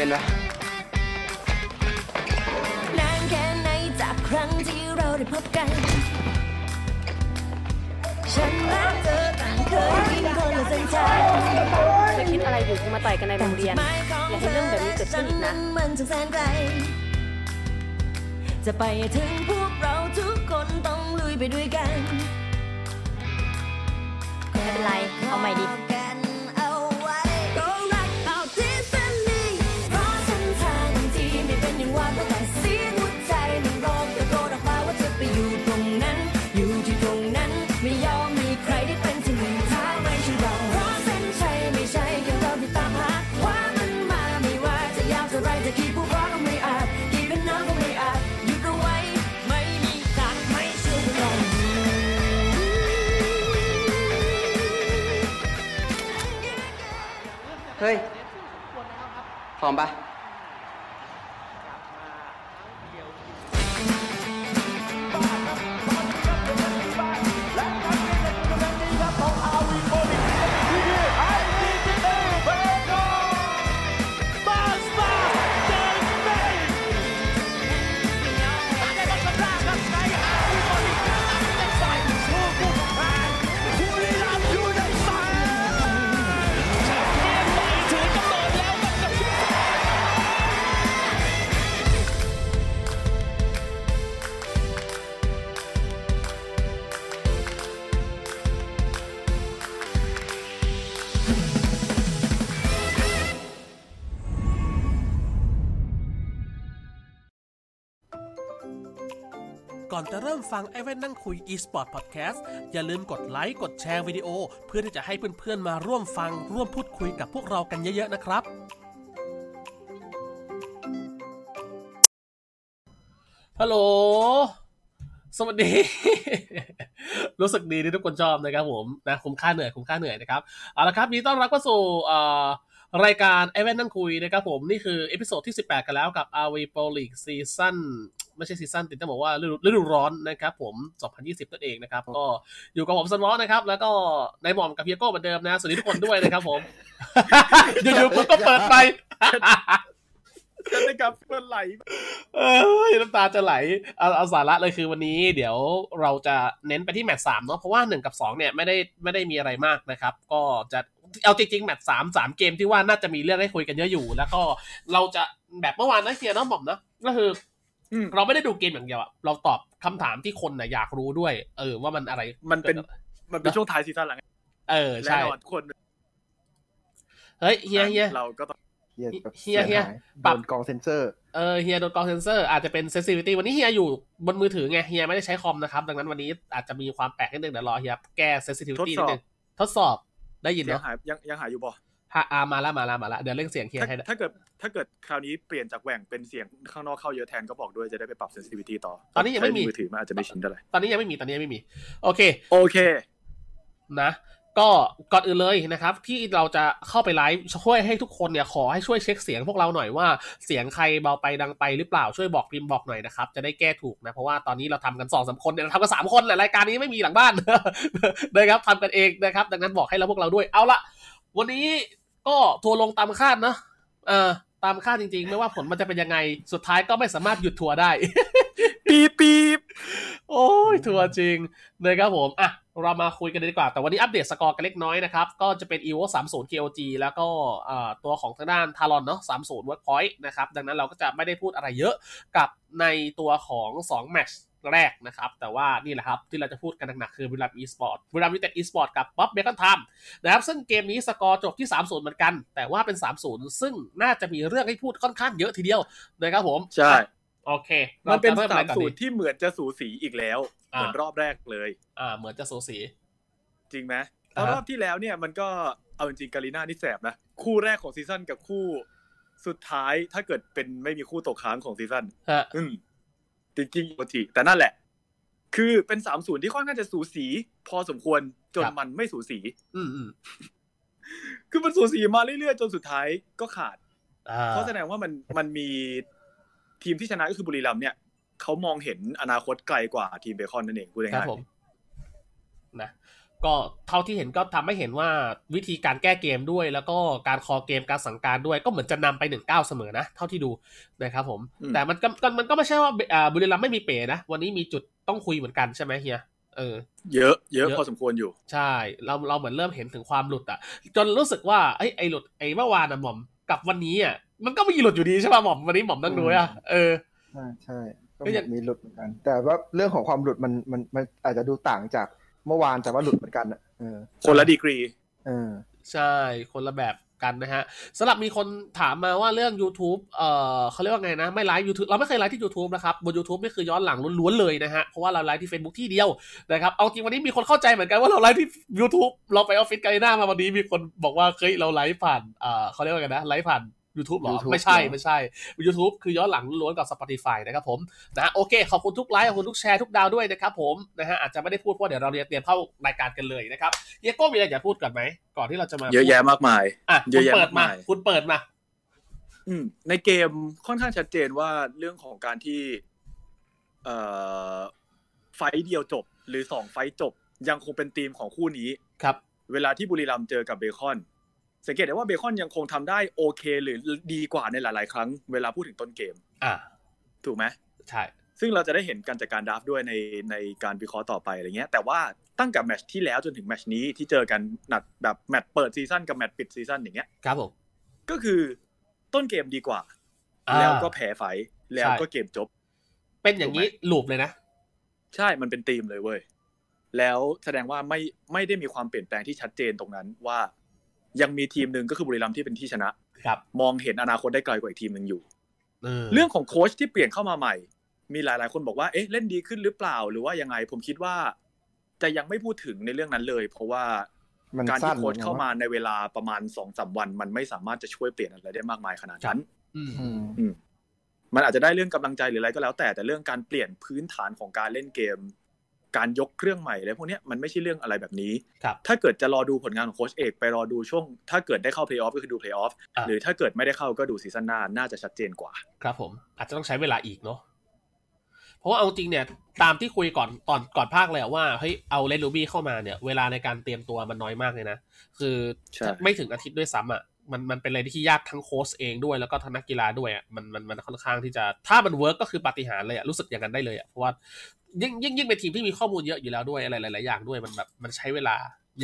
เล่นวะนานแค่ไหนจากครั้งที่เราได้พบกันฉันรักเธอต่างเคยกินคนละเส้นทางจะคิดอะไรอยู่มาต่อยกันในโรงเรียนอย่าให้เรื่องแบบนี้เกิดขึ้นอีกนะจะไปถึงพวกเราทุกคนต้องลุยไปด้วยกันไม่เป็นไรเอาใหม่ดิเฮ้ยพร้อมปะ ก่อนจะเริ่มฟังไอ้แว่นนั่งคุย eSport Podcast อย่าลืมกดไลค์กดแชร์วิดีโอเพื่อที่จะให้เพื่อนๆมาร่วมฟังร่วมพูดคุยกับพวกเรากันเยอะๆนะครับฮัลโหลสวัสดีรู้สึกดีที่ทุกคนชอบนะครับผมนะคุ้มค่าเหนื่อยนะครับเอาละครับมีต้อนรับเข้าสู่รายการไอ้แว่นนั่งคุยนะครับผมนี่คือเอพิโซดที่18กันแล้วกับ RoV Pro League ซีซั่นไม่ใช่ซีซั่นติดต้องบอกว่าฤดูร้อนนะครับผม2020นั่นเองนะครับก็อยู่กับผมซันวอลนะครับแล้วก็นายหม่อมกับเฮียโก้เหมือนเดิมนะสวัสดีทุกคนด้วยนะครับผมอยู่ๆผมก็เปิดไปจะได้กลับเพื่อนไหลน้ำตาจะไหลเอาสาระเลยคือวันนี้เดี๋ยวเราจะเน้นไปที่แมตช์3เนาะเพราะว่า1กับ2เนี่ยไม่ได้มีอะไรมากนะครับก็จะเอาจริงๆแมตช์3เกมที่ว่าน่าจะมีเรื่องให้คุยกันเยอะอยู่แล้วก็เราจะแบบเมื่อวานนะเฮียเนาะหม่อมนะก็คือเราไม่ได้ดูเกมอย่างเดียวอะเราตอบคำถามที่คนน่ะอยากรู้ด้วยว่ามันอะไรมันเป็นช่วงท้ายซีซั่นหลังใช่คนเฮ้ยเฮียเราก็เฮียปรับกองเซนเซอร์เฮียโดนกองเซนเซอร์อาจจะเป็นเซนซิทิวิตี้วันนี้เฮียอยู่บนมือถือไงเฮียไม่ได้ใช้คอมนะครับดังนั้นวันนี้อาจจะมีความแปลกนิดนึงเดี๋ยวรอเฮียแก้เซนซิทิวิตี้นิดนึงทดสอบได้ยินเนาะยังหาอยู่บ่มาละเดี๋ยวเร่งเสียงเฮียให้ถ้าเกิดคราวนี้เปลี่ยนจากแหว่งเป็นเสียงข้างนอกเข้าเยอะแทนก็บอกด้วยจะได้ไปปรับเซนซิทิวิตี้ต่อตอนนี้ยังไม่มีมือถือมันอาจจะไม่ชินเท่าไหร่ตอนนี้ยังไม่มีโอเคนะก็ก่อนอื่นเลยนะครับที่เราจะเข้าไปไลฟ์ช่วยให้ทุกคนเนี่ยขอให้ช่วยเช็คเสียงพวกเราหน่อยว่าเสียงใครเบาไปดังไปหรือเปล่าช่วยบอกพิมพ์บอกหน่อยนะครับจะได้แก้ถูกนะเพราะว่าตอนนี้เราทำกัน 2-3 คนเนี่ยเราทำกัน3คนแหละรายการนี้ไม่มีหลังบ้านนะครับทำกันเองนะครับดังนั้นบอกให้เราพวกเราด้วยเอาละวันนี้ก็ทัวลงตามคาดนะตามคาดจริงๆไม่ว่าผลมันจะเป็นยังไงสุดท้ายก็ไม่สามารถหยุดทัวร์ได้ปี๊บโอ้ยทัวร์จริงนะครับผมอ่ะเรามาคุยกันดีกว่าแต่วันนี้อัปเดตสกอร์กันเล็กน้อยนะครับก็จะเป็น EVO 30 KOG แล้วก็ตัวของทางด้าน Talon เนาะ30 Workpoint นะครับดังนั้นเราก็จะไม่ได้พูดอะไรเยอะกับในตัวของ2แมตช์แรกนะครับแต่ว่านี่แหละครับที่เราจะพูดกันหนักๆคือบุรีรัมย์ Esports กับ Bob Bacon Time นะครับซึ่งเกมนี้สกอร์จบที่ 3-0 เหมือนกันแต่ว่าเป็น 3-0 ซึ่งน่าจะมีเรื่องให้พูดค่อนข้างเยอะทีเดียวนะครับผมใช่โอเคมันเป็น 3-0 ที่เหมือนจะสูสีอีกแล้วเหมือนรอบแรกเลยเหมือนจะสูสีจริงไหมเพราะรอบที่แล้วเนี่ยมันก็เอาจริงๆกาลิน่านี่แสบนะคู่แรกของซีซั่นกับคู่สุดท้ายถ้าเกิดเป็นไม่มีคู่ตกค้างของซีซั่นจริงๆปกติแต่นั่นแหละคือเป็น 3-0 ที่ค่อนข้างจะสูสีพอสมควรจนมันไม่สูสีคือมันสูสีมาเรื่อยๆจนสุดท้ายก็ขาดเพราะแสดงว่ามันมีทีมที่ชนะก็คือบุรีรัมย์เนี่ยเขามองเห็นอนาคตไกลกว่าทีมเบคอนนั่นเองพูดง่ายๆครับผมนะก็เท่าที่เห็นก็ทำให้เห็นว่าวิธีการแก้เกมด้วยแล้วก็การคอเกมการสั่งการด้วยก็เหมือนจะนำไป 1-9 เสมอนะเท่าที่ดูนะครับผมแต่มันก็ไม่ใช่ว่าบุรีรัมย์ไม่มีเป๋นะวันนี้มีจุดต้องคุยเหมือนกันใช่ไหมเฮียเยอะพอสมควรอยู่ใช่เราเหมือนเริ่มเห็นถึงความหลุดอ่ะจนรู้สึกว่าไอ้หลุดไอ้เมื่อวานน่ะหม่อมกับวันนี้อ่ะมันก็มีหลุดอยู่ดีใช่ป่ะหม่อมวันนี้หม่อมนั่งดูอ่ะใช่ก็ยังมีหลุดเหมือนกันแต่ว่าเรื่องของความหลุดมันอาจจะดูต่างจากเมื่อวานแต่ว่าหลุดเหมือนกันคนละดีกรีใช่คนละแบบกันนะฮะสำหรับมีคนถามมาว่าเรื่อง YouTube เขาเรียกว่าไงนะไม่ไลฟ์ YouTube เราไม่เคยไลฟ์ที่ YouTube นะครับบน YouTube นี่คือย้อนหลังล้วนๆเลยนะฮะเพราะว่าเราไลฟ์ที่ Facebook ที่เดียวนะครับเอาจริงวันนี้มีคนเข้าใจเหมือนกันว่าเราไลฟ์ที่ YouTube เราไปออฟฟิศกาลิน่ามาวันนี้มีคนบอกว่าเฮ้ยเราไลฟ์ผ่านเขาเรียกว่าไงนะไลฟ์ผ่านYouTube หรอไม่ใช่ YouTube คือย้อนหลังล้วนกับ Spotify นะครับผมนะโอเคขอบคุณทุกไลค์ขอบคุณทุกแชร์ทุกดาวด้วยนะครับผมนะฮะอาจจะไม่ได้พูดเพราะเดี๋ยวเราเตรียมเข้ารายการกันเลยนะครับเฮียโก้มีอะไรอยากพูดก่อนไหมก่อนที่เราจะมาเยอะแยะมากมายคุณเปิดมาในเกมค่อนข้างชัดเจนว่าเรื่องของการที่ไฟท์เดียวจบหรือ2ไฟท์จบยังคงเป็นธีมของคู่นี้ครับเวลาที่บุรีรัมย์เจอกับเบคอนสังเกตได้ว่าเบคอนยังคงทำได้โอเคหรือดีกว่าในหลายๆครั้งเวลาพูดถึงต้นเกมถูกไหมใช่ซึ่งเราจะได้เห็นการจัดการดราฟด้วยในการวิเคราะห์ต่อไปอะไรเงี้ยแต่ว่าตั้งแต่แมตช์ที่แล้วจนถึงแมตช์นี้ที่เจอกันหนักแบบแมตช์เปิดซีซั่นกับแมตช์ปิดซีซั่นอย่างเงี้ยครับผมก็คือต้นเกมดีกว่าแล้วก็แพ้ไฟแล้วก็เกมจบเป็นอย่างนี้ลูปเลยนะใช่มันเป็นธีมเลยเว้ยแล้วแสดงว่าไม่ได้มีความเปลี่ยนแปลงที่ชัดเจนตรงนั้นว่ายังมีทีมหนึ่งก็คือบุรีรัมย์ที่เป็นที่ชนะมองเห็นอนาคตได้ไกลกว่าอีกทีมหนึ่งอยู่เรื่องของโค้ชที่เปลี่ยนเข้ามาใหม่ มีหลายๆคนบอกว่าเอ๊ะเล่นดีขึ้นหรือเปล่าหรือว่ายังไงผมคิดว่าจะยังไม่พูดถึงในเรื่องนั้นเลยเพราะว่าการที่โค้ชเข้ามาในเวลาประมาณ 2-3 วันมันไม่สามารถจะช่วยเปลี่ยนอะไรได้มากมายขนาดนั้นมันอาจจะได้เรื่องกำลังใจหรืออะไรก็แล้วแต่เรื่องการเปลี่ยนพื้นฐานของการเล่นเกมการยกเครื่องใหม่อะไรพวกนี้มันไม่ใช่เรื่องอะไรแบบนี้ถ้าเกิดจะรอดูผลงานของโค้ชเอกไปรอดูช่วงถ้าเกิดได้เข้าเพลย์ออฟก็คือดูเพลย์ออฟหรือถ้าเกิดไม่ได้เข้าก็ดูซีซั่นหน้าน่าจะชัดเจนกว่าครับผมอาจจะต้องใช้เวลาอีกเนาะเพราะว่าเอาจริงเนี่ยตามที่คุยก่อนภาคเลยว่าเฮ้ยเอาเรดรูบี้เข้ามาเนี่ยเวลาในการเตรียมตัวมันน้อยมากเลยนะคือไม่ถึงอาทิตย์ด้วยซ้ำอ่ะมันเป็นอะไรที่ยากทั้งโค้ชเองด้วยแล้วก็ทั้งนักกีฬาด้วยอ่ะมันค่อนข้างที่จะถ้ามันเวิร์คก็คือปาฏิหาริย์เลยอ่ะรู้สึกอย่างนั้นได้เลยอ่ะเพราะว่ายิ่งเป็นทีมที่มีข้อมูลเยอะอยู่แล้วด้วยอะไรหลายๆอย่างด้วยมันแบบมันใช้เวลา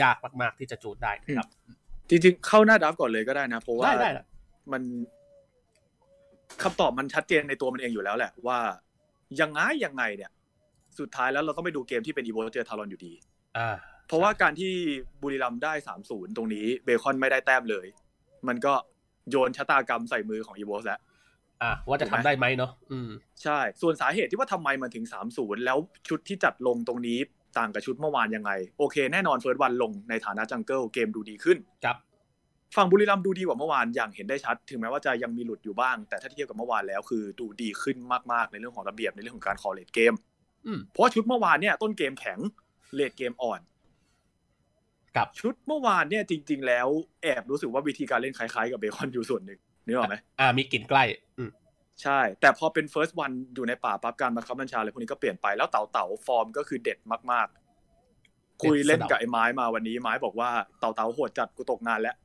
ยากมากๆที่จะจูนได้ครับจริงๆเข้าหน้าดับก่อนเลยก็ได้นะเพราะว่ามันคำตอบมันชัดเจนในตัวมันเองอยู่แล้วแหละว่ายังไงเนี่ยสุดท้ายแล้วเราต้องไปดูเกมที่เป็นอีโวเจอทารอนอยู่ดีเพราะว่าการที่บุรีรัมย์ได้ 3-0 ตรงนี้เบคอนไม่ได้แต้มเลยมันก็โยนชะตากรรมใส่มือของอีโวแล้วว่าจะทำได้ไหมเนาะใช่ส่วนสาเหตุที่ว่าทำไมมันถึง 3-0 แล้วชุดที่จัดลงตรงนี้ต่างกับชุดเมื่อวานยังไงโอเคแน่นอนเฟิร์สวันลงในฐานะจังเกิลเกมดูดีขึ้นครับฝั่งบุรีรัมย์ดูดีกว่าเมื่อวานอย่างเห็นได้ชัดถึงแม้ว่าจะยังมีหลุดอยู่บ้างแต่ถ้าเทียบกับเมื่อวานแล้วคือดูดีขึ้นมากๆในเรื่องของระเบียบในเรื่องของการคอลเลทเกมเพราะชุดเมื่อวานเนี่ยต้นเกมแข็งเลทเกมอ่อนกับชุดเมื่อวานเนี่ยจริงๆแล้วแอบรู้สึกว่าวิธีการเล่นคล้ายๆกับเบคอนอยู่ส่วนหนึ่งนึกออกไหมมีกลิ่นใกล้ใช่แต่พอเป็น first one อยู่ในป่าปั๊บการบังคับบัญชาอะไรพวกนี้ก็เปลี่ยนไปแล้วเต่าฟอร์มก็คือเด็ดมากๆคุยเล่นกับไอ้ไม้มาวันนี้ไม้บอกว่าเต่าโหดจัดกูตกงานแล้ว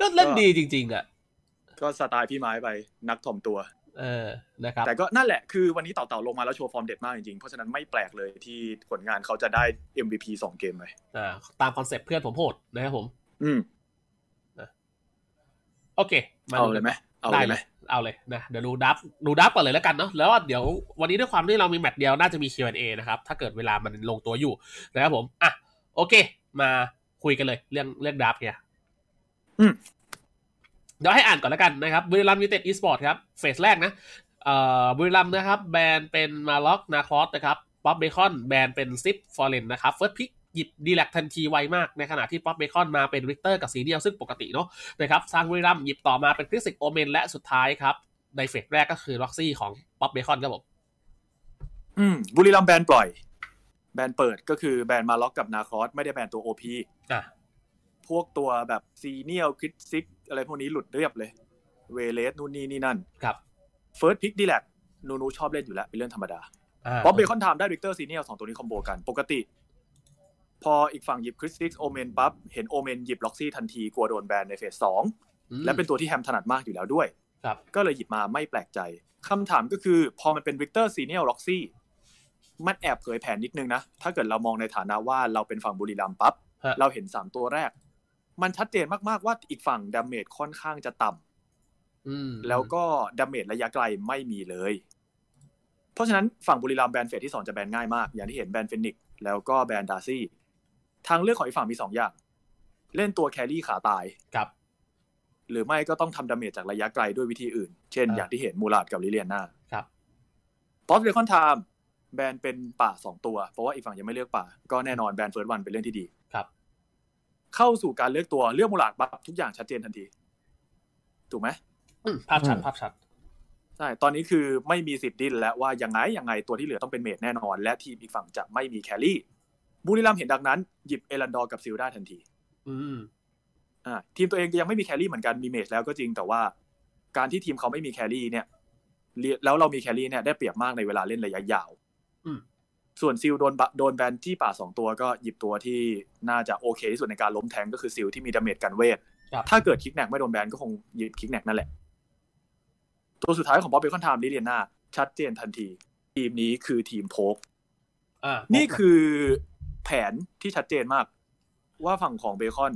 ก็เล่นดีจริงๆอ่ะก็สไตล์พี่ไม้ไปนักถ่อมตัวนะครับแต่ก็นั่นแหละคือวันนี้เต่าลงมาแล้วโชว์ฟอร์มเด็ดมากจริงๆเพราะฉะนั้นไม่แปลกเลยที่ผลงานเขาจะได้ MVP 2 เกมไปตามคอนเซ็ปต์เพื่อนผมโหดนะครับผมโอเคเอาเลยไหมได้เลยเอาเลยนะเดี๋ยวดูดับก่อนเลยแล้วกันเนาะแล้วเดี๋ยววันนี้ด้วยความที่เรามีแมตช์เดียวน่าจะมี Q&A นะครับถ้าเกิดเวลามันลงตัวอยู่นะครับผมอ่ะโอเคมาคุยกันเลยเรื่องดับเนี่ยเดี๋ยวให้อ่านก่อนแล้วกันนะครับบุรีรัมย์ยูไนเต็ดอีสปอร์ตครับเฟสแรกนะบุรีรัมย์นะครับแบนเป็นมาล็อกนาคลอสนะครับป๊อปเบคอนแบนเป็นซิปฟอร์เรนนะครับเฟิร์สพิกหยิบดีแลกทันทีไวมากในขณะที่ป๊อปเบคอนมาเป็นวิกเตอร์กับซีเนียลซึ่งปกติเนาะนะครับซางบุรีรัมย์หยิบต่อมาเป็นคริสติกโอเมนและสุดท้ายครับในเฟสแรกก็คือล็อกซี่ของป๊อปเบคอนครับผมบุรีรัมย์แบนปล่อยแบนเปิดก็คือแบนมาล็อกกับนาคลอสไม่ได้แบนตัว OP พวกตัวแบบซีเนียลคริสติกอะไรพวกนี้หลุดเรียบเลยเวเลสนู่นนี่นั่นครับเฟิร์สพิกดีแลกนูชอบเล่นอยู่แล้วเป็นเรื่องธรรมดาป๊อปเบคอนไทม์ได้วิกเตอร์ซีเนียล2ตัวนี้คอมโบกันปกติพออีกฝั่งหยิบคริสติกโอเมนปั๊บเห็นโอเมนหยิบล็อกซี่ทันทีกลัวโดนแบนในเฟส2และเป็นตัวที่แฮมถนัดมากอยู่แล้วด้วยก็เลยหยิบมาไม่แปลกใจคำถามก็คือพอมันเป็นวิกเตอร์ซีเนียลล็อกซี่มันแอบเผยแผนนิดนึงนะถ้าเกิดเรามองในฐานะว่าเราเป็นฝั่งบุรีรัมย์ปั๊บเราเห็น3ตัวแรกมันชัดเจนมากๆว่าอีกฝั่งดาเมจค่อนข้างจะต่ำแล้วก็ดาเมจระยะไกลไม่มีเลยเพราะฉะนั้นฝั่งบุรีรัมย์แบนเฟสที่2จะแบนง่ายมากอย่างที่เห็นแบนเฟนิกซ์แล้วก็แบนดาร์ซี่ทางเลือกของอีกฝั่งมี2อย่างเล่นตัวแครี่ขาตายครับหรือไม่ก็ต้องทำดาเมจจากระยะไกลด้วยวิธีอื่นเช่นอย่างที่เห็นมูราดกับลิเลียน่าครับป๊อปเบคอนไทม์แบนเป็นป่า2ตัวเพราะว่าอีกฝั่งยังไม่เลือกป่าก็แน่นอนแบนเฟิร์สวันเป็นเรื่องที่ดีครับเข้าสู่การเลือกตัวเลือกมูลาดบัฟทุกอย่างชัดเจนทันทีถูกไหมภาพชัดใช่ตอนนี้คือไม่มีสิทธิ์ดิ้นแล้วว่ายังไงตัวที่เหลือต้องเป็นเมจแน่นอนและทีมอีกฝั่งจะไม่มีแครี่บุรีรัมย์เห็นดังนั้นหยิบเอรันดอร์กับซิลด้าทันทีทีมตัวเองยังไม่มีแครี่เหมือนกันมีเมจแล้วก็จริงแต่ว่าการที่ทีมเขาไม่มีแครี่เนี่ยแล้วเรามีแครี่เนี่ยได้เปรียบมากในเวลาเล่นระยะยาวส่วนซิลโดนแบนที่ป่า2ตัวก็หยิบตัวที่น่าจะโอเคที่สุดในการล้มแทงก็คือซิลที่มีดาเมจกันเวทถ้าเกิดคิกแนกไม่โดนแบนก็คงหยิบคิกแนกนั่นแหละตัวสุดท้ายของป๊อปเบคอนไทม์ลิเลียน่าชัดเจนทันทีทีมนี้คือทีมโพกนี่คือแผนที่ชัดเจนมากว่าฝั่งของเบคอน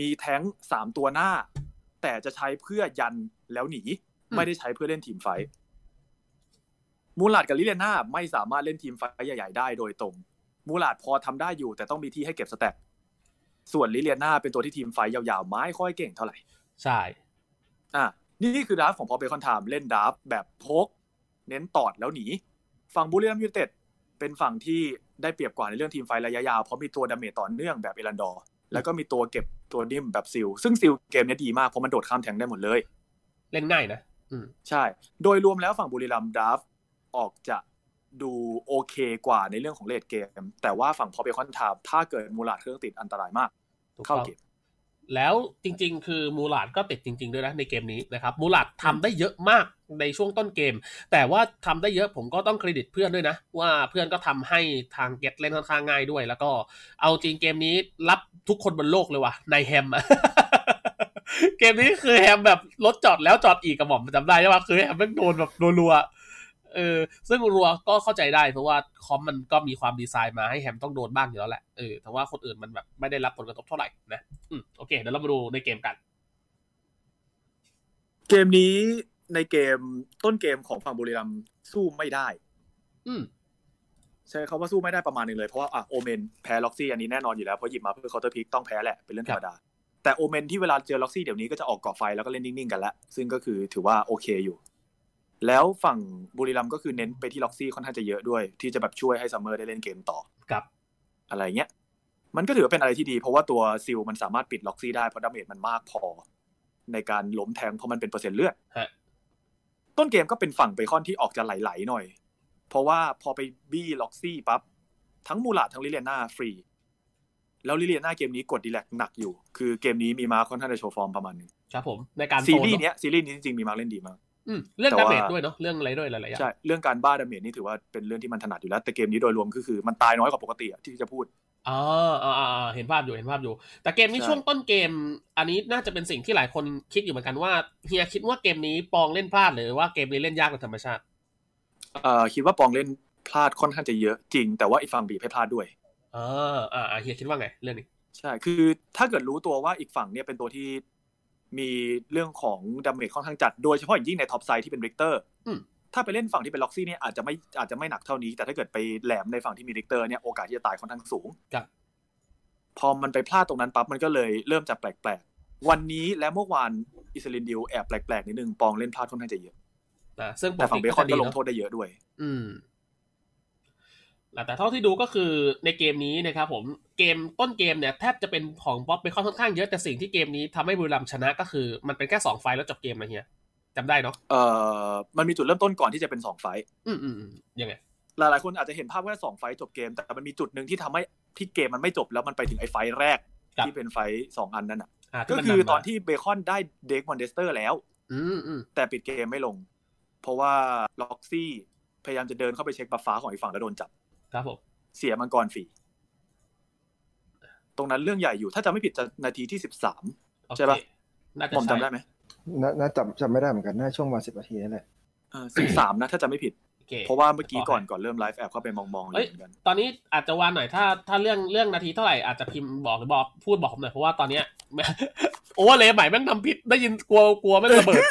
มีแท้ง3ตัวหน้าแต่จะใช้เพื่อยันแล้วหนีไม่ได้ใช้เพื่อเล่นทีมไฟมูลาดกับลิเลน่าไม่สามารถเล่นทีมไฟใหญ่ๆได้โดยตรงมูลาดพอทำได้อยู่แต่ต้องมีที่ให้เก็บสแต็กส่วนลิเลน่าเป็นตัวที่ทีมไฟยาวๆไม่ค่อยเก่งเท่าไหร่ใช่นี่คือดราฟของพอเบคอนไทม์เล่นดราฟแบบพก เน้นตอดแล้วหนีฝั่งบุรีรัมย์ยูไนเต็ดเป็นฝั่งที่ได้เปรียบกว่าในเรื่องทีมไฟระยะยาวเพราะมีตัวดาเมจต่อเนื่องแบบเอรันดอร์แล้วก็มีตัวเก็บตัวนิ่มแบบซิลซึ่งซิลเกมนี้ดีมากเพราะมันโดดข้ามแทงได้หมดเลยเล่นง่ายนะใช่โดยรวมแล้วฝั่งบุรีรัมย์ดราฟออกจะดูโอเคกว่าในเรื่องของเลทเกมแต่ว่าฝั่งพอเบคอนทามถ้าเกิดมูลาดเครื่องติดอันตรายมากเข้าเก็บแล้วจริงๆคือมูลาดก็ติดจริงๆด้วยนะในเกมนี้นะครับมูลาดทำได้เยอะมากในช่วงต้นเกมแต่ว่าทำได้เยอะผมก็ต้องเครดิตเพื่อนด้วยนะว่าเพื่อนก็ทำให้ทางเก็ตเล่นค่อนข้างง่ายด้วยแล้วก็เอาจริงเกมนี้รับทุกคนบนโลกเลยว่ะนายแฮม เกมนี้คือแฮมแบบรถจอดแล้วจอดอีกกระหม่อมจำได้ใช่ป่ะคือแฮมแม่งโดนแบบรัวๆซึ่งรัวก็เข้าใจได้เพราะว่าคอมมันก็มีความดีไซน์มาให้แฮมต้องโดนบ้างอยู่แล้วแหละแต่ว่าคนอื่นมันแบบไม่ได้รับผลกระทบเท่าไหร่นะโอเคเดี๋ยวเรามาดูในเกมกันเกมนี้ในเกมต้นเกมของฝั่งบุรีรัมย์สู้ไม่ได้ใช่เขาว่าสู้ไม่ได้ประมาณนึงเลยเพราะว่าโอเมนแพ้ล็อกซี่อันนี้แน่นอนอยู่แล้วเพราะหยิบมาเพื่อเคาน์เตอร์พิกต้องแพ้แหละเป็นเรื่องธรรมดาแต่โอเมนที่เวลาเจอล็อกซี่เดี๋ยวนี้ก็จะออกก่อไฟแล้วก็เล่นนิ่งๆกันละซึ่งก็คือถือว่าโอเคอยู่แล้วฝั่งบุรีรัมย์ก็คือเน้นไปที่ล็อกซี่ค่อนข้างจะเยอะด้วยที่จะแบบช่วยให้ซัมเมอร์ได้เล่นเกมต่อครับอะไรเงี้ยมันก็ถือว่าเป็นอะไรที่ดีเพราะว่าตัวซิลมันสามารถปิดล็อกซี่ได้เพราะดาเมจมันมากพอในการล้มแทงเพราะมันเป็นเปอร์เซ็นต์เลือดต้นเกมก็เป็นฝั่งเบคอนที่ออกจะไหลๆหน่อยเพราะว่าพอไปบี้ล็อกซี่ปั๊บทั้งมูลาดทั้งลิเลียน่าฟรีแล้วลิเลียน่าเกมนี้กดดีแลกหนักอยู่คือเกมนี้มีมาค่อนข้างจะโชว์ฟอร์มประมาณนึงครับผมในการซีรีส์นี้จริงๆมีมาเล่นดีมากเรื่องดาเมจด้วยเนาะเรื่องอะไรด้วยหลายๆอย่างใช่เรื่องการบ้าดาเมจนี่ถือว่าเป็นเรื่องที่มันถนัดอยู่แล้วแต่เกมนี้โดยรวมคือมันตายน้อยกว่าปกติที่จะพูดเห็นภาพอยู่แต่เกมนี้ช่วงต้นเกมอันนี้น่าจะเป็นสิ่งที่หลายคนคิดอยู่เหมือนกันว่าเฮียคิดว่าเกมนี้ปองเล่นพลาดหรือว่าเกมนี้เล่นยากกว่าธรรมชาติคิดว่าปองเล่นพลาดค่อนข้างจะเยอะจริงแต่ว่าอีกฝั่งบีบให้พลาดด้วยเฮียคิดว่าไงเรื่องนี้ใช่คือถ้าเกิดรู้ตัวว่าอีกฝั่งเนี่ยเป็นตัวที่มีเรื่องของดาเมจค่อนข้างจัดโดยเฉพาะอย่างยิ่งในท็อปไซด์ที่เป็นริกเตอร์ถ้าไปเล่นฝั่งที่เป็นล็อกซี่เนี่ยอาจจะไม่หนักเท่านี้แต่ถ้าเกิดไปแหลมในฝั่งที่มีริกเตอร์เนี่ยโอกาสที่จะตายค่อนข้างสูงพอมันไปพลาดตรงนั้นปั๊บมันก็เลยเริ่มจะแปลกๆวันนี้และเมื่อวานอิสลินดิวแอบแปลกๆนิดนึงปองเล่นพลาดค่อนข้างจะเยอะซึ่งแต่ฝั่งเบคอนก็ลงโทษได้เยอะด้วยแต่เท่าที่ดูก็คือในเกมนี้นะครับผมเกมต้นเกมเนี่ยแทบจะเป็นของป๊อปเบคอนค่อนข้างเยอะแต่สิ่งที่เกมนี้ทำให้บุรีรัมย์ชนะก็คือมันเป็นแค่2ไฟล์แล้วจบเกมนะเฮียจำได้เนาะมันมีจุดเริ่มต้นก่อนที่จะเป็น2ไฟล์ยังไงหลายๆคนอาจจะเห็นภาพแค่2ไฟล์จบเกมแต่มันมีจุดนึงที่ทำให้ที่เกมมันไม่จบแล้วมันไปถึงไอ้ไฟล์แรกที่เป็นไฟล์2อันนั่นน่ะก็คือตอนที่เบคอนได้เด็กมอนเดสเตอร์แล้วแต่ปิดเกมไม่ลงเพราะว่าล็อกซี่พยายามจะเดินเข้าไปเช็คบัฟฟ้าของอีกฝั่งแล้วโดนจับครับผมเสียมังกรฟรีตรงนั้นเรื่องใหญ่อยู่ถ้าจำไม่ผิดนาทีที่13ใช่ป่ะผมจำได้ไหมน่าจำไม่ได้เหมือนกันน่าช่วงประมาณ10นาทีนั่นแหละ13นะถ้าจำไม่ผิดเพราะว่าเมื่อกี้ก่อนเริ่มไลฟ์แอบเข้าไปมองเลยเหมือนกันตอนนี้อาจจะวานหน่อยถ้าเรื่องนาทีเท่าไหร่อาจจะพิมพ์บอกหรือบอกพูดบอกผมหน่อยเพราะว่าตอนเนี้ยโอ้เลยใหม่แม่งทำผิดได้ยินกลัวไม่ระเบิด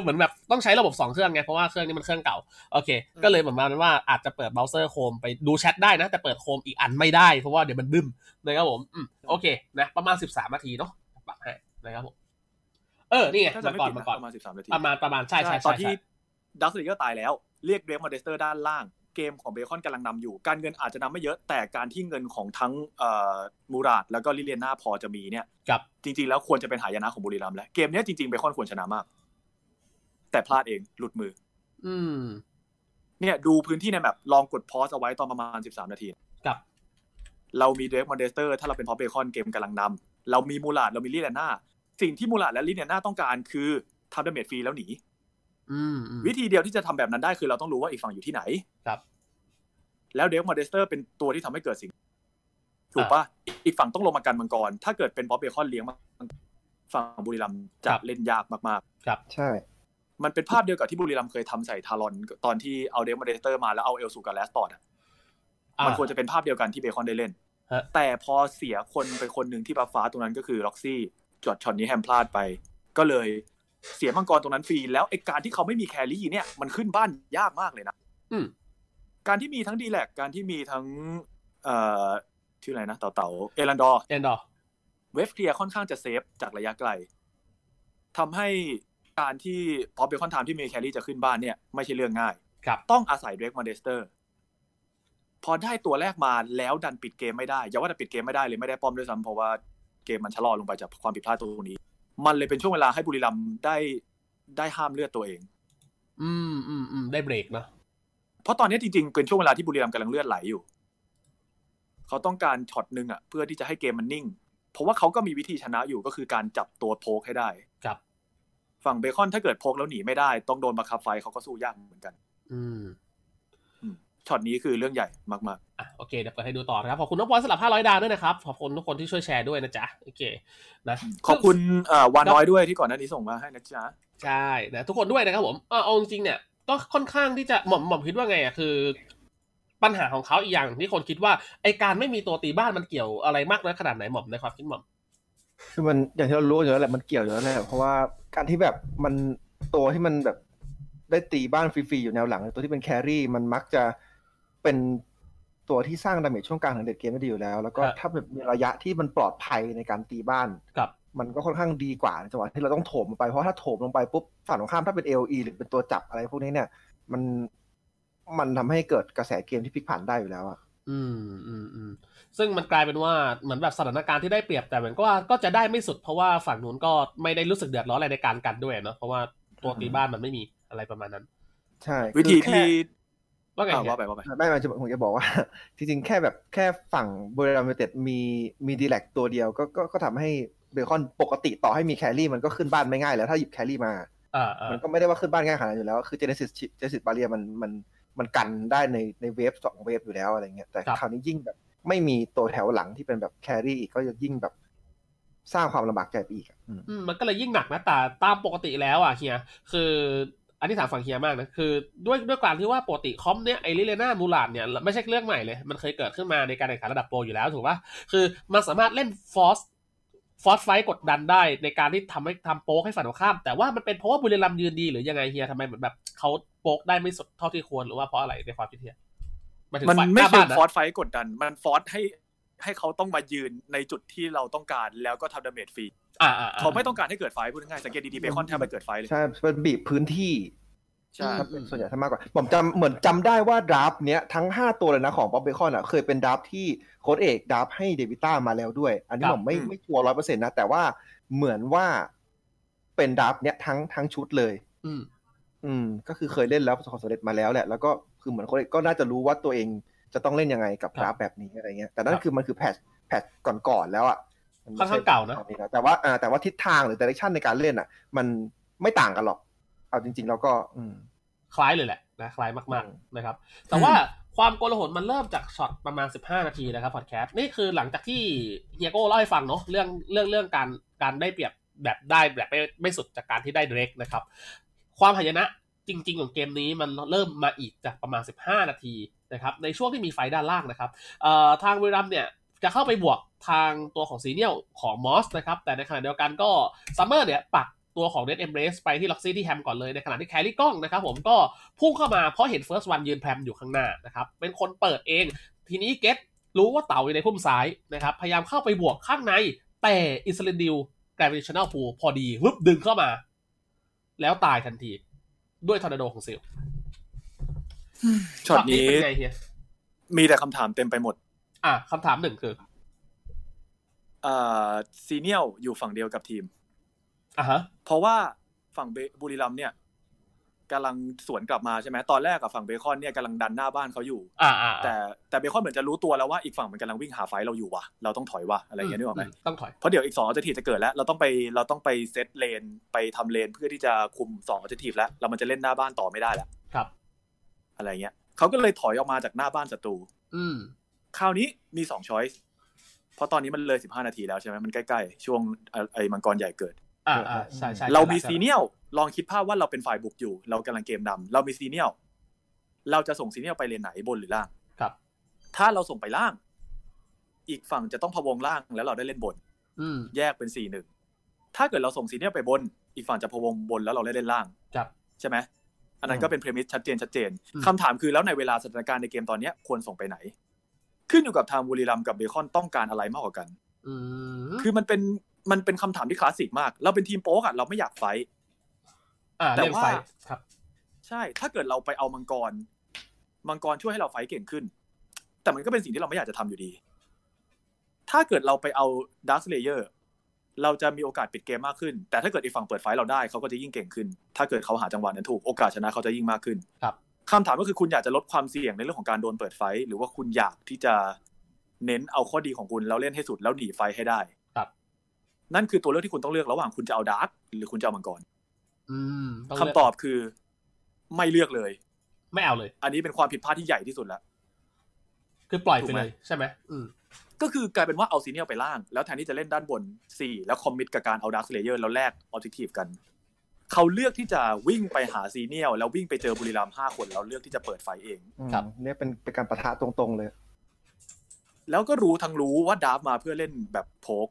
เหมือนแบบต้องใช้ระบบ2เครื่องไงเพราะว่าเครื่องนี้มันเครื่องเก่าโอเคก็เลยประมาณว่าอาจจะเปิดเบราว์เซอร์โคมไปดูแชทได้นะแต่เปิดโคมอีกอันไม่ได้เพราะว่าเดี๋ยวมันบึ้มนะครับผมโอเคนะประมาณ13นาทีเนาะปรับให้นะครับผมนี่ไงมาก่อนประมาณ13นาทีประมาณใช่ตอนที่ดักสลิกก็ตายแล้วเรียกเดรมอเดสเตอร์ด้านล่างเกมของเบคอนกำลังนำอยู่การเงินอาจจะนำไม่เยอะแต่การที่เงินของทั้งมูราดแล้วก็ลิเลียน่าพอจะมีเนี่ยจริงๆแล้วควรจะเป็นหายนะของบุรีรัมย์แล้วเกมนี้จริงๆเบคอนควรชนะมากแต่พลาดเองหลุดมือเนี่ยดูพื้นที่ในแมปลองกดพอสเอาไว้ตอนประมาณ13นาทีเรามีเดรมอเดสเตอร์ถ้าเราเป็นพอเบคอนเกมกำลังนำเรามีมูราดเรามีลิเลียน่าสิ่งที่มูราดและลิเลียน่าต้องการคือทำดาเมจฟรีแล้วหนีวิธีเดียวที่จะทำแบบนั้นได้คือเราต้องรู้ว่าอีกฝั่งอยู่ที่ไหนครับแล้วเดฟมอเดสเตอร์เป็นตัวที่ทำให้เกิดสิ่งถูกป่ะอีกฝั่งต้องลงมากันมังกรถ้าเกิดเป็นป๊อปเบคอนเลี้ยงฝั่งบุรีรัมย์จะเล่นยากมากๆครับใช่มันเป็นภาพเดียวกับที่บุรีรัมย์เคยทำใส่ทารอนตอนที่เอาเดฟมอเดสเตอร์มาแล้วเอาเอลสูกับแลสตอดมันควรจะเป็นภาพเดียวกันที่เบคอนได้เล่นแต่พอเสียคนไปคนนึงที่บัฟฟ้าตรงนั้นก็คือล็อกซี่จอดช็อตนี้แฮมพลาดไปก็เลยเสียมังกรตรงนั้นฟรีแล้วไอ้การที่เขาไม่มีแครี่เนี่ยมันขึ้นบ้านยากมากเลยนะการที่มีทั้งดีแลกการที่มีทั้งชื่ออะไรนะเต่าเอรันดอร์เวฟเคลียร์ค่อนข้างจะเซฟจากระยะไกลทำให้การที่พอเบคอนไทม์ที่มีแครี่จะขึ้นบ้านเนี่ยไม่ใช่เรื่องง่าย ต้องอาศัยเดรกมาเดสเตอร์พอได้ตัวแรกมาแล้วดันปิดเกมไม่ได้อย่าว่าแต่ปิดเกมไม่ได้เลยไม่ได้ป้อมด้วยซ้ำเพราะว่าเกมมันชะลอลงไปจากความผิดพลาดตรงนี้มันเลยเป็นช่วงเวลาให้บุรีรัมย์ได้ห้ามเลือดตัวเองได้เบรกนะเพราะตอนนี้จริงๆเป็นช่วงเวลาที่บุรีรัมย์กำลังเลือดไหลอยู่เขาต้องการช็อตนึงอ่ะเพื่อที่จะให้เกมมันนิ่งเพราะว่าเขาก็มีวิธีชนะอยู่ก็คือการจับตัวโพกให้ได้ครับฝั่งเบคอนถ้าเกิดโพกแล้วหนีไม่ได้ต้องโดนบังคับไฟเขาก็สู้ยากเหมือนกันช็อตนี้คือเรื่องใหญ่มากๆอ่ะโอเคเดี๋ยวไปให้ดูต่อนะครับขอบคุณน้องบอลสำหรับ500ดาวด้วยนะครับขอบคุณทุกคนที่ช่วยแชร์ด้วยนะจ๊ะโอเคนะขอบคุณวานน้อยด้วยที่ก่อนหน้านี้ส่งมาให้นะจ๊ะใช่นะทุกคนด้วยนะครับผมเอาจริงเนี่ยก็ค่อนข้างที่จะหม่อมคิดว่าไงอ่ะคือปัญหาของเขาอีกอย่างที่คนคิดว่าไอ้การไม่มีตัวตีบ้านมันเกี่ยวอะไรมากน้อยขนาดไหนหม่อมในความคิดหม่อมคือมันอย่างที่เรารู้อยู่แล้วแหละมันเกี่ยวอยู่แล้วแหละเพราะว่าการที่แบบมันตัวที่มันแบบได้ตีบ้านฟรีๆอยู่แนวหลังตัวที่เป็นแครี่มันมักจะเป็นตัวที่สร้างดาเมจช่วงกลางของเด็ดเกมได้ดีอยู่แล้วแล้วก็ถ้าแบบมีระยะที่มันปลอดภัยในการตีบ้านมันก็ค่อนข้างดีกว่าจังหวะที่เราต้องโถมลงไปเพราะถ้าโถมลงไปปุ๊บฝั่งตรงข้ามถ้าเป็น AOE หรือเป็นตัวจับอะไรพวกนี้เนี่ยมันทำให้เกิดกระแสเกมที่พลิกผันได้อยู่แล้วอ่ะซึ่งมันกลายเป็นว่าเหมือนแบบสถานการณ์ที่ได้เปรียบแต่เหมือนก็จะได้ไม่สุดเพราะว่าฝั่งนู้นก็ไม่ได้รู้สึกเดือดร้อนอะไรในการกันด้วยเนาะเพราะว่าตัวตีบ้านมันไม่มีอะไรประมาณนั้นใช่วิธีที่ว่าไปผมจะบอกว่าจริงๆแค่แบบแค่ฝั่งบุรีรัมย์ยูไนเต็ดมีดีแลกตัวเดียวก็ทำให้เบคอนปกติต่อให้มีแครี่มันก็ขึ้นบ้านไม่ง่ายแล้วถ้าหยิบแครี่มามันก็ไม่ได้ว่าขึ้นบ้านง่ายขนาดอยู่แล้วคือเจเนซิสบาเรียมันกันได้ในเวฟ2เวฟอยู่แล้วอะไรเงี้ยแต่คราวนี้ยิ่งแบบไม่มีตัวแถวหลังที่เป็นแบบแครี่อีกก็ยิ่งแบบสร้างความลำบากใจไปอีกมันก็เลยยิ่งหนักนะแต่ตามปกติแล้วอ่ะเฮียคืออันนี้ถามฝั่งเฮียมากนะคือด้วยการที่ว่าปกติคอมเนี่ยไอริเลน่ามูลาดเนี่ยไม่ใช่เรื่องใหม่เลยมันเคยเกิดขึ้นมาในการแข่งขันระดับโปรอยู่แล้วถูกป่ะคือมันสามารถเล่นฟอสไฟกดดันได้ในการที่ทำโป๊กให้ฝั่งตรงข้ามแต่ว่ามันเป็นเพราะว่าบุรีรัมย์ยืนดีหรือยังไงเฮียทำไมเหมือนแบบเขาโป๊กได้ไม่สุดเท่าที่ควรหรือว่าเพราะอะไรในความคิดเฮียมันไม่ใช่ฟอสไฟกดดันมันฟอสให้เขาต้องมายืนในจุดที่เราต้องการแล้วก็ทำดาเมจฟรีเขาไม่ต้องการให้เกิดไฟพูดง่ายๆสังเกตดีๆเบคอนแทบไม่เกิดไฟเลยใช่มันบีบพื้นที่ใช่ส่วนใหญ่ถ้ามากกว่าผมจำได้ว่าดราฟเนี้ยทั้ง5ตัวเลยนะของป๊อปเบคอนอ่ะเคยเป็นดราฟที่โค้ชเอกดราฟให้เดวิต้ามาแล้วด้วยอันนี้ผมไม่ชัวร์ 100% นะแต่ว่าเหมือนว่าเป็นดราฟเนี้ยทั้งชุดเลยก็คือเคยเล่นแล้วประสบความสำเร็จมาแล้วแหละแล้วก็คือเหมือนโค้ชเอกก็น่าจะรู้ว่าตัวเองจะต้องเล่นยังไงกับดราฟแบบนี้อะไรเงี้ยแต่นั่นคือมันคือแพทก่อนแล้วอ่ะค่อนข้างเก่านะแต่ว่าทิศทางหรือ direction ในการเล่นอ่ะมันไม่ต่างกันหรอกเอาจริงๆแล้วก็คล้ายเลยแหละนะคล้ายมากๆนะครับแต่ว่าความโกลาหลมันเริ่มจากช็อตประมาณ15นาทีนะครับพอดแคสต์นี่คือหลังจากที่เฮียโก้เล่าให้ฟังเนาะเรื่องการได้เปรียบแบบได้แบบไม่สุดจากการที่ได้เดรกนะครับความหายนะจริงๆของเกมนี้มันเริ่มมาอีกจากประมาณ15นาทีนะครับในช่วงที่มีไฟด้านล่างนะครับทางบุรีรัมย์เนี่ยจะเข้าไปบวกทางตัวของซีเนียลของมอสนะครับแต่ในขณะเดียวกันก็ซัมเมอร์เนี่ยปักตัวของ Red Embrace ไปที่ล็อกซี่ที่แฮมก่อนเลยในขณะที่แครี่กล้องนะครับผมก็พุ่งเข้ามาเพราะเห็น First One ยืนแพรมอยู่ข้างหน้านะครับเป็นคนเปิดเองทีนี้เก็ตรู้ว่าเต๋าอยู่ในพุ่มซ้ายนะครับพยายามเข้าไปบวกข้างในแต่อิสเลนดิล Gravitational Pull พอดีฮึบดึงเข้ามาแล้วตายทันทีด้วยทอร์นาโดของซิลช็อตนี้เป็นไงเฮียมีแต่คำถามเต็มไปหมดคำถามหนึ่งคือซีเนียลอยู่ฝั่งเดียวกับทีมเพราะว่าฝั่งบุรีรัมย์เนี่ยกำลังสวนกลับมาใช่ไหมตอนแรกกับฝั่งเบคอนเนี่ยกำลังดันหน้าบ้านเขาอยู่แต่เบคอนเหมือนจะรู้ตัวแล้วว่าอีกฝั่งมันกำลังวิ่งหาไฟเราอยู่ว่ะเราต้องถอยว่ะอะไรอย่างเงี้ยนึกออกไหมต้องถอยเพราะเดี๋ยวอีก2ออเจทีฟจะเกิดแล้วเราต้องไปเซตเลนไปทำเลนเพื่อที่จะคุม2ออเจทีฟแล้วเรามันจะเล่นหน้าบ้านต่อไม่ได้แล้วครับอะไรเงี้ยเขาก็เลยถอยออกมาจากหน้าบ้านศัตรูคราวนี้มี2ช้อยส์เพราะตอนนี้มันเลย15นาทีแล้วใช่ไหมมันใกล้ๆช่วงไอ้มังกรใหญ่เกิดใช่ๆเรามีซีเนียลลองคิดภาพว่าเราเป็นฝ่ายบุกอยู่เรากำลังเกมนำเรามีซีเนียลเราจะส่งซีเนียลไปเลนไหนบนหรือล่างครับถ้าเราส่งไปล่างอีกฝั่งจะต้องพะวงล่างแล้วเราได้เล่นบนแยกเป็น 4-1 ถ้าเกิดเราส่งซีเนียลไปบนอีกฝั่งจะพะวงบนแล้วเราได้เล่นล่างครับใช่ไหมอันนั้นก็เป็นเพรมิสชัดเจนคำถามคือแล้วในเวลาสถานการณ์ในเกมตอนนี้ควรส่งไปไหนขึ้นอยู่กับทางบุรีรัมย์กับเบคอนต้องการอะไรมากกว่ากันคือมันเป็นคำถามที่คลาสสิกมากเราเป็นทีมโป๊กอะเราไม่อยากไฟท์แต่ว่า ใช่ถ้าเกิดเราไปเอามังกรช่วยให้เราไฟท์เก่งขึ้นแต่มันก็เป็นสิ่งที่เราไม่อยากจะทำอยู่ดีถ้าเกิดเราไปเอาดาร์คเลเยอร์เราจะมีโอกาสปิดเกมมากขึ้นแต่ถ้าเกิดอีกฝั่งเปิดไฟท์เราได้เขาก็จะยิ่งเก่งขึ้นถ้าเกิดเขาหาจังหวะนั้นถูกโอกาสชนะเขาจะยิ่งมากขึ้นครับคำถามก็คือคุณอยากจะลดความเสี่ยงในเรื่องของการโดนเปิดไฟท์หรือว่าคุณอยากที่จะเน้นเอาข้อดีของคุณแล้วเล่นให้สุดแล้วหนีไฟท์ให้ได้ครับนั่นคือตัวเลือกที่คุณต้องเลือกระหว่างคุณจะเอาดาร์คหรือคุณจะเอามังกรคำตอบคือไม่เลือกเลยไม่เอาเลยอันนี้เป็นความผิดพลาดที่ใหญ่ที่สุดแล้วคือปล่อยไปเลยใช่ไหมก็คือกลายเป็นว่าเอาซีเนียลไปล่างแล้วแทนที่จะเล่นด้านบน4แล้วคอมมิตกับการเอาดาร์คสเลเยอร์แล้วแลกออบเจคทีฟกันเขาเลือกที่จะวิ่งไปหาซีเนียลแล้ววิ่งไปเจอบุรีรัมย์5คนแล้วเลือกที่จะเปิดไฟเองครับเนี่ยเป็นการปะทะตรงๆเลยแล้วก็รู้ทั้งรู้ว่าดาร์ฟมาเพื่อเล่นแบบโพก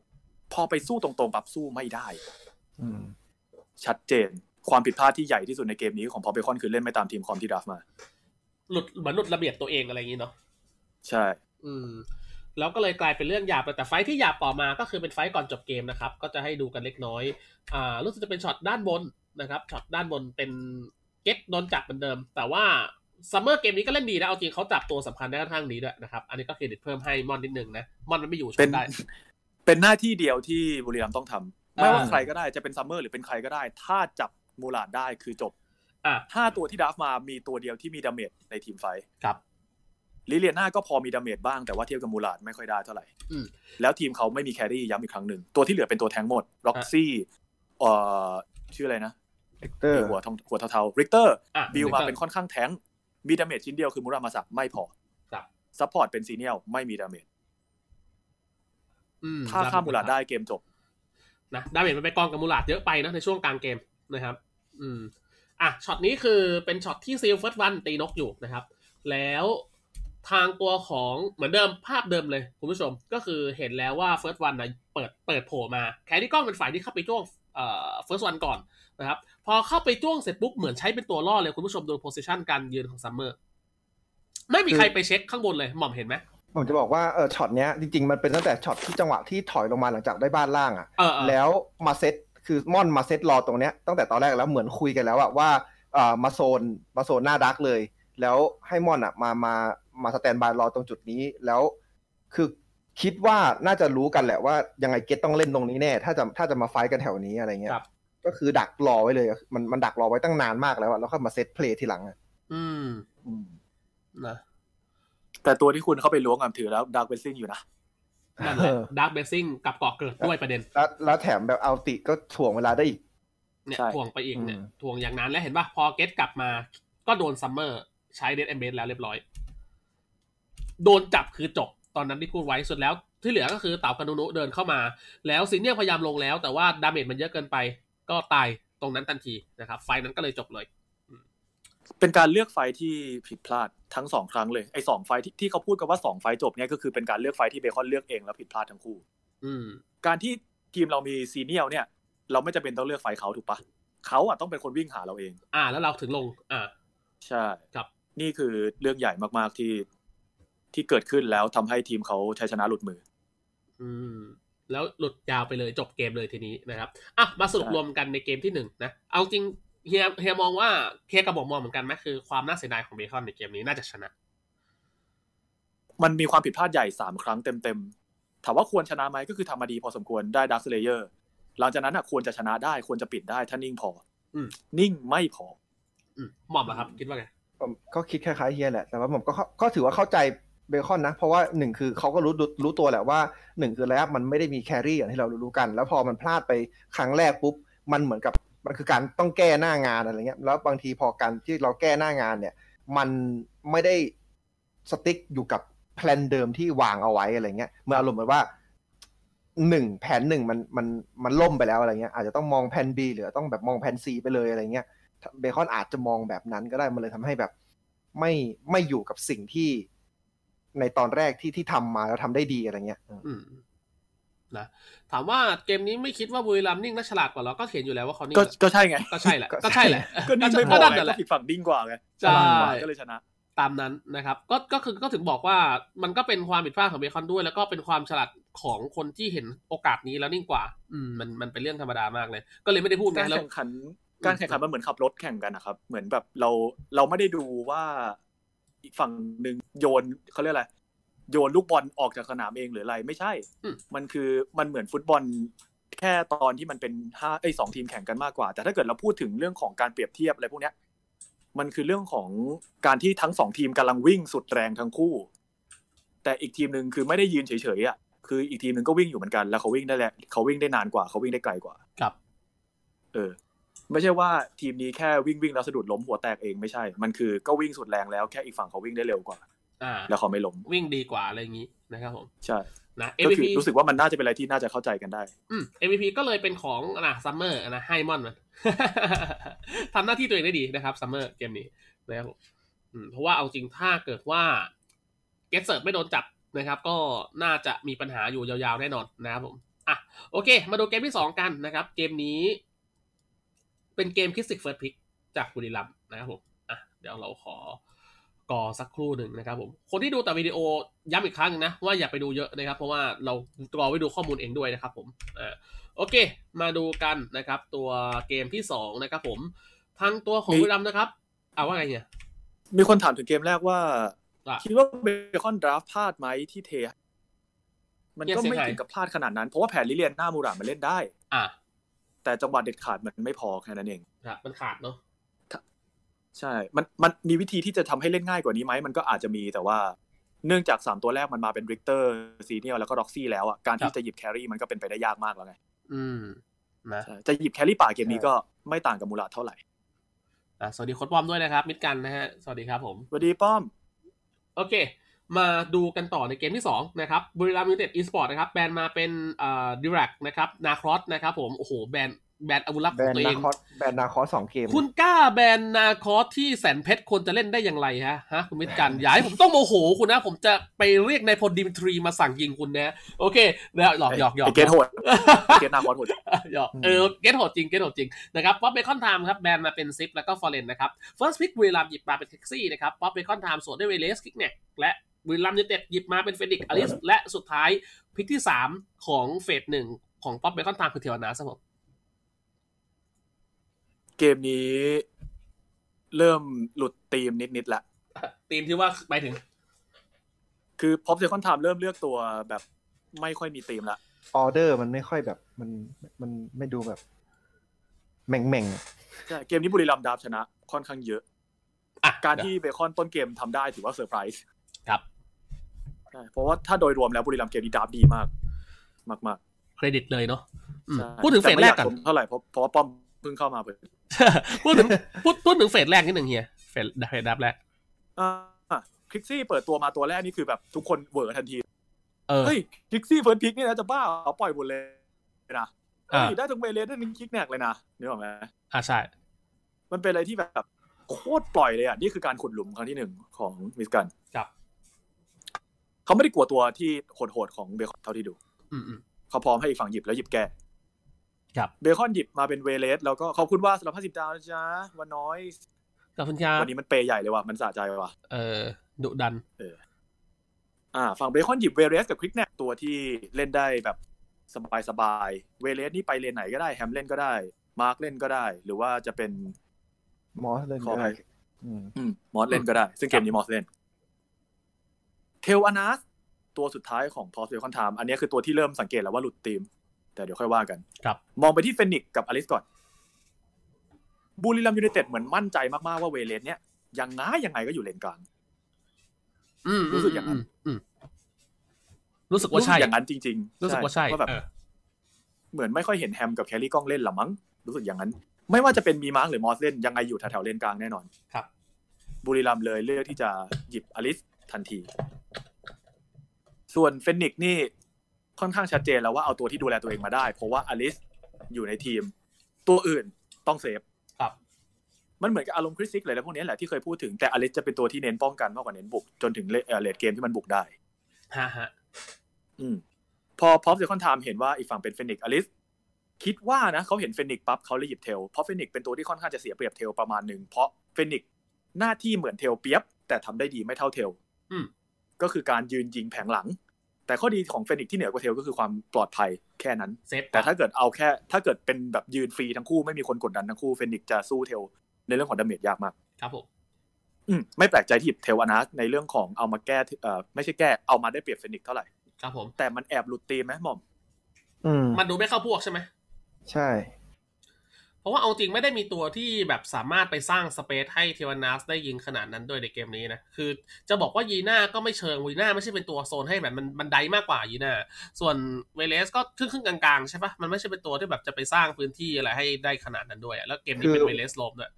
พอไปสู้ตรงๆปรับสู้ไม่ได้ชัดเจนความผิดพลาดที่ใหญ่ที่สุดในเกมนี้ของพอเบคอนคือเล่นไม่ตามทีมคอมที่ดราฟมาหลุดระเบียบตัวเองอะไรอย่างนี้เนาะใช่แล้วก็เลยกลายเป็นเรื่องหยาบแต่ไฟที่หยาบต่อมาก็คือเป็นไฟก่อนจบเกมนะครับก็จะให้ดูกันเล็กน้อยรู้สึกจะเป็นช็อตด้านบนนะครับช็อตด้านบนเป็นเก็ตโดนจับเหมือนเดิมแต่ว่าซัมเมอร์เกมนี้ก็เล่นดีนะเอาจริงเขาจับตัวสำคัญได้ค่อนข้างดีด้วยนะครับอันนี้ก็เครดิตเพิ่มให้มอนนิดนึงนะมอนมันไม่อยู่ช่วยได้เป็นหน้าที่เดียวที่บุรีรัมย์ต้องทำไม่ว่าใครก็ได้จะเป็นซัมเมอร์หรือเป็นใครก็ได้ถ้าจับมูลาดได้คือจบ5ตัวที่ดราฟมามีตัวเดียวที่มีดาเมจในทีมไฟครับลิเลียน่าก็พอมีดาเมจบ้างแต่ว่าเทียบกับมูลาดไม่ค่อยได้เท่าไหร่แล้วทีมเขาไม่มีแครี่ย้ำอีกครั้งหนึ่งตัวที่เหลือเป็นตัวแทงหมดร็อกซี่ชื่ออะไรนะริกเตอร์หัวเทาๆริกเตอร์บิลมาเป็นค่อนข้างแทงมีดาเมจชิ้นเดียวคือมูรามาสักไม่พอซัพพอร์ตเป็นซีเนียลไม่มีดาเมจถ้าฆ่ามูลาดได้เกมจบนะดาเมจมันไปกองกับมูลาดเยอะไปนะในช่วงกลางเกมนะครับช็อตนี้คือเป็นช็อตที่ซีลเฟิร์สวันตีนกอยู่นะครับแล้วทางตัวของเหมือนเดิมภาพเดิมเลยคุณผู้ชมก็คือเห็นแล้วว่าเฟิร์สวันนะเปิดโผล่มาแครี่กล้องเป็นฝ่ายที่เข้าไปจ้วงเฟิร์สวันก่อนนะครับพอเข้าไปจ้วงเสร็จปุ๊บเหมือนใช้เป็นตัวล่อเลยคุณผู้ชมดูโพซิชันการยืนของซัมเมอร์ไม่มีใครไปเช็คข้างบนเลยหม่อมเห็นไหมผมจะบอกว่าช็อตเนี้ยจริงๆมันเป็นตั้งแต่ช็อตที่จังหวะที่ถอยลงมาหลังจากได้บ้านล่างอ่ะแล้วมาเซตคือม่อนมาเซตรอตรงเนี้ยตั้งแต่ตอนแรกแล้วเหมือนคุยกันแล้วอะว่ามาโซนหน้าดักเลยแล้วให้ม่อนอะมาสแตนบายรอตรงจุดนี้แล้วคือคิดว่าน่าจะรู้กันแหละว่ายังไงเกตต้องเล่นตรงนี้แน่ถ้าจะมาไฟท์กันแถวนี้อะไรเงี้ยก็คือดักรอไว้เลยมันดักรอไว้ตั้งนานมากแล้วอะแล้วค่อยมาเซตเพลย์ทีหลังอะนะแต่ตัวที่คุณเข้าไปล้วงอ่ะถือแล้วดักเบสซิ่งอยู่นะนั่นแหละดาร์คเบสซิ่งกับก่อเกิดด้วยประเด็นแล้วแถมแบบเอาติก็ถ่วงเวลาได้อีกเนี่ยถ่วงไปอีกเนี่ยถ่วงอย่างนั้นแล้วเห็นป่ะพอเกตกลับมาก็โดนซัมเมอร์ใช้เดดแอมเบสแล้วเรียบร้อยโดนจับคือจบตอนนั้นที่พูดไว้สุดแล้วที่เหลือก็คือเต่ากานูนุเดินเข้ามาแล้วซีเนียร์พยายามลงแล้วแต่ว่าดาเมจมันเยอะเกินไปก็ตายตรงนั้นทันทีนะครับไฟนั้นก็เลยจบเลยเป็นการเลือกไฟที่ผิดพลาดทั้ง2ครั้งเลยไอ้2ไฟที่เขาพูดกันว่า2ไฟจบเนี่ยก็คือเป็นการเลือกไฟที่เบคอนเลือกเองแล้วผิดพลาดทั้งคู่การที่ทีมเรามีซีเนียลเนี่ยเราไม่จำเป็นต้องเลือกไฟเขาถูกปะเขาอ่ะต้องเป็นคนวิ่งหาเราเองแล้วเราถึงลงใช่ครับนี่คือเรื่องใหญ่มากๆที่เกิดขึ้นแล้วทำให้ทีมเขาชัยชนะหลุดมือแล้วหลุดยาวไปเลยจบเกมเลยทีนี้นะครับมาสรุปรวมกันในเกมที่1นะเอาจริงเฮียมองว่าเฮียกับผมมองเหมือนกันไหมคือความน่าเสียดายของเบคอนในเกมนี้น่าจะชนะมันมีความผิดพลาดใหญ่3ครั้งเต็มๆถามว่าควรชนะไหมก็คือทำมาดีพอสมควรได้ดาร์คสเลเยอร์หลังจากนั้นควรจะชนะได้ควรจะปิดได้ถ้านิ่งพอนิ่งไม่พอหม่อมเหรอครับคิดว่าไงผมก็คิดคล้ายๆเฮียแหละแต่ว่าผมก็ถือว่าเข้าใจเบคอนนะเพราะว่า1คือเขาก็รู้ตัวแหละว่า1คือแล้วมันไม่ได้มีแครี่อย่างที่เรารู้กันแล้วพอมันพลาดไปครั้งแรกปุ๊บมันเหมือนกับมันคือการต้องแก้หน้างานอะไรเงี้ยแล้วบางทีพอการที่เราแก้หน้างานเนี่ยมันไม่ได้สติ๊กอยู่กับแพลนเดิมที่วางเอาไว้อะไรเงี้ยเมื่ออารมณ์แบบว่า1แผน1มันล่มไปแล้วอะไรเงี้ยอาจจะต้องมองแผน B หรือต้องแบบมองแผน C ไปเลยอะไรเงี้ยเบคอนอาจจะมองแบบนั้นก็ได้มันเลยทำให้แบบไม่อยู่กับสิ่งที่ในตอนแรกที่ทำมาแล้วทำได้ดีอะไรเงี้ยนะถามว่าเกมนี้ไม่คิดว่าบุรีรัมย์นิ่งและฉลาดกว่าเราก็เห็นอยู่แล้วว่าเขานิ่งก็ใช่ไงก็ใช่แหละก็นิ่งไม่พอไงอีกฝั่งดิ่งกว่าไงฉลาดกว่าก็เลยชนะตามนั้นนะครับก็คือก็ถึงบอกว่ามันก็เป็นความผิดพลาดของเบคอนด้วยแล้วก็เป็นความฉลาดของคนที่เห็นโอกาสนี้แล้วนิ่งกว่ามันเป็นเรื่องธรรมดามากเลยก็เลยไม่ได้พูดนะแล้ว การแข่งขันมันเหมือนขับรถแข่งกันนะครับเหมือนแบบเราไม่ได้ดูว่าอีกฝั่งนึงโยนเขาเรียกอะไรโยนลูกบอลออกจากสนามเองหรืออะไรไม่ใช่มันเหมือนฟุตบอลแค่ตอนที่มันเป็น2ทีมแข่งกันมากกว่าแต่ถ้าเกิดเราพูดถึงเรื่องของการเปรียบเทียบอะไรพวกเนี้ยมันคือเรื่องของการที่ทั้ง2ทีมกำลังวิ่งสุดแรงทั้งคู่แต่อีกทีมนึงคือไม่ได้ยืนเฉยๆอ่ะคืออีกทีมนึงก็วิ่งอยู่เหมือนกันแล้วเขาวิ่งได้เขาวิ่งได้นานกว่าเขาวิ่งได้ไกลกว่าครับไม่ใช่ว่าทีมนี้แค่วิ่งแล้วสะดุดล้มหัวแตกเองไม่ใช่มันคือก็วิ่งสุดแรงแล้วแค่อีกฝั่งเขาวิ่งได้เร็วกว่าแล้วเขาไม่ล้มวิ่งดีกว่าอะไรอย่างนี้นะครับผมใช่นะก็คือรู้สึกว่ามันน่าจะเป็นอะไรที่น่าจะเข้าใจกันได้MVP ก็เลยเป็นของซัมเมอร์นะไฮมอนมันทำหน้าที่ตัวเองได้ดีนะครับซัมเมอร์เกมนี้นะครับเพราะว่าเอาจริงถ้าเกิดว่าเกสเซิร์ฟไม่โดนจับนะครับก็น่าจะมีปัญหาอยู่ยาวๆแน่นอนนะครับผมอ่ะโอเคมาดูเกมที่2กันนะครับเกมนี้เป็นเกมคลิสติกเฟิร์สพิกจากบุรีรัมย์นะครับผมอ่ะเดี๋ยวเราขอกอสักครู่หนึ่งนะครับผมคนที่ดูแต่วิดีโอย้ำอีกครั้งนะว่าอย่าไปดูเยอะนะครับเพราะว่าเรารอไว้ดูข้อมูลเองด้วยนะครับผมโอเคมาดูกันนะครับตัวเกมที่2นะครับผมทางตัวของบุรีรัมย์นะครับเอาว่าไงเนี่ยมีคนถามถึงเกมแรกว่าคิดว่าเบคอนดราฟพลาดไหมที่เทมันก็ไม่ถึงกับพลาดขนาดนั้นเพราะว่าแผนลิเลียนหน้ามูรามันเล่นได้แต่จังหวะเด็ดขาดมันไม่พอแค่นั้นเองมันขาดเนาะใช่มันมีวิธีที่จะทำให้เล่นง่ายกว่านี้ไหมมันก็อาจจะมีแต่ว่าเนื่องจาก3ตัวแรกมันมาเป็นริกเตอร์ซีเนียร์แล้วก็ด็อกซี่แล้วอ่ะการที่จะหยิบแครี่มันก็เป็นไปได้ยากมากแล้วไงนะจะหยิบแครี่ป่าเกมนี้ก็ไม่ต่างกับมูราเท่าไหร่สวัสดีโค้ชป้อมด้วยนะครับมิตรกันนะฮะสวัสดีครับผมสวัสดีป้อมโอเคมาดูกันต่อในเกมที่2นะครับบุรีรัมย์ยูไนเต็ดอีสปอร์ตนะครับแบนมาเป็นดิรักนะครับนาครอสนะครับผมโอ้โหแบนอาวุธลับของตัวเองแบนนาครอส2เกมคุณกล้าแบนนาครอสที่แสนเพชรควรจะเล่นได้อย่างไรฮะคุณมิตรกันอย่าให้ผมต้องโมโหคุณนะผมจะไปเรียกนายพลดิมิทรีมาสั่งยิงคุณนะโอเคแล้วหลอกหยอกๆเกมโหดเกมนาครอสโหดหยอกเกมโหดจริงนะครับป๊อปเบคอนไทม์ครับแบนมาเป็นซิปแล้วก็ฟอเรนนะครับเฟิร์สพิกบุรีรัมย์หยิบมาเป็นแท็กซี่นะครับป๊อปเบคอนไทม์สวนด้วยเวเลสคิกแน็กและบุรีรัมย์ยูไนเต็ดหยิบมาเป็นเฟนิกซ์อลิสและสุดท้ายพิกที่3ของเฟส1ของป๊อปเบคอนไทม์คือเทวนาครับเกมนี้เริ่มหลุดธีมนิดๆละธีมที่ว่าไปถึงคือพ็อปเซคอนไทม์เริ่มเลือกตัวแบบไม่ค่อยมีธีมละออเดอร์มันไม่ค่อยแบบมันไม่ดูแบบแม่งๆใช่เกมนี้บุรีรัมย์ดาบชนะค่อนข้างเยอะการที่เบคอนต้นเกมทำได้ถือว่าเซอร์ไพรส์ครับใช่เพราะว่าถ้าโดยรวมแล้วบุรีรัมย์เกมนี้ดาบดีมากเครดิตเลยเนาะพูดถึงเฟสแรกกันเท่าไหร่เพราะว่าป้อมเพิ่งเข้ามาเปิดพูดถึงเฟสแรกนิดหนึ่งเฮียเฟสดับแรกคลิกซี่เปิดตัวมาตัวแรกนี่คือแบบทุกคนเวอร์ทันทีเฮ้ยคลิกซี่เฟิร์สพิกนี่นะจะบ้าเอาปล่อยหมดเลยนะได้ทั้งเบเลสได้ทั้งคิกแนกเลยนะนึกออกไหมใช่มันเป็นอะไรที่แบบโคตรปล่อยเลยอ่ะนี่คือการขุดหลุมครั้งที่1ของมิสกันครับเขาไม่ได้กลัวตัวที่โหดๆของเบคอนเท่าที่ดูเขาพร้อมให้อีกฝั่งหยิบแล้วหยิบแกเบคอนหยิบมาเป็นเวเลสแล้วก็ขอบคุณว่าสำหรับ50ดาวนะจ๊ะวันน้อยขอบคุณครับวันนี้มันเปย์ใหญ่เลยว่ะมันสะใจว่ะดุดันฝั่งเบคอนหยิบเวเลสกับควิกแนทตัวที่เล่นได้แบบสบายๆเวเลสนี่ไปเลนไหนก็ได้แฮมเล่นก็ได้มาร์คเล่นก็ได้หรือว่าจะเป็นมอสเล่นก็ได้มอสเล่นก็ได้ซึ่งเกมนี้มอสเล่นเทลอนาสตัวสุดท้ายของพอสเบคอนไทม์อันนี้คือตัวที่เริ่มสังเกตแล้วว่าหลุดทีมแต่เดี๋ยวค่อยว่ากันครับมองไปที่เฟนิกซ์กับอลิสก่อนบุรีรัมย์ยูไนเต็ดเหมือนมั่นใจมากๆว่าเวเลนเนี่ยยังไงก็อยู่เลนกลางรู้สึกอย่างนั้นรู้สึกว่าใช่อย่างนั้นจริงๆรู้สึกว่าใช่ก็แบบเหมือนไม่ค่อยเห็นแฮมกับแครี่กล้องเล่นหรอมั้งรู้สึกอย่างนั้นไม่ว่าจะเป็นมีมาร์คหรือมอสเล่นยังไงอยู่แถวๆเลนกลางแน่นอนครับบุรีรัมย์เลยเลือกที่จะหยิบอลิสทันทีส่วนเฟนิกซ์นี่ค่อนข้างชัดเจนแล้วว่าเอาตัวที่ดูแลตัวเองมาได้เพราะว่าอลิสอยู่ในทีมตัวอื่นต้องเซฟครับมันเหมือนกับอารมณ์คริสติกเลยแล้วพวกนี้แหละที่เคยพูดถึงแต่อลิสจะเป็นตัวที่เน้นป้องกันมากกว่าเน้นบุกจนถึงเลทเกมที่มันบุกได้ฮะพอพ็อปเซคอนไทม์เห็นว่าอีกฝั่งเป็นเฟนิกซ์อลิสคิดว่านะเขาเห็นเฟนิกซ์ปั๊บเขาเลยหยิบเทลเพราะเฟนิกซ์เป็นตัวที่ค่อนข้างจะเสียเปรียบเทลประมาณนึงเพราะเฟนิกซ์หน้าที่เหมือนเทลเปียบแต่ทำได้ดีไม่เท่าเทลก็คือการยืนยิงแผงหลัง แต่ข้อดีของ Fenix ที่เหนือกว่าเทลก็คือความปลอดภัยแค่นั้นแต่ถ้าเกิดเอาแค่ถ้าเกิดเป็นแบบยืนฟรีทั้งคู่ไม่มีคนกดดันทั้งคู่ Fenix จะสู้เทลในเรื่องของดาเมจยากมากครับผมไม่แปลกใจที่เทลอนาในเรื่องของเอามาแก้ไม่ใช่แก้เอามาได้เปรียบ Fenix เท่าไหร่ครับผมแต่มันแอบหลุดตีมมั้ยหม่อมมันดูไม่เข้าพวกใช่มั้ยใช่เพราะว่าเอาจริงไม่ได้มีตัวที่แบบสามารถไปสร้างสเปซให้เทวานาสได้ยิงขนาดนั้นด้วยในเกมนี้นะคือจะบอกว่ายีน่าก็ไม่เชิงยีน่าไม่ใช่เป็นตัวโซนให้แบบมันไดมากกว่ายีน่าส่วนเวเลสก็ครึ่งๆกลางๆใช่ปะมันไม่ใช่เป็นตัวที่แบบจะไปสร้างพื้นที่อะไรให้ได้ขนาดนั้นด้วยแล้วเกมนี้เป็นเวเลสลบด้วย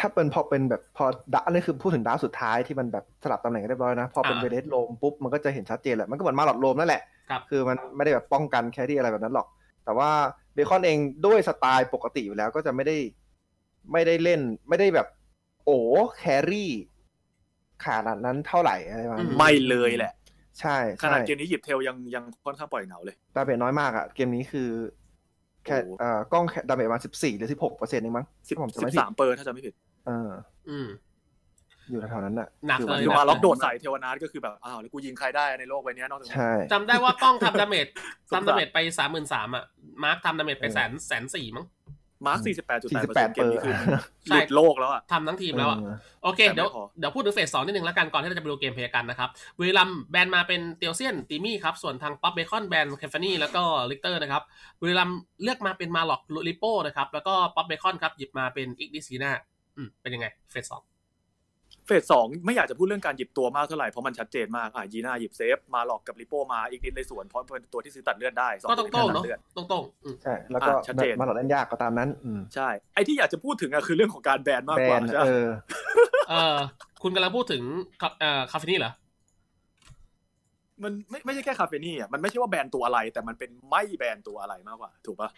ถ้าเป็นพอเป็นแบบพอดะนี่คือพูดถึงดาวสุดท้ายที่มันแบบสลับตำแหน่งกันเรียบร้อยนะพอเป็นเวเลสลบปุ๊บมันก็จะเห็นชัดเจนแหละมันก็เหมือนมาหลอดลมนั่นแหละคือมันไม่ได้แบบป้องกันแครี่อะไรแบบนั้นหรอกแต่ว่าเบคอนเองด้วยสไตล์ปกติอยู่แล้วก็จะไม่ได้เล่นไม่ได้แบบโอ้แครี่ขนาดนั้นเท่าไหร่อะไรประมาณไม่เลยแหละใช่ขนาดเกมนี้หยิบเทลยังค่อนข้างปล่อยเหงาเลยดาเมจน้อยมากอ่ะเกมนี้คือแค่กล้องดาเมจประมาณ14หรือ 16% เองมั้ง13เปอร์ถ้าจำไม่ผิดอยู่แถวๆนั้นน่ะหนักเลยมาล็อกโดดใส่เทวนาทก็คือแบบอ้าวแล้วกูยิงใครได้ในโลกใบนี้นอกจากจำได้ว่ากล้องทำดาเมจไป 33,000 อ่ะมาร์คทำดาเมจไป140,000มั้งมาร์ค 48.8% เกมนี้คือหลุดโลกแล้วอ่ะทำทั้งทีมแล้วอ่ะโอเคเดี๋ยวพูดถึงเฟส2นิดนึงละกันก่อนที่เราจะไปดูเกมเพลย์กันนะครับเวลัมแบนมาเป็นเตียวเซียนติมี่ครับส่วนทางป๊อปเบคอนแบนเคฟานี่แล้วก็ลิกเตอร์นะครับเวลัมเลือกมาเป็นมาล็อกลิโป้นะครับแล้วก็ป๊อปเบคอนครับหยิบมาเป็นอิกดิซีน่าเป็นยังไงเฟส2เฟส2ไม่อยากจะพูดเรื่องการหยิบตัวมากเท่าไหร่เพราะมันชัดเจนมากยีน่าหยิบเซฟมาหลอกกับลิโป้มาอีกนิดเลยส่วนเพราะเป็นตัวที่ซื้อตัดเลือดได้2ก็ต้องเนาะต้องใช่แล้วก็มาหลอกเล่นยากก็ตามนั้นใช่ไอ้ที่อยากจะพูดถึงอะคือเรื่องของการแบนมากกว่าใช่คุณกำลังพูดถึงคาเฟนี่เหรอมันไม่ใช่แค่คาเฟนี่อะมันไม่ใช่ว่าแบนตัวอะไรแต่มันเป็นไม่แบนตัวอะไรมากกว่าถูกป่ะ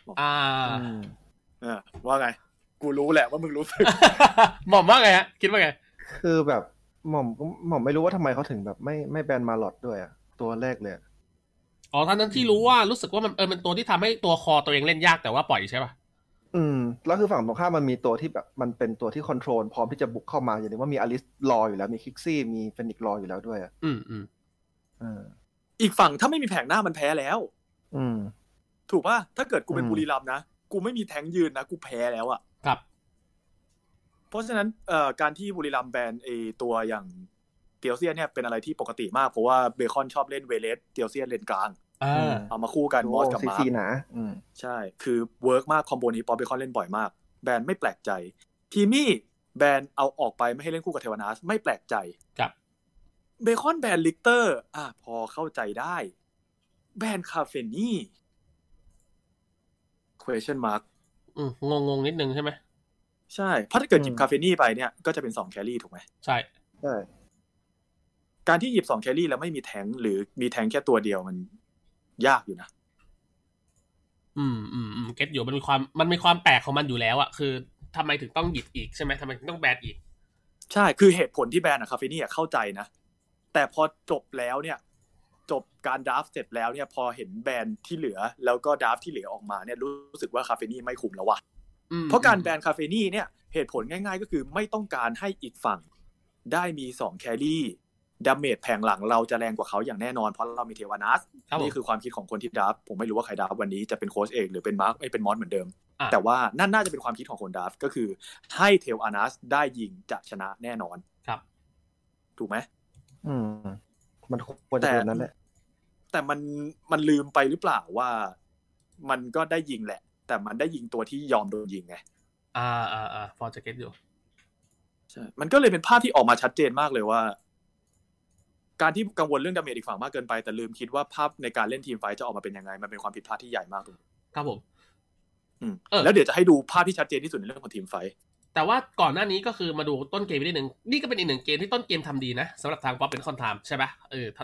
ว่าไงกูรู้แหละว่ามึงรู้สึกหม่อมว่าไงฮะคิดว่าไงคือแบบหม่อมไม่รู้ว่าทำไมเขาถึงแบบไม่แบนมาลอดด้วยอ่ะตัวแรกเลยอ๋อทั้งที่รู้ว่ารู้สึกว่ามันมันตัวที่ทำให้ตัวคอตัวเองเล่นยากแต่ว่าปล่อยใช่ป่ะแล้วคือฝั่งตรงข้ามมันมีตัวที่แบบมันเป็นตัวที่คอนโทรลพร้อมที่จะบุกเข้ามาอย่างนึงว่ามีอลิสรออยู่แล้วมีคิกซี่มีเฟนิกซ์รออยู่แล้วด้วยอ่ะอีกฝั่งถ้าไม่มีแผงหน้ามันแพ้แล้วถูกป่ะถ้าเกิดกูเป็นบุรีรัมย์นะกูไม่มีแทงยืนนะกูแพ้แล้วอ่ะครับเพราะฉะนั้นการที่บุรีรัมย์แบนไอ้ตัวอย่างเตียวเซียนเนี่ยเป็นอะไรที่ปกติมากเพราะว่าเบคอนชอบเล่นเวเลสเตียวเซียนเลนกลางเอามาคู่กันมอสกับมาร์คนะใช่คือเวิร์กมากคอมโบนี้พอเบคอนเล่นบ่อยมากแบนไม่แปลกใจทีมี่แบนเอาออกไปไม่ให้เล่นคู่กับเทวานาสไม่แปลกใจครับเบคอนแบนลิกเตอร์พอเข้าใจได้แบนคาเฟนี่ question mark งงนิดนึงใช่มั้ยใช่เพราะถ้าเกิดหยิบคาเฟนี่ไปเนี่ยก็จะเป็น2แครี่ถูกไหมใช่การที่หยิบ2แครี่แล้วไม่มีแทงหรือมีแทงแค่ตัวเดียวมันยากอยู่นะเก็ตอยู่มันมีความแปลกของมันอยู่แล้วอ่ะคือทำไมถึงต้องหยิบอีกใช่ไหมทำไมถึงต้องแบนอีกใช่คือเหตุผลที่แบนอะคาเฟนี่อะเข้าใจนะแต่พอจบแล้วเนี่ยจบการดราฟเสร็จแล้วเนี่ยพอเห็นแบนที่เหลือแล้วก็ดราฟที่เหลือออกมาเนี่ยรู้สึกว่าคาเฟนี่ไม่คุ้มแล้วว่ะเพราะการแบนคาเฟนี่เนี่ยเหตุผลง่ายๆก็คือไม่ต้องการให้อีกฝั่งได้มี2แครี่ดาเมจแผงหลังเราจะแรงกว่าเขาอย่างแน่นอนเพราะเรามีเทวานาสนี่คือความคิดของคนที่ดราฟผมไม่รู้ว่าใครดราฟวันนี้จะเป็นโค้ชเอกหรือเป็นมาร์คเป็นมอสเหมือนเดิมแต่ว่านั่นน่าจะเป็นความคิดของคนดราฟก็คือให้เทวานาสได้ยิงจะชนะแน่นอนครับถูกไหมมันควรจะแบบนั้นแหละแต่มันลืมไปหรือเปล่าว่ามันก็ได้ยิงแหละแต่มันได้ยิงตัวที่ยอมโดนยิงไงพอจะเก็ตอยู่ใช่มันก็เลยเป็นภาพที่ออกมาชัดเจนมากเลยว่าการที่กังวลเรื่องดาเมจอีกฝั่งมากเกินไปแต่ลืมคิดว่าภาพในการเล่นทีมไฟท์จะออกมาเป็นยังไงมันเป็นความผิดพลาดที่ใหญ่มากตรงนี้ครับผมแล้วเดี๋ยวจะให้ดูภาพที่ชัดเจนที่สุดในเรื่องของทีมไฟท์แต่ว่าก่อนหน้านี้ก็คือมาดูต้นเกมนิดนึงนี่ก็เป็นอีกหนึ่งเกมที่ต้นเกมทำดีนะสำหรับทางป๊อปเป็นคอนไทม์ใช่ป่ะ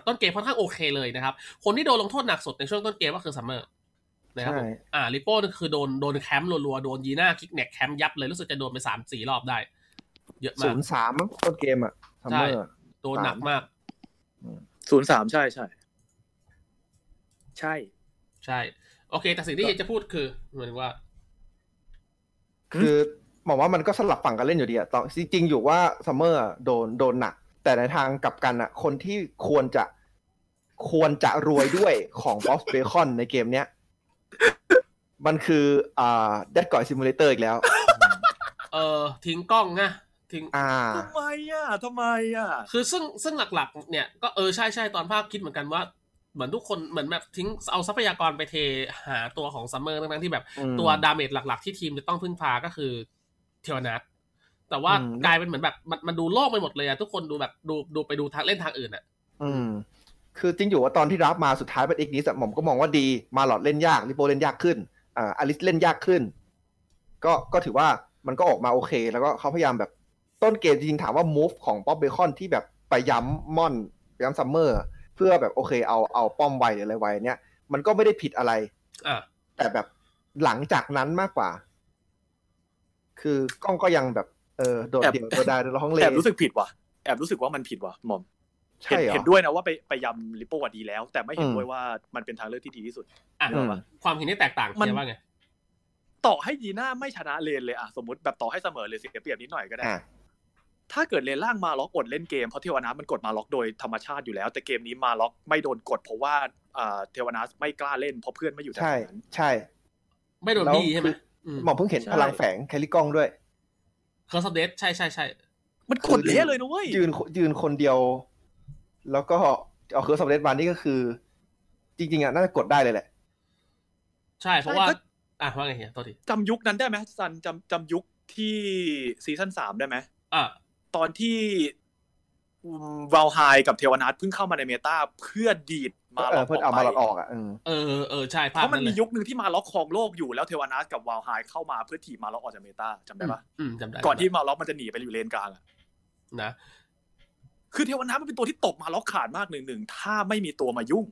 ต้นเกมค่อนข้างโอเคเลยนะครับคนที่โดนลงโทษหนักสุดในช่วงต้นเกมก็คือซัมเมอร์นะครับลิโป้นี่คือโดนแคมป์รัวๆโดนยีน่าคิกแน็กแคมป์ยับเลยรู้สึกจะโดนไป 3-4 รอบได้เยอะมาก 0-3 มั้งต้นเกมอ่ะซัมเมอร์โดนหนักมาก 0-3 ใช่ๆใช่ใช่โอเคแต่สิ่งที่อยากจะพูดคือเหมือนว่าคือบอกว่ามันก็สลับฝั่งกันเล่นอยู่ดีอ่ะจริงๆอยู่ว่าซัมเมอร์โดนหนักแต่ในทางกลับกันอ่ะคนที่ควรจะ ควรจะรวยด้วยของ Boss Bacon ในเกมเนี้ยมันคือDead Guy Simulator อีกแล้วทิ้งกล้องนะทิ้งทำไมอ่ะคือซึ่งหลักๆเนี่ยก็ใช่ๆตอนภาคคิดเหมือนกันว่าเหมือนทุกคนเหมือนแบบทิ้งเอาทรัพยากรไปเทหาตัวของซัมเมอร์ทั้งๆที่แบบตัวดาเมจหลักๆที่ทีมจะต้องพึ่งพาก็คือเทวนัทแต่ว่ากลายเป็นเหมือนแบบมันดูโลกไปหมดเลยอ่ะทุกคนดูแบบดูไปดูทางเล่นทางอื่นอ่ะคือจริงอยู่ว่าตอนที่รับมาสุดท้ายเป็นอีกนี้ผมก็มองว่าดีมาหลอดเล่นยากลิโปเล่นยากขึ้นอลิสเล่นยากขึ้นก็ถือว่ามันก็ออกมาโอเคแล้วก็เขาพยายามแบบต้นเกมจริงถามว่ามูฟของป๊อปเบคอนที่แบบไปย้ำม่อนไปย้ำซัมเมอร์เพื่อแบบโอเคเอาป้อมไวหรืออะไรไวเนี้ยมันก็ไม่ได้ผิดอะไรแต่แบบหลังจากนั้นมากกว่าคือกล้องก็ยังแบบโดดเดี่ยวโดดดายร้องเลแอบรู้สึกผิดว่ะแอบรู้สึกว่ามันผิดว่ะหม่อมเห็นด้วยนะว่าไปยำลิปโปว่าดีแล้วแต่ไม่เห็นด้วยว่ามันเป็นทางเลือกที่ดีที่สุดความเห็นที่แตกต่างกันว่าไงต่อให้ยีน่าไม่ชนะเลนเลยอะสมมติแบบต่อให้เสมอเลยเสียเปรียบนิดหน่อยก็ได้ถ้าเกิดเลนล่างมาล็อกอดเล่นเกมเพราะเทวนาสมันกดมาล็อกโดยธรรมชาติอยู่แล้วแต่เกมนี้มาล็อกไม่โดนกดเพราะว่าเทวนาสไม่กล้าเล่นเพราะเพื่อนไม่อยู่ทางนั้นใช่ไม่โดนบี้ใช่ไหมหม่อมเพิ่งเห็นพลังแฝงแคลิกองด้วยเคอร์สเดทใช่มันกดเละเลยนะเว้ยยืนคนเดียวแล้วก็เอาเคอร์สเดทมานี่ก็คือจริงๆอ่ะน่าจะกดได้เลยแหละใช่เพราะว่าว่าไงเนี่ยตอนนี้จำยุคนั้นได้ไหมซันจำยุคที่ซีซั่น3ได้ไหมตอนที่วาลไฮกับเทวนาทเพิ่งเข้ามาในเมตาเพื่อดีดมาล็อกเพื่อเอามาล็อกออกอ่ะใช่เพราะมันมียุคนึงที่มาล็อกครองโลกอยู่แล้วเทวนาทกับวาลไฮเข้ามาเพื่อถีบมาล็อกออกจากเมตาจำได้ปะจำได้ก่อนที่มาล็อกมันจะหนีไปอยู่เลนกลางอ่ะนะคือเทวนาทมันเป็นตัวที่ตบมาล็อกขาดมากหนึ่งถ้าไม่มีตัวมายุ่ง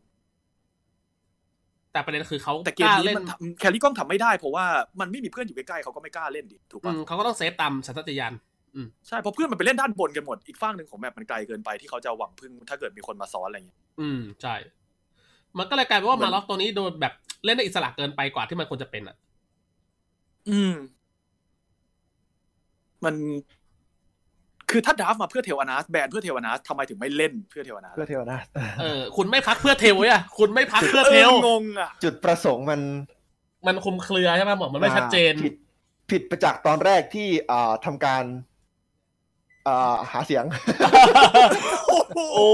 แต่ประเด็นคือเขาแต่เกมนี้มันแคลรี่กล้องทำไม่ได้เพราะว่ามันไม่มีเพื่อนอยู่ใกล้ๆเขาก็ไม่กล้าเล่นดิถูกป่ะเขาก็ต้องเซฟตามสัญชาตญาณใช่เพราะเพื่อนมันไปเล่นด้านบนกันหมดอีกฝั่งนึงของแมปมันไกลเกินไปที่เขาจะหวังพึ่งถ้าเกิดมีคนมาซ้อนอะไรอย่างเงี้ยใช่มันก็เลยกลายเป็นว่ามาล็อกตัวนี้โดนแบบเล่นได้อิสระเกินไปกว่าที่มันควรจะเป็นอ่ะมันคือถ้าดราฟมาเพื่อเทวนาสแบนเพื่อเทวนาสทำไมถึงไม่เล่นเพื่อเทวนาสคุณไม่พักเพื่อเทวอ่ะคุณไม่พักเพื่อเทวงงอ่ะจุดประสงค์มันคลุมเครือใช่ไหมบอกมันไม่ชัดเจนผิดไปจากตอนแรกที่ทำการหาเสียงโอ้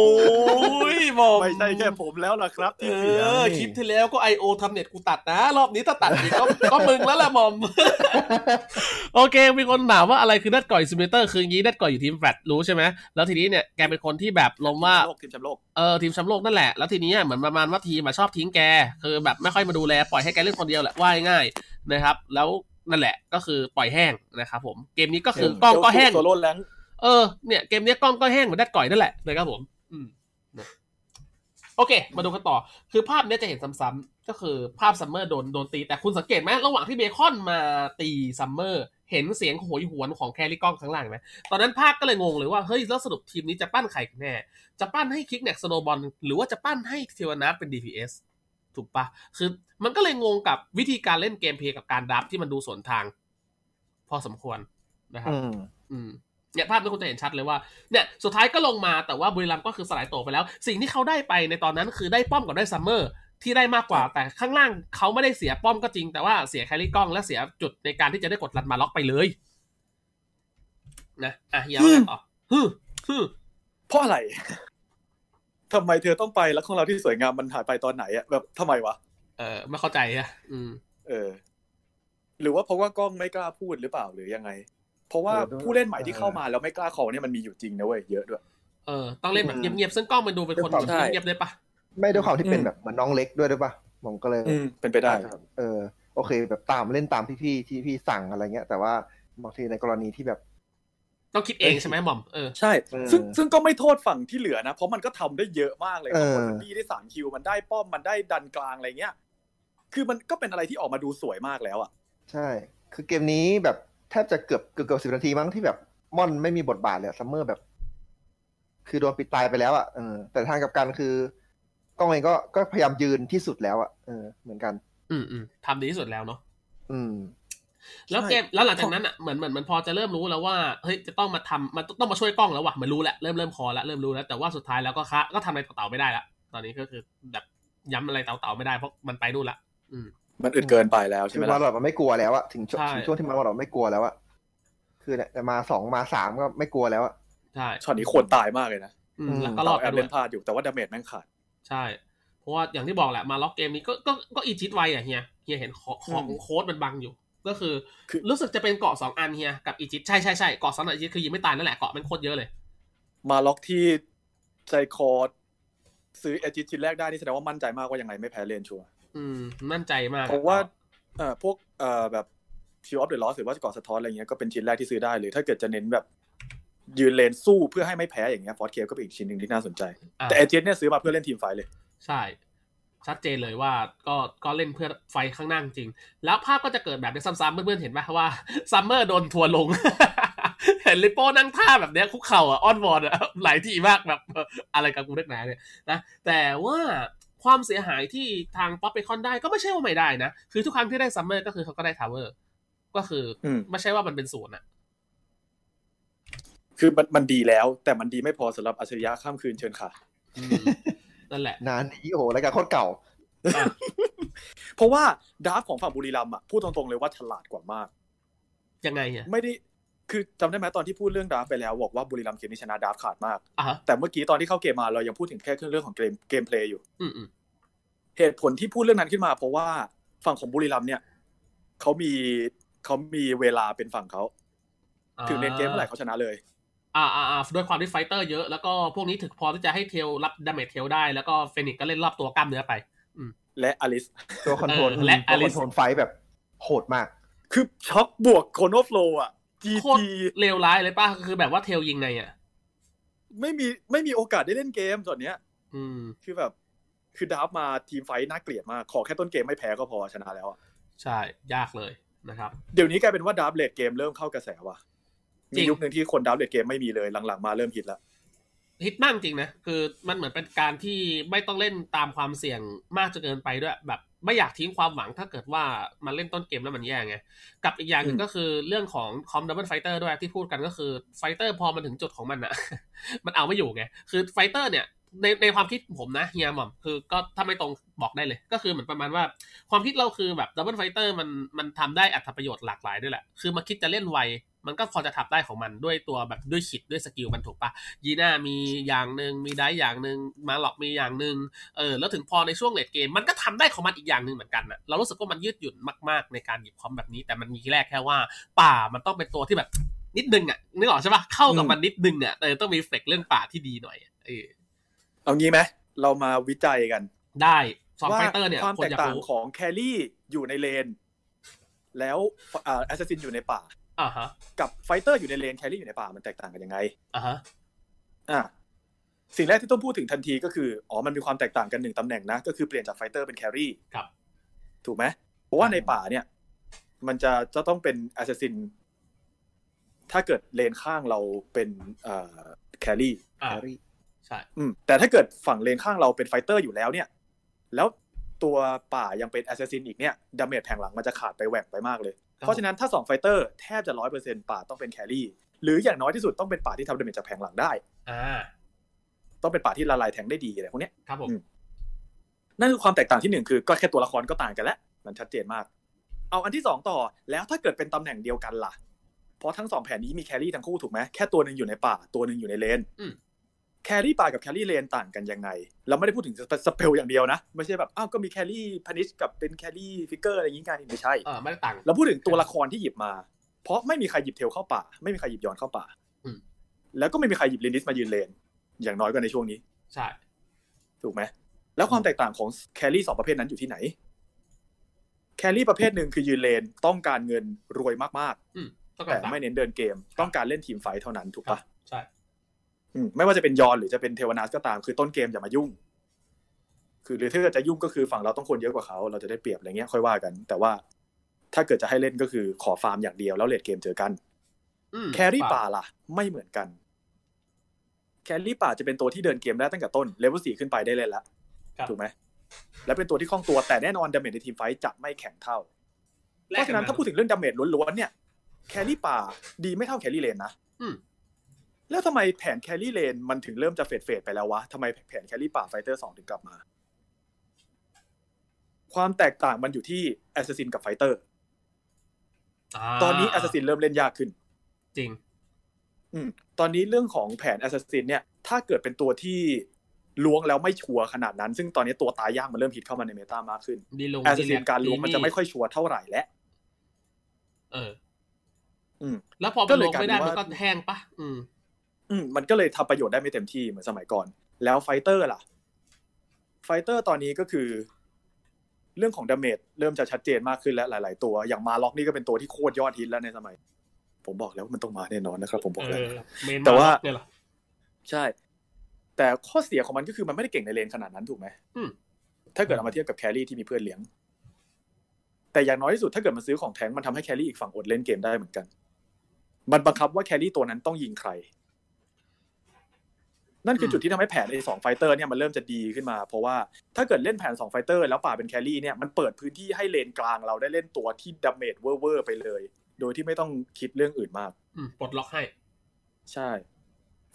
ยบอกไม่ใช่แค่ผมแล้วล่ะครับที่เสียคลิปที่แล้วก็ IO ทำเน็ตกูตัดนะรอบนี้ถ้าตัดอีกก็มึงแล้วล่ะหม่อมโอเคมีคนถามว่าอะไรคือนัดก่อยซิมูเลเตอร์คืองี้นัดก่อยอยู่ทีมแฟตรู้ใช่ไหมแล้วทีนี้เนี่ยแกเป็นคนที่แบบลงว่าทีมแชมป์โลกทีมแชมป์โลกนั่นแหละแล้วทีนี้เหมือนประมาณว่าทีมชอบทิ้งแกคือแบบไม่ค่อยมาดูแลปล่อยให้แกเล่นคนเดียวแหละว่าง่ายนะครับแล้วนั่นแหละก็คือปล่อยแห้งนะครับผมเกมนี้ก็คือกล้องก็แห้งตัวโลดแรงเนี่ยเกมนี้กล้องก็แห้งเหมือนดัดก่อยนั่นแหละนะครับผมโอเคมาดูกันต่อคือภาพนี้จะเห็นซ้ำๆก็คือภาพซัมเมอร์โดนตีแต่คุณสังเกตไหมระหว่างที่เบคอนมาตีซัมเมอร์เห็นเสียงโหยหวนของแคลรี่กล้องข้างล่างไหมตอนนั้นภาพก็เลยงงเลยว่าเฮ้ยแล้วสรุปทีมนี้จะปั้นใครกันแน่จะปั้นให้คิกแน็กสโนบอลหรือว่าจะปั้นให้เทวนาทเป็น DPS ถูกปะคือมันก็เลยงงกับวิธีการเล่นเกมเพลย์กับการดับที่มันดูสวนทางพอสมควรนะครับเนี่ยภาพนี้คุณจะเห็นชัดเลยว่าเนี่ยสุดท้ายก็ลงมาแต่ว่าบุรีรัมย์ก็คือสลายตัวไปแล้วสิ่งที่เขาได้ไปในตอนนั้นคือได้ป้อมกับได้ซัมเมอร์ที่ได้มากกว่าแต่ข้างล่างเขาไม่ได้เสียป้อมก็จริงแต่ว่าเสียแคลรี่กล้องและเสียจุดในการที่จะได้กดรันมาล็อกไปเลยนะเฮียว่าต่อเพราะอะไรทำไมเธอต้องไปแล้วของเราที่สวยงามมันหายไปตอนไหนอะแบบทำไมวะไม่เข้าใจอะหรือว่าเพราะว่ากล้องไม่กล้าพูดหรือเปล่าหรือยังไงเพราะว่าผู้เล่นใหม่ที่เข้ามาแล้วไม่กล้าขอเนี่ยมันมีอยู่จริงนะเว้ยเยอะด้วยต้องเล่นแบบเงียบๆซึ่งกล้องมันดูเป็นคนเงียบๆได้ปะไม่ด้วยความที่เป็นแบบเหมือนน้องเล็กด้วยได้ปะผมก็เลยเป็นไปได้โอเคแบบตามเล่นตามที่พี่สั่งอะไรเงี้ยแต่ว่าบางทีในกรณีที่แบบต้องคิดเองใช่ไหมหม่อมใช่ซึ่งก็ไม่โทษฝั่งที่เหลือนะเพราะมันก็ทำได้เยอะมากเลยคนมันดีได้3คิวมันได้ป้อมมันได้ดันกลางอะไรเงี้ยคือมันก็เป็นอะไรที่ออกมาดูสวยมากแล้วอ่ะใช่คือเกมนี้แบบแทบจะเกือบ10นาทีมั้งที่แบบม่อนไม่มีบทบาทเลยซัมเมอร์แบบคือโดนปิดตายไปแล้วอ่ะแต่ทางกับการคือกล้องเองก็พยายามยืนที่สุดแล้วอ่ะเหมือนกันทำดีที่สุดแล้วเนาะแล้วเกมแล้วหลังจากนั้นอ่ะเหมือนพอจะเริ่มรู้แล้วว่าเฮ้ยจะต้องมาทำมันต้องมาช่วยกล้องแล้วว่ะมันรู้แหละเริ่มคอแล้วเริ่มรู้แล้วแต่ว่าสุดท้ายแล้วก็ทำอะไรต่อไม่ได้ละ ตอนนี้ก็คือแบบย้ำอะไรเต่าๆไม่ได้เพราะมันไปนู่นละมันอึดเกินไปแล้วใช่ไหมล่ะวอลเลตมันไม่กลัวแล้วอะถึงช่วงที่มันวอลเลตไม่กลัวแล้วอะคือเนี่ยมา2มา3ก็ไม่กลัวแล้วอะใช่ช็อตนี้ควรตายมากเลยนะแล้วก็รอดแอบเล่นพลาดอยู่แต่ว่าดาเมจแม่งขาดใช่เพราะว่าอย่างที่บอกแหละมาล็อกเกมนี้ก็อีจิตไวอะเฮียเห็นของโค้ดมันบังอยู่ก็คือรู้สึกจะเป็นเกาะ2อันเฮียกับอีจิตใช่ๆๆเกาะ2อันอีจิตคือยิงไม่ตายนั่นแหละเกาะมันโคตรเยอะเลยมาล็อกที่ใจคอซื้ออีจิตชิ้นแรกได้นี่แสดงว่ามั่นใจมากว่ายังไงไม่แพ้เลนชัวมั่นใจมากเพราะว่าพวกแบบชิวออฟเดอะลอสหรือว่าเกาะสะท้อนอะไรเงี้ยก็เป็นชิ้นแรกที่ซื้อได้หรือถ้าเกิดจะเน้นแบบยืนเลนสู้เพื่อให้ไม่แพ้อย่างเงี้ยฟอร์สเคฟก็เป็นอีกชิ้นหนึ่งที่น่าสนใจแต่เอเจนต์เนี่ยซื้อมาเพื่อเล่นทีมไฟเลยใช่ชัดเจนเลยว่าก็เล่นเพื่อไฟข้างหน้าจริงแล้วภาพก็จะเกิดแบบนี้ซ้ำๆเพื่อนๆเห็นไหมว่าซัมเมอร์โดนทัวร์ลง เห็นลิปโป้นั่งท่าแบบเนี้ยคุกเข่าอ้อนวอนหลายทีมากแบบอะไรกับกูนักหนาเนี่ยนะแต่ว่าความเสียหายที่ทางป๊อปไปคอนได้ก็ไม่ใช่ว่าไม่ได้นะคือทุกครั้งที่ได้ซัมเมอร์ก็คือเขาก็ได้ทาวเวอร์ก็คือไม่ใช่ว่ามันเป็นศูนย์อะคือมันดีแล้วแต่มันดีไม่พอสำหรับอัจฉริยะข้ามคืนเชิญค่ะนั่นแหละนานอีโอรายการโคตรเก่า เพราะว่าดราฟของฝั่งบุรีรัมย์อะพูดตรงๆเลยว่าฉลาดกว่ามากยังไงเนี่ยไม่ได้คือจำได้ไหมตอนที่พูดเรื่องดราฟไปแล้วบอกว่าบุรีรัมย์เกมนี้ชนะดราฟขาดมากแต่เมื่อกี้ตอนที่เข้าเกมมาเรายังพูดถึงแค่เรื่องของเกมเพลย์อยู่เหตุผลที่พูดเรื่องนั้นขึ้นมาเพราะว่าฝั่งของบุรีรัมย์เนี่ยเขามีเวลาเป็นฝั่งเขาถึงเล่นเกมเมื่อไหร่เขาชนะเลยด้วยความที่ไฟเตอร์เยอะแล้วก็พวกนี้ถึงพอที่จะให้เทลรับดาเมจเทลได้แล้วก็เฟนิกซ์ก็เล่นรอบตัวกล้ามเนื้อไปและอลิสตัวคอนโทรลและอลิสคอนโทรลไฟแบบโหดมากคือช็อคบวกโคโนโฟลอ่ะโคตรเลวร้ายเลยป่ะคือแบบว่าเทลยิงไงอ่ะไม่มีโอกาสได้เล่นเกมตอนเนี้ยคือแบบคือดราฟมาทีมไฟน่าเกลียดมากขอแค่ต้นเกมไม่แพ้ก็พอชนะแล้วอ่ะใช่ยากเลยนะครับเดี๋ยวนี้กลายเป็นว่าดราฟเลทเกมเริ่มเข้ากระแสว่ะมียุคนึงที่คนดราฟเลทเกมไม่มีเลยหลังๆมาเริ่มฮิตแล้วฮิตมากจริงนะคือมันเหมือนเป็นการที่ไม่ต้องเล่นตามความเสี่ยงมากจนเกินไปด้วยแบบไม่อยากทิ้งความหวังถ้าเกิดว่ามันเล่นต้นเกมแล้วมันแย่ไงกับอีกอย่างนึงก็คือเรื่องของคอมดับเบิลไฟเตอร์ด้วยที่พูดกันก็คือไฟเตอร์พอมันถึงจุดของมันน่ะ มันเอาไม่อยู่ไงคือไฟเตอร์เนี่ยในความคิดผมนะเฮียหม่อมคือก็ถ้าไม่ตรงบอกได้เลยก็คือเหมือนประมาณว่าความคิดเราคือแบบดับเบิลไฟเตอร์มันทำได้อัตประโยชน์หลากหลายด้วยแหละคือมาคิดจะเล่นไวมันก็พอจะทับได้ของมันด้วยตัวแบบด้วยคิดด้วยสกิลมันถูกปะยีน่ามีอย่างนึงมีได้อย่างนึงมาหลอกมีอย่างนึงแล้วถึงพอในช่วงเลทเกมมันก็ทำได้ของมันอีกอย่างนึงเหมือนกันนะเรารู้สึกว่ามันยืดหยุ่นมากๆในการหยิบคอมแบบนี้แต่มันมีแรกแค่ว่าป่ามันต้องเป็นตัวที่แบบนิดนึงอ่ะนึกออกใช่ปะเข้ากับมันนิดนึงอ่ะต้องมีเฟกเรื่องป่าที่ดีหน่อยเอางี้ไหมเรามาวิจัยกันได้สองไฟเตอร์เนี่ยความแตกต่างของแครี่อยู่ในเลนแล้วแอสซัสซินอยู่ในป่ากับไฟเตอร์อยู่ในเลนแครี่อยู่ในป่ามันแตกต่างกันยังไงสิ่งแรกที่ต้องพูดถึงทันทีก็คือมันมีความแตกต่างกัน1ตำแหน่งนะก็คือเปลี่ยนจากไฟเตอร์เป็นแครี่ครับถูกไหมเพราะว่าในป่าเนี่ยมันจะต้องเป็นแอสซัสซินถ้าเกิดเลนข้างเราเป็นแครี่ใช่แต่ถ้าเกิดฝั่งเลนข้างเราเป็นไฟเตอร์อยู่แล้วเนี่ยแล้วตัวป่ายังเป็นแอสซัสซินอีกเนี่ยดาเมจแผงหลังมันจะขาดไปแหว่งไปมากเลยเพราะฉะนั้นถ้า2ไฟเตอร์แทบจะ 100% ป่าต้องเป็นแครี่หรืออย่างน้อยที่สุดต้องเป็นป่าที่ทำดาเมจจากแผงหลังได้ต้องเป็นป่าที่ละลายแทงได้ดีอะไรพวกเนี้ยครับผมนั่นคือความแตกต่างที่1คือก็แค่ตัวละครก็ต่างกันแล้วมันชัดเจนมากเอาอันที่2ต่อแล้วถ้าเกิดเป็นตำแหน่งเดียวกันล่ะเพราะทั้ง2แผนนี้มีแครี่ทั้งคู่ถูกมั้ยแค่ตัวนึงอยู่ในป่าตัวนึงอยู่ในเลนแครี่ป่ากับแครี่เลนต่างกันยังไงเราไม่ได้พูดถึงสเปลอย่างเดียวนะไม่ใช่แบบอ้าวก็มีแครี่พานิชกับเป็นแครี่ฟิกเกอร์อะไรอย่างงี้กันไม่ใช่ไม่ได้ต่างเราพูดถึงตัวละครที่หยิบมาเพราะไม่มีใครหยิบเทลเข้าป่าไม่มีใครหยิบยอนเข้าป่าแล้วก็ไม่มีใครหยิบลินิสมายืนเลนอย่างน้อยกว่าในช่วงนี้ใช่ถูกมั้ยแล้วความแตกต่างของแครี่2ประเภทนั้นอยู่ที่ไหนแครี่ประเภทนึงคือยืนเลนต้องการเงินรวยมากๆแต่ไม่เน้นเดินเกมต้องการเล่นทีมไฟท์เท่านั้นถูกป่ะใช่ไม่ว่าจะเป็นยอนหรือจะเป็นเทวนาสก็ตามคือต้นเกมอย่ามายุ่งคือหรือถ้าเกิดจะยุ่งก็คือฝั่งเราต้องคนเยอะกว่าเขาเราจะได้เปรียบอะไรเงี้ยค่อยว่ากันแต่ว่าถ้าเกิดจะให้เล่นก็คือขอฟาร์มอย่างเดียวแล้วเลทเกมเจอกันแครี่ป่าล่ะไม่เหมือนกันแครี่ป่าจะเป็นตัวที่เดินเกมได้ตั้งแต่ต้นเลเวล4ขึ้นไปได้เล่นละถูกไหมและเป็นตัวที่คล่องตัวแต่แน่นอนดาเมจในทีมไฟจะไม่แข็งเท่าเพราะฉะนั้นถ้าพูดถึงเรื่องดาเมจล้วนๆเนี่ยแครี่ป่าดีไม่เท่าแครี่เลนนะ แล้วทำไมแผนแครี่เลนมันถึงเริ่มจะเฟดไปแล้ววะทำไมแผนแครี่ป่าไฟเตอร์2ถึงกลับมาความแตกต่างมันอยู่ที่แอสซัสซินกับไฟเตอร์ตอนนี้แอสซัสซินเริ่มเล่นยากขึ้นจริงตอนนี้เรื่องของแผนแอสซัสซินเนี่ยถ้าเกิดเป็นตัวที่ล้วงแล้วไม่ชัวร์ขนาดนั้นซึ่งตอนนี้ตัวตายยากมันเริ่มฮิตเข้ามาในเมตามากขึ้นแอสซัสซินการล้วงมันจะไม่ค่อยชัวร์เท่าไหร่และแล้วพอมันล้วงไม่ได้มันก็แห้งปะมันก็เลยทำประโยชน์ได้ไม่เต็มที่เหมือนสมัยก่อนแล้วไฟเตอร์ล่ะไฟเตอร์ตอนนี้ก็คือเรื่องของดาเมจเริ่มจะชัดเจนมากขึ้นแล้วหลายๆตัวอย่างมาล็อกนี่ก็เป็นตัวที่โคตรยอดฮิตแล้วในสมัยผมบอกแล้วมันต้องมาแน่นอนนะครับผมบอกแล้วแต่ว่าใช่แต่ข้อเสียของมันก็คือมันไม่ได้เก่งในเลนขนาดนั้นถูกไหมถ้าเกิดเอามาเทียบกับแครี่ที่มีเพื่อนเลี้ยงแต่อย่างน้อยที่สุดถ้าเกิดมันซื้อของแทงมันทำให้แครี่อีกฝั่งอดเล่นเกมได้เหมือนกันมันบังคับว่าแครี่ตัวนั้นต้องยิงใครนั่นคือจุดที่ทำให้แผนไอ้2ไฟเตอร์เนี่ยมันเริ่มจะดีขึ้นมาเพราะว่าถ้าเกิดเล่นแผน2ไฟเตอร์แล้วป่าเป็นแครี่เนี่ยมันเปิดพื้นที่ให้เลนกลางเราได้เล่นตัวที่ดาเมจเว่อร์ๆไปเลยโดยที่ไม่ต้องคิดเรื่องอื่นมากปลดล็อกให้ใช่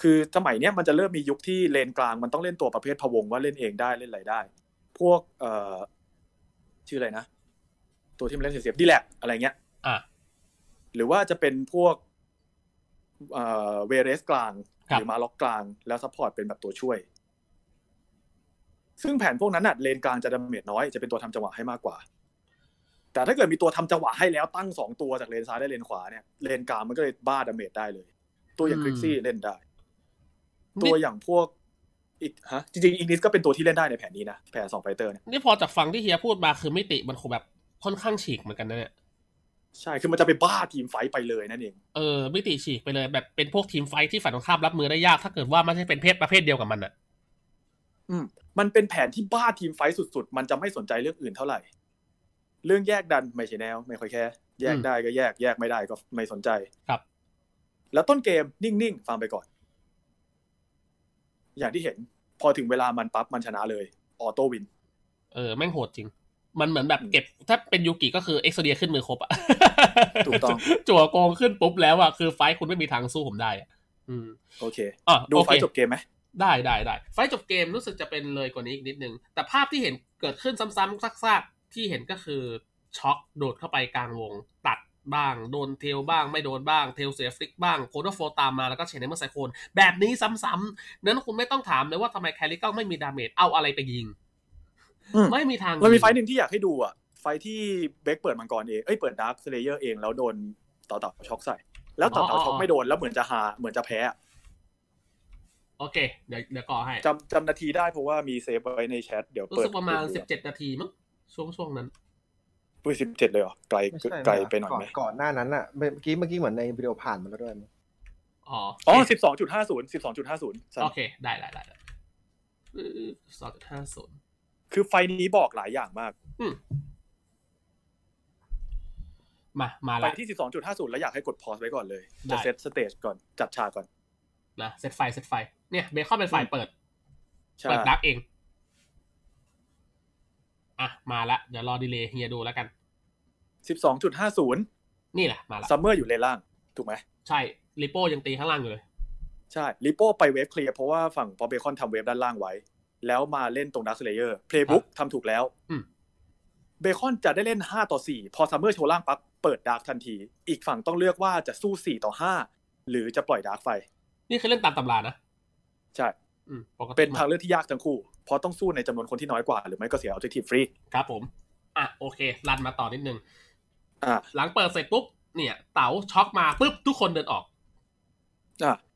คือสมัยเนี้ยมันจะเริ่มมียุคที่เลนกลางมันต้องเล่นตัวประเภทพะวงว่าเล่นเองได้เล่นอะไรได้พวกชื่ออะไรนะตัวที่มันเล่นเสียบดีแลกอะไรเงี้ยหรือว่าจะเป็นพวกเวเรสกลางหรือมาล็อกกลางแล้วซัพพอร์ตเป็นแบบตัวช่วยซึ่งแผนพวกนั้นน่ะเลนกลางจะดาเมจน้อยจะเป็นตัวทำจังหวะให้มากกว่าแต่ถ้าเกิดมีตัวทำจังหวะให้แล้วตั้ง2ตัวจากเลนซ้ายได้เลนขวาเนี่ยเลนกลางมันก็เลยบ้าดาเมจได้เลยตัวอย่างคลิกซี่เล่นได้ตัวอย่างพวกอีกจริงๆอีกนิดก็เป็นตัวที่เล่นได้ในแผนนี้นะแผน2ไฟเตอร์เนี่ยนี่พอจากฟังที่เฮียพูดมาคือมิติมันคงแบบค่อนข้างฉีกเหมือนกันนะเนี่ยใช่คือมันจะไปบ้าทีมไฟไปเลยนั่นเองมิติฉีกไปเลยแบบเป็นพวกทีมไฟที่ฝ่ายตรงข้ามรับมือได้ยากถ้าเกิดว่าไม่ใช่เป็นเพศประเภทเดียวกับมันอ่ะมันเป็นแผนที่บ้าทีมไฟสุดๆมันจะไม่สนใจเรื่องอื่นเท่าไหร่เรื่องแยกดันไม่ใช่แนวไม่ค่อยแค่แยกได้ก็แยกไม่ได้ก็ไม่สนใจครับแล้วต้นเกมนิ่งๆฟาร์มไปก่อนอย่างที่เห็นพอถึงเวลามันปั๊บมันชนะเลยออโต้วินแม่งโหดจริงมันเหมือนแบบเก็บถ้าเป็นยูกิก็คือเอ็กโซเดียขึ้นมือครบอ่ะถูกต้องจั่วกองขึ้นปุ๊บแล้วอ่ะคือไฟท์คุณไม่มีทางสู้ผมได้อ่ะโอเคดูไฟท์จบเกมไหมได้ไฟท์จบเกมรู้สึกจะเป็นเลยกว่านี้อีกนิดนึงแต่ภาพที่เห็นเกิดขึ้นซ้ำๆซากๆที่เห็นก็คือช็อกโดดเข้าไปกลางวงตัดบ้างโดนเทลบ้างไม่โดนบ้างเทลเสียฟลิกบ้างโคโดโฟตามมาแล้วก็เชนเนอร์ไซโคนแบบนี้ซ้ำๆนั้นคุณไม่ต้องถามเลยว่าทำไมแคลริก็ไม่มีดาเมจเอาอะไรไปยิงไม่มีทางมันมีไฟหนึ่งที่อยากให้ดูอ่ะไฟที่เบคเปิดมังกรเองเปิดดาร์คสเลเยอร์เองแล้วโดนเต่าช็อกใส่แล้วเต่าช็อกไม่โดนแล้วเหมือนจะแพ้โอเคเดี๋ยวก่อให้จำนาทีได้เพราะว่ามีเซฟไว้ในแชทเดี๋ยวเปิดรู้สึกประมาณ17นาทีมั้งช่วงนั้นปุ้ย17เลยเหรอไกลไปหน่อยไหมก่อนหน้านั้นอ่ะเมื่อกี้เหมือนในวิดีโอผ่านมาแล้วด้วยมั้งอ๋อ 12.50 12.50 โอเคได้12.50คือไฟนี้บอกหลายอย่างมากมาไปที่ 12.50 แล้วอยากให้กดพอสไว้ก่อนเลยจะเซตสเตจก่อนจัดฉากก่อนนะเซตไฟเนี่ยเบคอนเป็นฝ่ายเปิดดักเองมาละเดี๋ยวรอดีเลย์เฮียดูแล้วกัน 12.50 นี่แหละมาละซัมเมอร์อยู่เลนล่างถูกไหมใช่ลิโป้ยังตีข้างล่างอยู่เลยใช่ลิโป้ไปเวฟเคลียร์เพราะว่าฝั่งพอเบคอนทำเวฟด้านล่างไว้แล้วมาเล่นตรงดาร์คเลเยอร์เพลย์บุ๊กทำถูกแล้วเบคอนจะได้เล่น5-4พอซัมเมอร์โชว์ล่างปั๊บเปิดดาร์คทันทีอีกฝั่งต้องเลือกว่าจะสู้4-5หรือจะปล่อยดาร์คไฟนี่คือเล่นตามตำรานะใช่เป็นทางเลือกที่ยากทั้งคู่เพราะต้องสู้ในจำนวนคนที่น้อยกว่าหรือไม่ก็เสียออบเจคทีฟฟรีครับผมโอเครันมาต่อนิดนึงหลังเปิดเสร็จปุ๊บเนี่ยเต๋าช็อกมาปุ๊บทุกคนเดินออก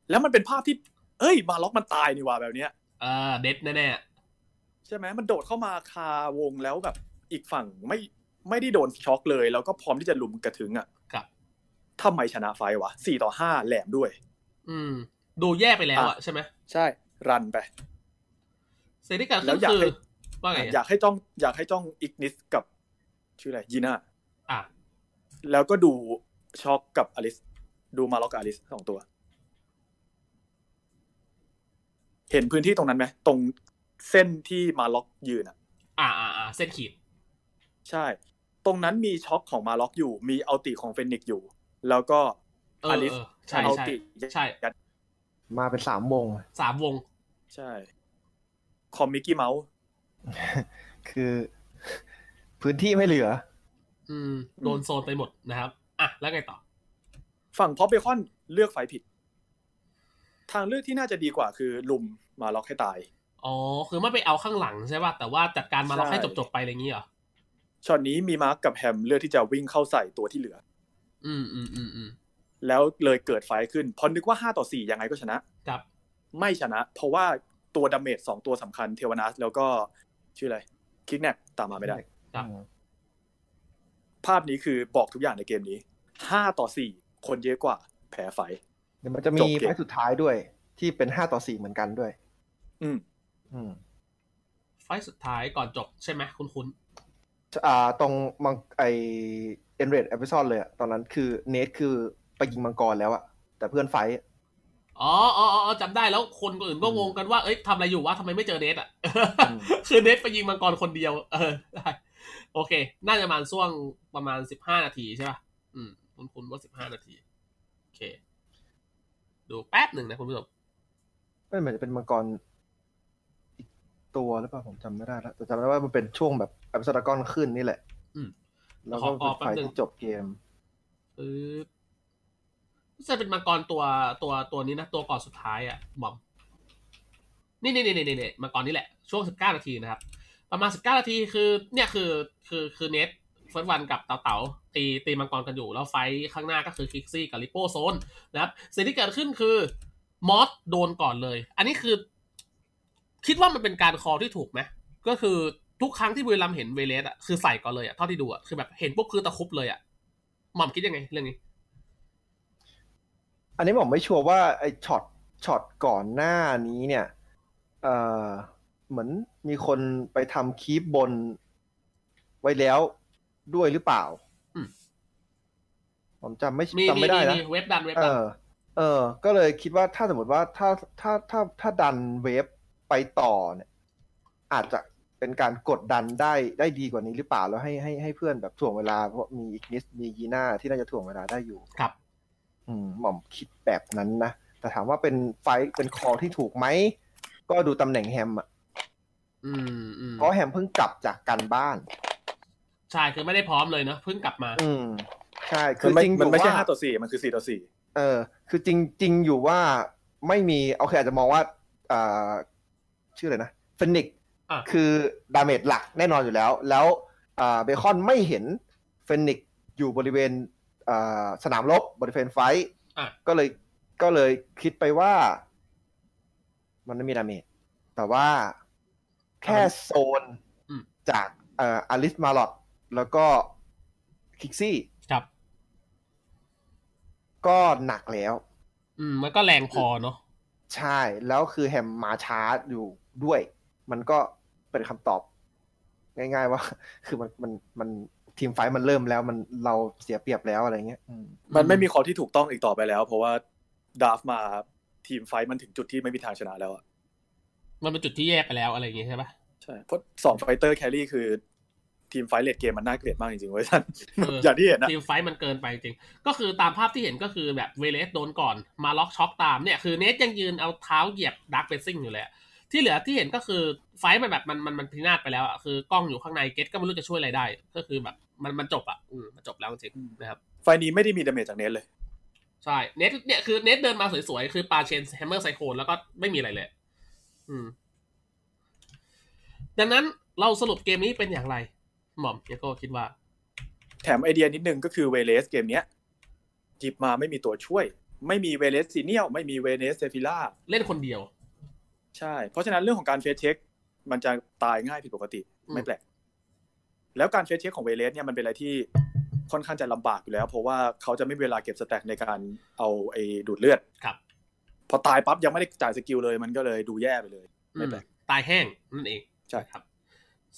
แล้วมันเป็นภาพที่มาล็อกมันตายนี่ว่าแบบเนี้ยเด็ดแน่ๆใช่ไหมมันโดดเข้ามาคาวงแล้วแบบอีกฝั่งไม่ได้โดนช็อกเลยแล้วก็พร้อมที่จะลุมกระถึงอ่ะครับทำไมชนะไฟวะ4-5แหลมด้วยดูแย่ไปแล้วอ่ะใช่ไหมใช่รันไปเซนิกาแล้วอยากให้จ้องอิกนิสกับชื่ออะไรยีน่าแล้วก็ดูช็อกกับอลิสดูมาล็อกกับอลิส2ตัวเห็นพื้นที่ตรงนั้นไหมตรงเส้นที่มาล็อกยืนเส้นขีดใช่ตรงนั้นมีช็อคของมาล็อกอยู่มีอัลติของเฟนิกซ์อยู่แล้วก็อลิสใช่ มาเป็น3 วงใช่คอมมิกกี้เมาส์คือพื้นที่ไม่เหลือโดนโซนไปหมดนะครับอ่ะแล้วไงต่อฝั่งพ็อปเบคอนเลือกไฟผิดทางเลือกที่น่าจะดีกว่าคือลุมมาล็อกให้ตายอ๋อคือไม่ไปเอาข้างหลังใช่ป่ะแต่ว่าจัดการมาล็อกให้จบไปอะไรอย่างงี้เหรอช็อตนี้มีมาร์คกับแฮมเลือกที่จะวิ่งเข้าใส่ตัวที่เหลือแล้วเลยเกิดไฟขึ้นพอนึกว่า5-4ยังไงก็ชนะครับไม่ชนะเพราะว่าตัวดาเมจ2ตัวสำคัญเทวานัสแล้วก็ชื่ออะไรคิกแนกตามมาไม่ได้ครับภาพนี้คือบอกทุกอย่างในเกมนี้5-4คนเยอะกว่าแพ้ไฟเดี๋ยวมันจะมีไฟสุดท้ายด้วยที่เป็น5-4เหมือนกันด้วยไฟสุดท้ายก่อนจบใช่ไหมคุ้นๆตรงมังไอเอ็นเรดเอพิโซดเลยอ่ะตอนนั้นคือเนทคือไปยิงมังกรแล้วอ่ะแต่เพื่อนไฟอ๋อจำได้แล้วคนอื่นก็งงกันว่าเอ้ยทำอะไรอยู่วะทำไมไม่เจอเนทอ่ะคือเนทไปยิงมังกรคนเดียวได้โอเคน่าจะมาช่วงประมาณ15 นาทีใช่ป่ะคุ้นๆว่า15 นาทีโอเคดูแป๊บหนึ่งนะคุณผู้ชมไม่เหมือนจะเป็นมังกรตัวหรือเปล่าผมจำไม่ได้แล้วแต่จำได้ว่ามันเป็นช่วงแบบอัปสตรากอนขึ้นนี่แหละแล้วก็เป็นฝ่ายที่จบเกมจะเป็นมังกรตัวนี้นะตัวก่อนสุดท้ายอ่ะบอมนี่มังกรนี่แหละช่วง19 นาทีนะครับประมาณ19 นาทีคือเนี่ยคือเน็ตเฟิร์สวันกับเต๋าตีมังกรกันอยู่แล้วไฟข้างหน้าก็คือคิกซี่กับลิโป้โซนนะครับสิ่งที่เกิดขึ้นคือมอสโดนก่อนเลยอันนี้คือคิดว่ามันเป็นการคอที่ถูกไหมก็คือทุกครั้งที่บุรีรัมย์เห็นเวเลสอ่ะคือใส่ก่อนเลยอ่ะเท่าที่ดูอ่ะคือแบบเห็นปุ๊บคือตะคุบเลยอ่ะหม่อมคิดยังไงเรื่องนี้อันนี้ผมไม่ชัวร์ว่าไอ้ช็อตก่อนหน้านี้เนี่ยเหมือนมีคนไปทำคีปบนไว้แล้วด้วยหรือเปล่าผมจำไม่ได้นะเวฟดันเวฟก็เลยคิดว่าถ้าสมมติว่าถ้าดันเวฟไปต่อเนี่ยอาจจะเป็นการกดดันได้ดีกว่านี้หรือเปล่าแล้วให้เพื่อนแบบถ่วงเวลาเพราะมีอีกนิสมียีน่าที่น่าจะถ่วงเวลาได้อยู่ครับหม่อมคิดแบบนั้นนะแต่ถามว่าเป็นไฟเป็นคอที่ถูกไหมก็ดูตำแหน่งแฮมอ่ะเพราะแฮมเพิ่งกลับจากการบ้านใช่คือไม่ได้พร้อมเลยเนาะเพิ่งกลับมาใช่คือจริงมันไม่ใช่5-4มันคือ4-4คือจริงอยู่ว่าไม่มีโอเคอาจจะมองว่าชื่ออะไรนะเฟนิกซ์คือดาเมจหลักแน่นอนอยู่แล้วเบคอนไม่เห็นเฟนิกซ์อยู่บริเวณสนามรบบริเวณไฟท์ก็เลยคิดไปว่ามันไม่มีดาเมจแต่ว่าแค่โซนจากอลิสมาลอตแล้วก็คิกซี่ครับก็หนักแล้วมันก็แรงพอเนาะใช่แล้วคือแฮมมาช้าอยู่ด้วยมันก็เป็นคำตอบง่ายๆว่าคือมันทีมไฟท์มันเริ่มแล้วมันเราเสียเปรียบแล้วอะไรเงี้ยมันไม่มีข้อที่ถูกต้องอีกต่อไปแล้วเพราะว่าดราฟมาทีมไฟท์มันถึงจุดที่ไม่มีทางชนะแล้วอะมันเป็นจุดที่แยกไปแล้วอะไรอย่างงี้ใช่ปะใช่เพราะ2ไฟเตอร์แครี่คือทีมไฟท์เลทเกมมันน่าเกลียดมากจริงๆเว้ยท่านอย่างที่เห็นนะทีมไฟท์มันเกินไปจริงก็คือตามภาพที่เห็นก็คือแบบเวเลสโดนก่อนมาล็อกช็อคตามเนี่ยคือเนทยังยืนเอาเท้าเหยียบดาร์คเฟซซิ่งอยู่เลยที่เหลือที่เห็นก็คือไฟท์มันแบบมันพินาศไปแล้วอ่ะคือกล้องอยู่ข้างในเกตก็ไม่รู้จะช่วยอะไรได้ก็คือแบบมันจบอ่ะมันจบแล้วจริงนะครับไฟนี้ไม่ได้มีดาเมจจากเนทเลยใช่เนทเนี่ยคือเนทเดินมาสวยๆคือปาเชนแฮมเมอร์ไซโคลแล้วก็ไม่มีอะไรเลยดังนั้นเราสรุปเกมนี้เป็นอย่างไรหม่อมก็คิดว่าแถมไอเดียนิดนึงก็คือเวเลสเกมเนี้ยหยิบมาไม่มีตัวช่วยไม่มีเวเลสซีเนียลไม่มีเวเลสเซฟิล่าเล่นคนเดียวใช่เพราะฉะนั้นเรื่องของการเฟสเช็คมันจะตายง่ายผิดปกติไม่แปลกแล้วการเฟสเช็คของเวเลสเนี่ยมันเป็นอะไรที่ค่อนข้างจะลำบากอยู่แล้วเพราะว่าเขาจะไม่มีเวลาเก็บสแต็กในการเอาไอ้ดูดเลือดครับพอตายปั๊บยังไม่ได้จ่ายสกิลเลยมันก็เลยดูแย่ไปเลยไม่แปลกตายแห้งนั่นเองใช่ครับ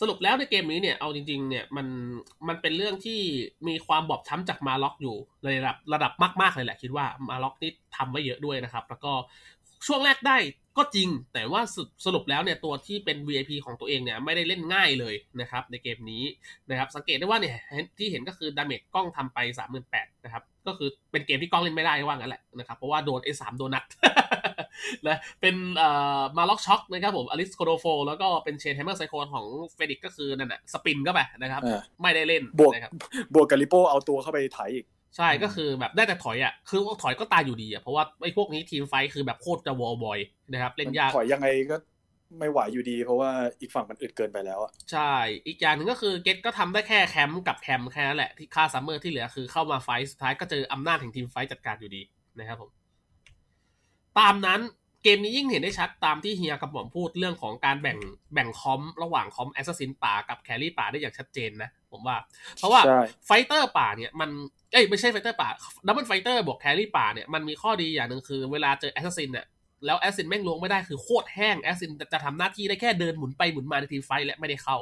สรุปแล้วในเกมนี้เนี่ยเอาจริงๆเนี่ยมันเป็นเรื่องที่มีความบอบช้ำจากมาล็อกอยู่ในระดับมากๆเลยแหละคิดว่ามาล็อกนี่ทำไว้เยอะด้วยนะครับแล้วก็ช่วงแรกได้ ก็จริงแต่ว่าสรุปแล้วเนี่ยตัวที่เป็น VIP ของตัวเองเนี่ยไม่ได้เล่นง่ายเลยนะครับในเกมนี้นะครับสังเกตได้ว่าเนี่ยที่เห็นก็คือดาเมจกล้องทำไป 38,000 นะครับก็คือเป็นเกมที่กล้องเล่นไม่ได้ว่างั้นแหละนะครับเพราะว่าโดนไอ้3โดนัทนะเป็นมาล็อกช็อคนะครับผมอลิสโคโดโฟแล้วก็เป็นเชนแฮมเมอร์ไซโคลของเฟดิกก็คือนั่นน่ะสปินเข้าไปนะครับไม่ได้เล่นนะครับบวกกับลิโป้เอาตัวเข้าไปไถอีกใช่ก็คือแบบได้แต่ถอยอ่ะคือถอยก็ตายอยู่ดีอ่ะเพราะว่าไอ้พวกนี้ทีมไฟคือแบบโคตรจะวอลบอยนะครับเล่นยากถอยยังไงก็ไม่ไหวอยู่ดีเพราะว่าอีกฝั่งมันอึดเกินไปแล้วอ่ะใช่อีกอย่างหนึ่งก็คือเกตก็ทำได้แค่แคมป์กับแคมป์แค่นั้นแหละที่ค่าซัมเมอร์ที่เหลือคือเข้ามาไฟสุดท้ายก็เจออำนาจแห่งทีมไฟจัดการอยู่ดีนะครับผมตามนั้นเกมนี้ยิ่งเห็นได้ชัดตามที่เฮียกับหม่อมพูดเรื่องของการแบ่งคอมระหว่างคอมแอสซัสซินป่ากับแครี่ป่าได้อย่างชัดเจนนะผมว่าเพราะว่าไฟเตอร์ป่าเนี่ยมันไม่ใช่ไฟเตอร์ป่าดับเบิลไฟเตอร์บวกแครี่ป่าเนี่ยมันมีข้อดีอย่างนึงคือเวลาเจอแอสซัสซินเนี่ยแล้วแอสซัสซินแม่งลงไม่ได้คือโคตรแห้งแอสซัสซินจะทำหน้าที่ได้แค่เดินหมุนไปหมุนมาในทีมไฟและไม่ได้เข้า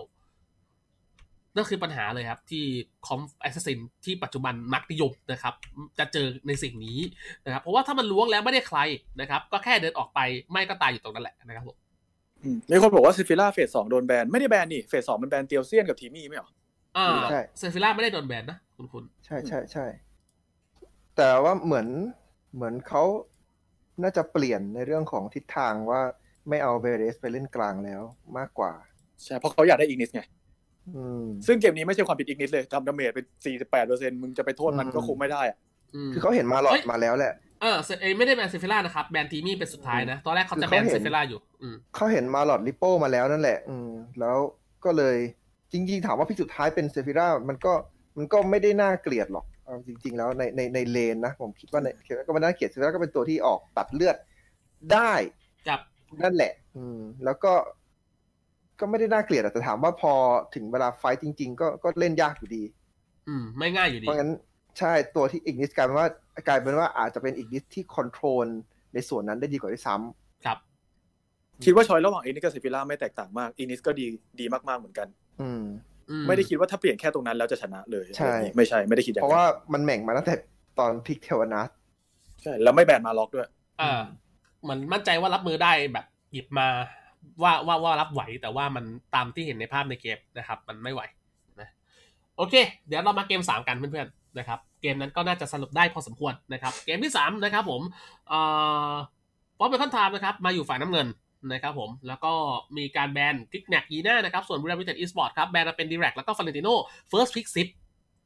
นั่นคือปัญหาเลยครับที่คอมแอสซัสซินที่ปัจจุบันมักนิยมนะครับจะเจอในสิ่งนี้นะครับเพราะว่าถ้ามันล้วงแล้วไม่ได้ใครนะครับก็แค่เดินออกไปไม่ก็ตายอยู่ตรงนั้นแหละนะครับผมมีคนบอกว่าเซฟิล่าเฟส2โดนแบนไม่ได้แบนนี่เฟส2มันแบนเตียวเซียนกับทีมี่ไม่หรอใช่เซฟิล่าไม่ได้โดนแบนนะคุณใช่ๆๆแต่ว่าเหมือนเขาน่าจะเปลี่ยนในเรื่องของทิศทางว่าไม่เอาเบเรสไปเล่นกลางแล้วมากกว่าใช่เพราะเขาอยากได้อิกนิสไงซึ่งเกมนี้ไม่ใช่ความผิดอีกนิดเลยทำดาเมจไป 48% มึงจะไปโทษมันก็คงไม่ได้อ่ะคือเขาเห็นมาหลอดมาแล้วแหละไม่ได้แบนเซฟิล่านะครับแบนทีมี่เป็นสุดท้ายนะตอนแรกเขาจะแบนเซฟิล่าอยู่เขาเห็นมาหลอดลิโป้มาแล้วนั่นแหละแล้วก็เลยจริงๆถามว่าพี่สุดท้ายเป็นเซฟิล่ามันก็ไม่ได้น่าเกลียดหรอกจริงๆแล้วในเลนนะผมคิดว่าในก็ไม่น่าเกลียดเซฟิล่าก็เป็นตัวที่ออกตัดเลือดได้จับนั่นแหละแล้วก็ไม่ได้น่าเกลียดแต่ถามว่าพอถึงเวลาไฟท์จริงๆก็เล่นยากอยู่ดีไม่ง่ายอยู่ดีเพราะงั้นใช่ตัวที่อีกนิสกลายเป็นว่าอาจจะเป็นอีกนิสที่คอนโทรลในส่วนนั้นได้ดีกว่าด้วยซ้ำครับคิดว่าชอยระหว่างอีกนิสกับเซฟิล่าไม่แตกต่างมากอีกนิสก็ดีมากๆเหมือนกันไม่ได้คิดว่าถ้าเปลี่ยนแค่ตรงนั้นแล้วจะชนะเลยใช่ไม่ใช่ไม่ได้คิดอย่างนั้นเพราะว่ามันแหม่งมาตั้งแต่ตอนพิกเทวนาสใช่แล้วไม่แบนมาล็อกด้วยมันมั่นใจว่ารับมือได้แบบหยิบมาว่ารับไหวแต่ว่ามันตามที่เห็นในภาพในเกมนะครับมันไม่ไหวนะโอเคเดี๋ยวเรามาเกม3กันเพื่อนๆนะครับเกมนั้นก็น่าจะสรุปได้พอสมควรนะครับเกมที่3นะครับผมป๊อปเป็นขั้นทามนะครับมาอยู่ฝ่ายน้ำเงินนะครับผมแล้วก็มีการแบนกิกแนกยีน่านะครับส่วนบุรีรัมย์ยูไนเต็ดอีสปอร์ตครับแบนมาเป็นดิแรกแล้วก็ฟลอเรนติโน่เฟิร์สพิกซิป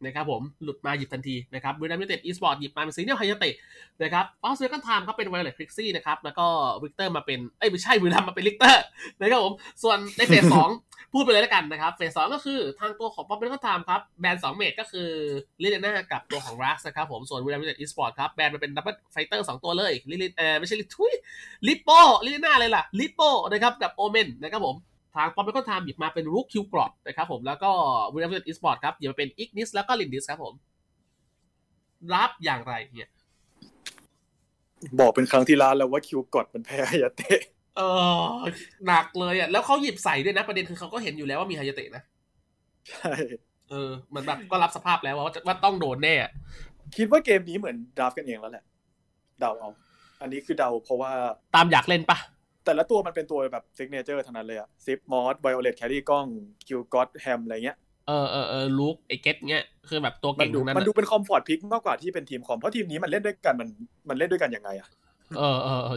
นะครับผมหลุดมาหยิบทันทีนะครับบุรีรัมย์ยูไนเต็ดอีสปอร์ตหยิบมาเป็นซีเนียร์ไฮยาเตะนะครับป๊อปเป็นขั้นทามครับเป็นไวโอเลตคลิกซี่นะครับแล้วก็วิกเตอร์มาเป็นไม่ใช่บุรีรัมย์มาเป็นลิกเตอร์นะครับผมส่วนในเฟส2พูดไปเลยแล้วกันนะครับเฟส2ก็คือทางตัวของป๊อปเป็นขั้นทามครับแบน2เมจก็คือลิเลน่ากับตัวของรักนะครับผมส่วนบุรีรัมย์ยูไนเต็ดอีสปอร์ตครับแบนมาเป็นดับเบิ้ลไฟเตอร์2ตัวเลยลิเลไม่ใช่ลิโป้ลิเลน่าอะไรล่ะลิโป้นะครับกับโอเมนนะครับผมทางป๊อปเป็นคนทำหยิบมาเป็นรูคคิวกรอดนะครับผมแล้วก็วิลเลียมอีสปอร์ตครับหยิบมาเป็นอิกนิสแล้วก็ลินดิสครับผมรับอย่างไรเนี่ยบอกเป็นครั้งที่ร้านแล้วว่าคิวกรอดมันแพ้ไฮยาเตะหนักเลยอ่ะแล้วเขาหยิบใส่ด้วยนะประเด็นคือเขาก็เห็นอยู่แล้วว่ามีไฮยาเตะนะใช่เหมือนแบบก็รับสภาพแล้วว่าต้องโดนแน่คิดว่าเกมนี้เหมือนดราฟกันเองแล้วแหละเดาเอาอันนี้คือเดาเพราะว่าตามอยากเล่นปะแต่ละตัวมันเป็นตัวแบบซิกเนเจอร์ทั้งนั้นเลยอะซิปมอสไวโอเลตแครี่กล้องคิวก็อดแฮมอะไรเงี้ยลูกไอเก็ตเงี้ยคือแบบตัวเก่งนั้นมันดูเป็นคอมฟอร์ตพิกมากกว่าที่เป็นทีมคอมเพราะทีมนี้มันเล่นด้วยกันมันเล่นด้วยกันยังไงอะ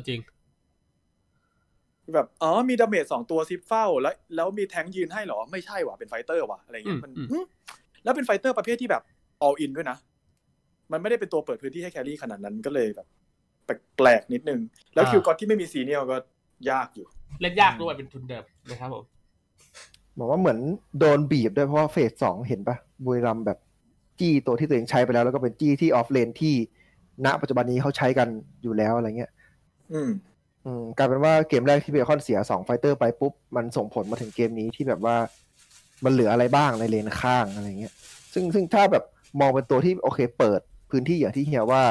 จริงแบบมีดาเมจ2ตัวซิปเฝ้าแล้วมีแทงค์ยืนให้หรอไม่ใช่ว่ะเป็นไฟเตอร์ว่ะอะไรเงี้ยมันแล้วเป็นไฟเตอร์ประเภทที่แบบ all in ด้วยนะมันไม่ได้เป็นตัวเปิดพื้นที่ให้แครี่ขนาดนั้นก็เลยแบบแปลกนิดนึงแล้วคิวก็อดที่ไม่มีซีเนียร์ก็ยากอยู่เล่นยากด้วยเป็นทุนเดิมนะครับผมบอกว่าเหมือนโดนบีบด้วยเพราะว่าเฟส2เห็นปะบุรีรัมย์แบบจี้ตัวที่ตัวเองใช้ไปแล้วก็เป็นจี้ที่ออฟเลนที่ณปัจจุบันนี้เขาใช้กันอยู่แล้วอะไรเงี้ยกลายเป็นว่าเกมแรกที่เบคอนเสีย2ไฟเตอร์ไปปุ๊บมันส่งผลมาถึงเกมนี้ที่แบบว่ามันเหลืออะไรบ้างในเลนข้างอะไรเงี้ยซึ่งถ้าแบบมองเป็นตัวที่โอเคเปิดพื้นที่อย่างที่เฮียว่า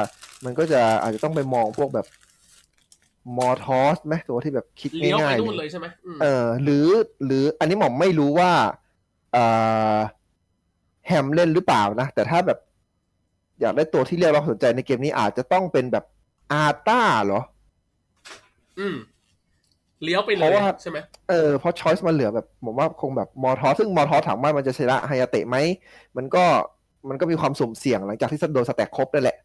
มันก็จะอาจจะต้องไปมองพวกแบบมอทอสไหมตัวที่แบบคิดง่ายๆเลี้ยวไปนู่นเลยใช่ไหมหรืออันนี้หม่อมไม่รู้ว่าแฮมเล่นหรือเปล่านะแต่ถ้าแบบอยากได้ตัวที่เรียกเราสนใจในเกมนี้อาจจะต้องเป็นแบบอาต้าเหรอ เลี้ยวไปเลยใช่ไหมเพราะ choice มันเหลือแบบผมว่าคงแบบมอทอซึ่งมอทอถามว่ามันจะชนะไฮยาเตะไหมมันก็มีความสุ่มเสี่ยงหลังจากที่โดนสแต็กครบนั่นแหละ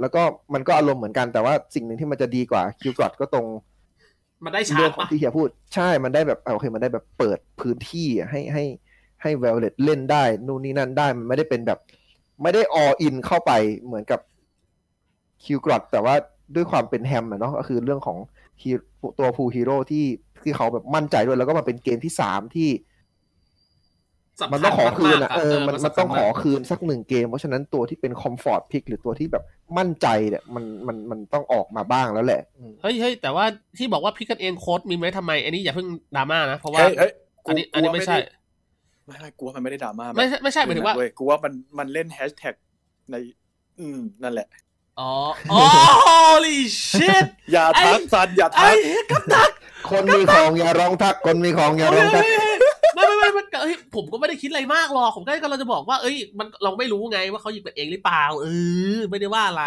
แล้วก็มันก็อารมณ์เหมือนกันแต่ว่าสิ่งหนึ่งที่มันจะดีกว่าคิวกรอดก็ตรงมันได้ชาร์จป่ะที่เฮียพูดใช่มันได้แบบโอเคมันได้แบบเปิดพื้นที่ให้ไวโอเลตเล่นได้นู่นนี่นั่นได้มันไม่ได้เป็นแบบไม่ได้ออลอินเข้าไปเหมือนกับคิวกรอดแต่ว่าด้วยความเป็นแฮมเนาะก็คือเรื่องของตัวพูฮีโร่ที่เขาแบบมั่นใจด้วยแล้วก็มาเป็นเกมที่3ที่มันต้องขอคืนอ่ะมันต้องขอคืนสัก1เกมเพราะฉะนั้นตัวที่เป็นคอมฟอร์ตพิกหรือตัวที่แบบมั่นใจเนี่ยมันต้องออกมาบ้างแล้วแหละเฮ้ยแต่ว่าที่บอกว่าพิกกันเองโค้ชมีไว้ทำไมอันนี้อย่าเพิ่งดราม่านะเพราะว่าอันนี้ไม่ใช่ไม่กลัวมันไม่ได้ดราม่าไม่ใช่หมายถึงว่ากลัวมันเล่นแฮชแท็กในนั่นแหละอ๋อ holy shit อย่าทักสันอย่าทักกับทักคนมีของอย่าร้องทักคนมีของอย่าร้องทักไม่ผมก็ไม่ได้คิดอะไรมากหรอกผมก็เราจะบอกว่าเอ้ยมันเราไม่รู้ไงว่าเขาหยิบกันเองหรือเปล่าไม่ได้ว่าอะไร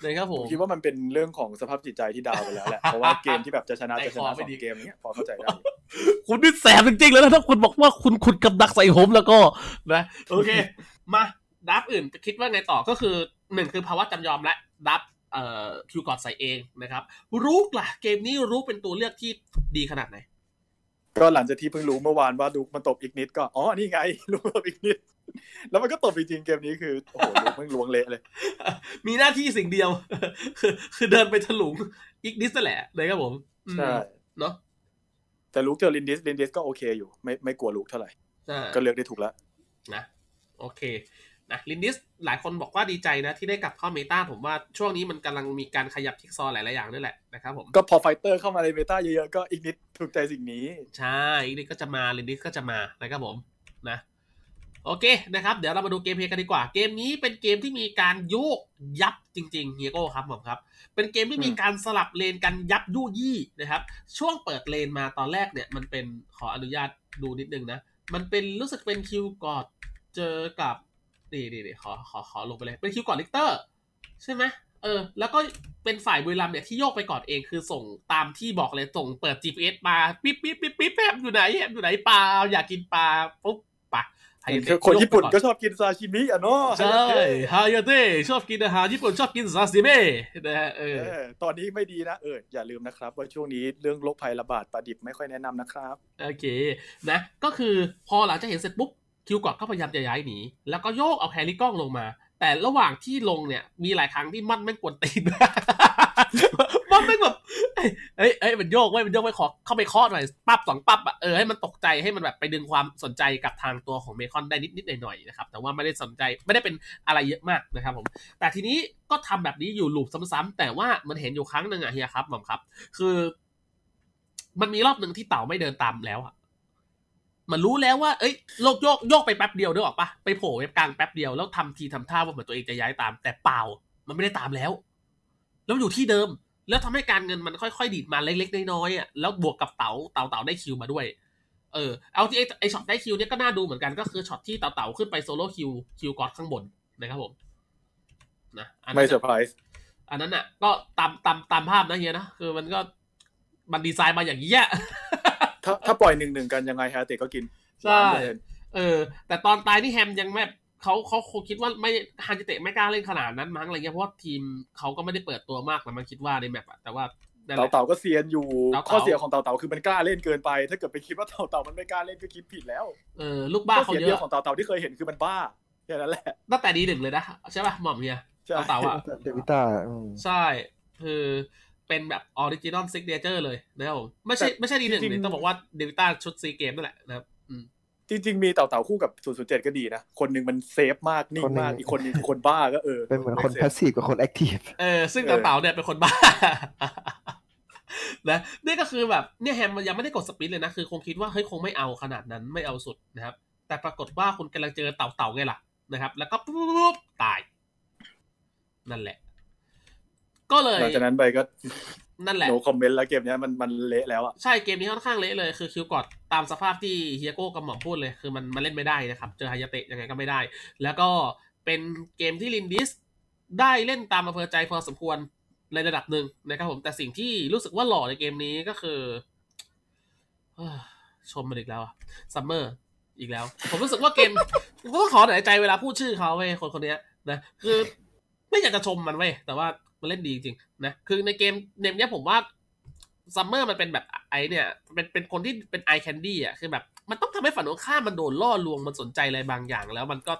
เลยครับผมคิดว่ามันเป็นเรื่องของสภาพจิตใจที่ดาวไปแล้วแหละเพราะว่าเกมที่แบบจะชนะไม่ดีเกมเนี้ยพอเข้าใจได้คุณนี่แสบจริงๆแล้วนะถ้าคุณบอกว่าคุณขุดกับดักใส่ผมแล้วก็นะโอเคมาดับอื่นคิดว่าไงต่อก็คือ1คือภาวะจำยอมและดับคิวกอดใส่เองนะครับรูกล่ะเกมนี้รูกเป็นตัวเลือกที่ดีขนาดไหนก็หลังจากที่เพิ่งรู้เมื่อวานว่าดูมันตบอีกนิดก็อ๋อนี่ไงรู้ตบอีกนิดแล้วมันก็ตบจริงๆเกมนี้คือโอ้โหเพิ่งล้วงเละเลยมีหน้าที่สิ่งเดียวคือเดินไปถลุงอีกนิดแหละเลยครับผมใช่เนาะแต่ลูกเจอลินดิสก็โอเคอยู่ไม่กลัวลูกเท่าไหร่ก็เลือกได้ถูกแล้วนะโอเคนะลินดิสหลายคนบอกว่าดีใจนะที่ได้กลับเข้าเมตาผมว่าช่วงนี้มันกำลังมีการขยับทิกซอหลายๆอย่างด้วยแหละนะครับผมก็พอไฟเตอร์เข้ามาในเมตาเยอะๆก็อีกนิดถูกใจสิ่งนี้ใช่อีกนิดก็จะมาลินดิสก็จะมานะครับผมนะโอเคนะครับเดี๋ยวเรามาดูเกมเพลย์กันดีกว่าเกมนี้เป็นเกมที่มีการโยกยับจริงๆเฮียโก้ครับผมครับเป็นเกมที่มีการสลับเลนกันยับยู่ยี่นะครับช่วงเปิดเลนมาตอนแรกเนี่ยมันเป็นขออนุญาตดูนิดนึงนะมันเป็นรู้สึกเป็นคิวกอดเจอกับดีขอลงไปเลยเป็นคิวก่อนลิกเตอร์ใช่ไหมแล้วก็เป็นฝ่ายบุรีรัมย์เนี่ยที่โยกไปก่อนเองคือส่งตามที่บอกเลยส่งเปิด GPS มาปิ๊บปิ๊บปิ๊บปิ๊บแอมอยู่ไหนแอมอยู่ไหนปลาอยากกินปลาปุ๊บปะคนญี่ปุ่นก็ชอบกินซาชิมิอ่ะเนาะใช่ฮายาเตะชอบกินอาหารญี่ปุ่นชอบกินซาซิมินะฮะตอนนี้ไม่ดีนะอย่าลืมนะครับว่าช่วงนี้เรื่องโรคภัยระบาดปลาดิบไม่ค่อยแนะนำนะครับโอเคนะก็คือพอหลังจากเห็นเสร็จปุ๊บคิวกอดก็พยายามจะย้ายหนีแล้วก็โยกเอาแคริกล้องลงมาแต่ระหว่างที่ลงเนี่ยมีหลายครั้งที่มันไม่กวนตีนมันไม่แบบเอ้ยมันโยกไว้ขอเข้าไปเคาะหน่อยปั๊บ2ปั๊บอ่ะให้มันตกใจให้มันแบบไปดึงความสนใจกับทางตัวของเมคอนได้นิดหน่อยๆนะครับแต่ว่าไม่ได้สนใจไม่ได้เป็นอะไรเยอะมากนะครับผมแต่ทีนี้ก็ทำแบบนี้อยู่ลูปซ้ำๆแต่ว่ามันเห็นอยู่ครั้งนึงอ่ะเฮียครับหม่อมครับคือมันมีรอบนึงที่เต่าไม่เดินตามแล้วมันรู้แล้วว่าเอ้ยโยกไปแป๊บเดียวนึกออกปะไปโผล่เว็บกลางแป๊บเดียวแล้วทำทีทำท่าว่าเหมือนตัวเองจะย้ายตามแต่เปล่ามันไม่ได้ตามแล้วอยู่ที่เดิมแล้วทำให้การเงินมันค่อยๆดีดมาเล็กๆน้อยๆอ่ะแล้วบวกกับเต๋าได้คิวมาด้วยเอาที่ไอช็อตได้คิวเนี่ยก็น่าดูเหมือนกันก็คือช็อตที่เต๋าขึ้นไปโซโล่คิวกอดข้างบนนะครับผมนะไม่เซอร์ไพรส์อันนั้นอ่ะก็ตามภาพนะเฮียนะคือมันก็มันดีไซน์มาอย่างนี้ถ้าปล่อย1-1กันยังไงฮาเตะก็กินใช่แต่ตอนตายนี่แฮมยังแบบเขาคงคิดว่าไม่ฮาเตะไม่กล้าเล่นขนาดนั้นมั้งอะไรเงี้ยเพราะว่าทีมเขาก็ไม่ได้เปิดตัวมากแต่มันคิดว่าในแมปอะแต่ว่าเต่าก็เซียนอยู่ข้อเสียของเต่าคือมันกล้าเล่นเกินไปถ้าเกิดไปคิดว่าเต่ามันไม่กล้าเล่นก็คิดผิดแล้วลูกบ้าเขาเยอะของเต่าที่เคยเห็นคือมันบ้าแค่นั้นแหละตั้งแต่ดีหนึ่งเลยนะใช่ป่ะหม่อมเฮียเต่าอะเดวิต้าใช่คือเป็นแบบออริจินอลซิกเนเจอร์เลยนะครับผมไม่ใช่ดีหนึ่งเลยต้องบอกว่าเดวิต้าชุดซีเกมนั่นแหละนะครับจริงๆมีเต่าๆคู่กับ007ก็ดีนะคนหนึ่งมันเซฟมากนิ่งมากอีกคนหนึ่งคนบ้าก็เป็นเหมือนคนแพสซีฟกับคนแอคทีฟซึ่งเต่าๆเนี่ยเป็นคนบ้านะนี่ก็คือแบบเนี่ยแฮมมันยังไม่ได้กดสปินเลยนะคือคงคิดว่าเฮ้ยคงไม่เอาขนาดนั้นไม่เอาสุดนะครับแต่ปรากฏว่าคุณกำลังเจอเต่าไงล่ะนะครับแล้วก็ปุ๊บตายนั่นแหละก็เลยหลังจากนั้นไปก็นั่นแหละโนคอมเมนต์แล้วเกมนี้มันเละแล้วอ่ะใช่เกมนี้ค่อนข้างเละเลยคือคิวกอดตามสภาพที่เฮียโก้กับหม่อมพูดเลยคือมันเล่นไม่ได้นะครับเจอฮายาเตะยังไงก็ไม่ได้แล้วก็เป็นเกมที่ลินดิสได้เล่นตามอำเภอใจพอสมควรในระดับหนึ่งนะครับผมแต่สิ่งที่รู้สึกว่าหล่อในเกมนี้ก็คือ ชมมาอีกแล้วอะซัมเมอร์อีกแล้วผมรู้สึกว่าเกมก็ต้องขอหน่อยใจเวลาพูดชื่อเขาเว้ยคนนี้นะคือไม่อยากจะชมมันเว้ยแต่ว่ามันเล่นดีจริงนะคือในเกมเนมเนี้ยผมว่าซัมเมอร์มันเป็นแบบไอเนี่ยเป็นคนที่เป็นไอแคนดี้อ่ะคือแบบมันต้องทำให้ฝันของข้ามันโดนล่อลวงมันสนใจอะไรบางอย่างแล้วมันก็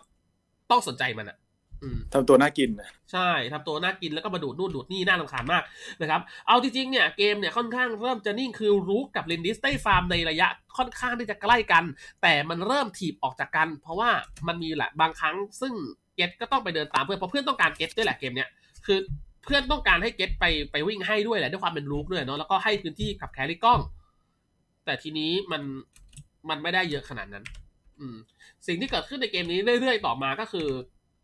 ต้องสนใจมันอ่ะทำตัวน่ากินใช่ทำตัวน่ากินแล้วก็มาดูดนู่นดูดนี่น่ารำคาญมากนะครับเอาจริงๆเนี่ยเกมเนี่ยค่อนข้างเริ่มจะนิ่งคือรู้กับลินดิสได้ฟาร์มในระยะค่อนข้างที่จะใกล้กันแต่มันเริ่มถีบออกจากกันเพราะว่ามันมีแหละบางครั้งซึ่งเกตก็ต้องไปเดินตามเพื่อนเพราะเพื่อนต้องการเกตด้วยแหละเกมเนี่ยคือเพื่อนต้องการให้เกตไปวิ่งให้ด้วยแหละด้วยความเป็นรูกด้วยเนาะแล้วก็ให้พื้นที่กับแคริกล้องแต่ทีนี้มันไม่ได้เยอะขนาดนั้นสิ่งที่เกิดขึ้นในเกมนี้เรื่อยๆต่อมาก็คือ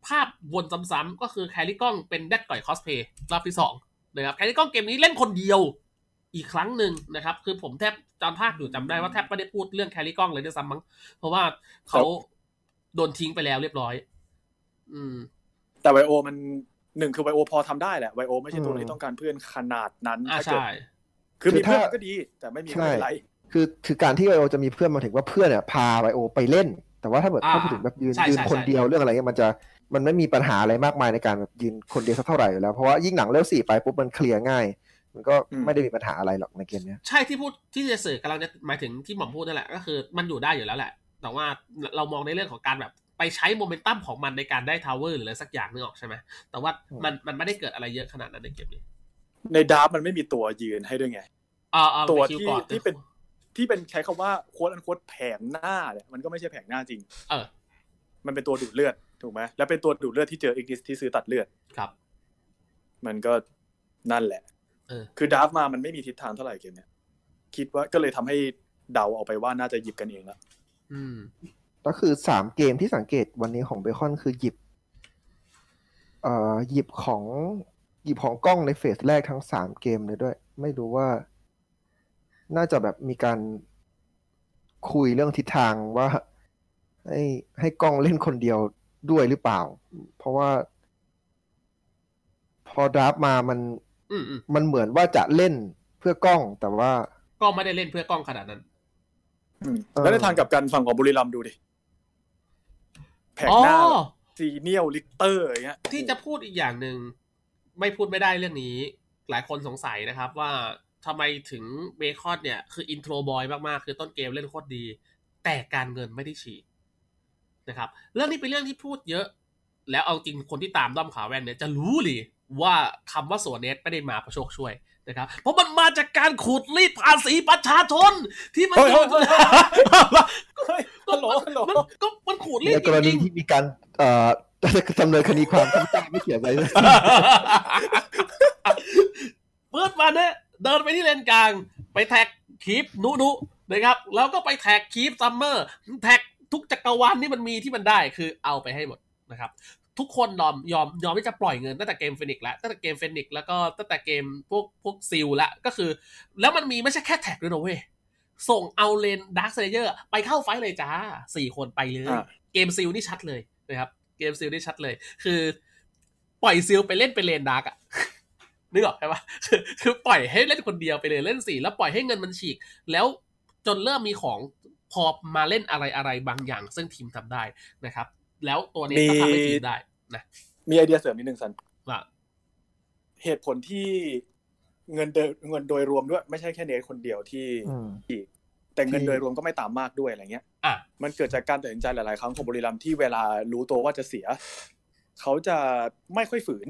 ภาพวนซ้ำๆก็คือแคริกล้องเป็นแดดก่อยคอสเพย์รอบที่2นะครับแคริกล้องเกมนี้เล่นคนเดียวอีกครั้งหนึ่งนะครับคือผมแทบจำภาคอยู่จำได้ว่าแทบไม่ได้พูดเรื่องแคริกล้องเลยด้วยซ้ำมั้งเพราะว่าเขาโดนทิ้งไปแล้วเรียบร้อยแต่ไวโอมัน1คือไวโอพอทำได้แหละไวโอไม่ใช่ตัวที่ต้องการเพื่อนขนาดนั้นถ้าเกิดคือมีเพื่อนก็ดีแต่ไม่มีใครไหลคือการที่ไวโอจะมีเพื่อนมาถึงว่าเพื่อนเนี่ยพาไวโอไปเล่นแต่ว่าถ้าเกิดเข้าไปถึงแบบยืนคนเดียวเรื่องอะไรเงี้ยมันไม่มีปัญหาอะไรมากมายในการแบบยืนคนเดียวสักเท่าไหร่อยู่แล้วเพราะว่ายิ่งหนังเล่ม4ไปปุ๊บมันเคลียร์ง่ายมันก็ไม่ได้มีปัญหาอะไรหรอกในเกมนี้ใช่ที่พูดที่จะสื่อกำลังจะหมายถึงที่หม่อมพูดนั่นแหละก็คือมันอยู่ได้อยู่แล้วแหละแต่ว่าเรามองในเรื่องของการแบบไปใช้โมเมนตัมของมันในการได้ทาวเวอร์หรืออะไรสักอย่างนึงออกใช่ไหมแต่ว่ามันไม่ได้เกิดอะไรเยอะขนาดนั้นในเกมนี้ในดาร์ฟมันไม่มีตัวยืนให้ด้วยไงตัวที่เป็นใช้คำว่าโค้ดอันโค้ดแผงหน้าเนี่ยมันก็ไม่ใช่แผงหน้าจริงมันเป็นตัวดูดเลือดถูกไหมแล้วเป็นตัวดูดเลือดที่เจออีกนิสที่ซื้อตัดเลือดครับมันก็นั่นแหละคือดราฟมามันไม่มีทิศทางเท่าไหร่เกมเนี้ยคิดว่าก็เลยทำให้เดาเอาไปว่าน่าจะหยิบกันเองแล้วก็คือ3เกมที่สังเกตวันนี้ของเบคอนคือหยิบของกล้องในเฟสแรกทั้ง3เกมเลยด้วยไม่รู้ว่าน่าจะแบบมีการคุยเรื่องทิศทางว่าให้กล้องเล่นคนเดียวด้วยหรือเปล่าเพราะว่าพอดราฟมามันเหมือนว่าจะเล่นเพื่อกล้องแต่ว่าก็ไม่ได้เล่นเพื่อกล้องขนาดนั้นแล้วในทางกลับกันฝั่งของบุรีรัมย์ดูดิแผงหน้าซีเนียลลิเตอร์อย่างเงี้ยที่จะพูดอีกอย่างหนึ่งไม่พูดไม่ได้เรื่องนี้หลายคนสงสัยนะครับว่าทำไมถึงเบคอนเนี่ยคืออินโทรบอยมากๆคือต้นเกมเล่นโคตรดีแต่การเงินไม่ได้ฉีกนะครับเรื่องนี้เป็นเรื่องที่พูดเยอะแล้วเอาจริงคนที่ตามด้อมขาแว่นเนี่ยจะรู้หรือว่าคำว่าส่วนเน็ตไม่ได้มาเพราะโชคช่วยนะครับเพราะมันมาจากการขูดรีดภาษีประชาชนที่มันก็มันขูดรีดจริงในกรณีที่มีการดำเนินคดีความที่ตามไม่เขียนไว้เลยเปิดมาเนี่ยเดินไปที่เลนกลางไปแท็กคลิปนุนะครับแล้วก็ไปแท็กคลิปซัมเมอร์แท็กทุกจักรวาลที่มันมีที่มันได้คือเอาไปให้หมดนะครับทุกคนยอมที่จะปล่อยเงินตั้งแต่เกมเฟนิกซ์แล้วตั้งแต่เกมเฟนิกซ์แล้วก็ตั้งแต่เกมพวกซิลละก็คือแล้วมันมีไม่ใช่แค่แท็กด้วยนะเว้ยส่งเอาเลนดาร์คเซเยอร์ไปเข้าไฟท์เลยจ้า4คนไปเลยเกมซิลนี่ชัดเลยนะครับเกมซิลนี่ชัดเลยคือปล่อยซิลไปเล่นเป็นเลนดาร์กอะนึกออกใช่ปะคือปล่อยให้เล่นคนเดียวไปเลยเล่น4แล้วปล่อยให้เงินมันฉีกแล้วจนเริ่มมีของพอมาเล่นอะไรบางอย่างซึ่งทีมทำได้นะครับแล้วตัวนี้ก็ทำให้ทีมได้นะมีไอเดียเสริมนิดนึงสันว่าเหตุผลที่เงินโดยรวมด้วยไม่ใช่แค่เนทคนเดียวที่อีกแต่เงินโดยรวมก็ไม่ต่ำมากด้วยอะไรเงี้ยมันเกิดจากการตัดสินใจหลายๆครั้งของบุรีรัมย์ที่เวลารู้ตัวว่าจะเสียเขาจะไม่ค่อยฝืน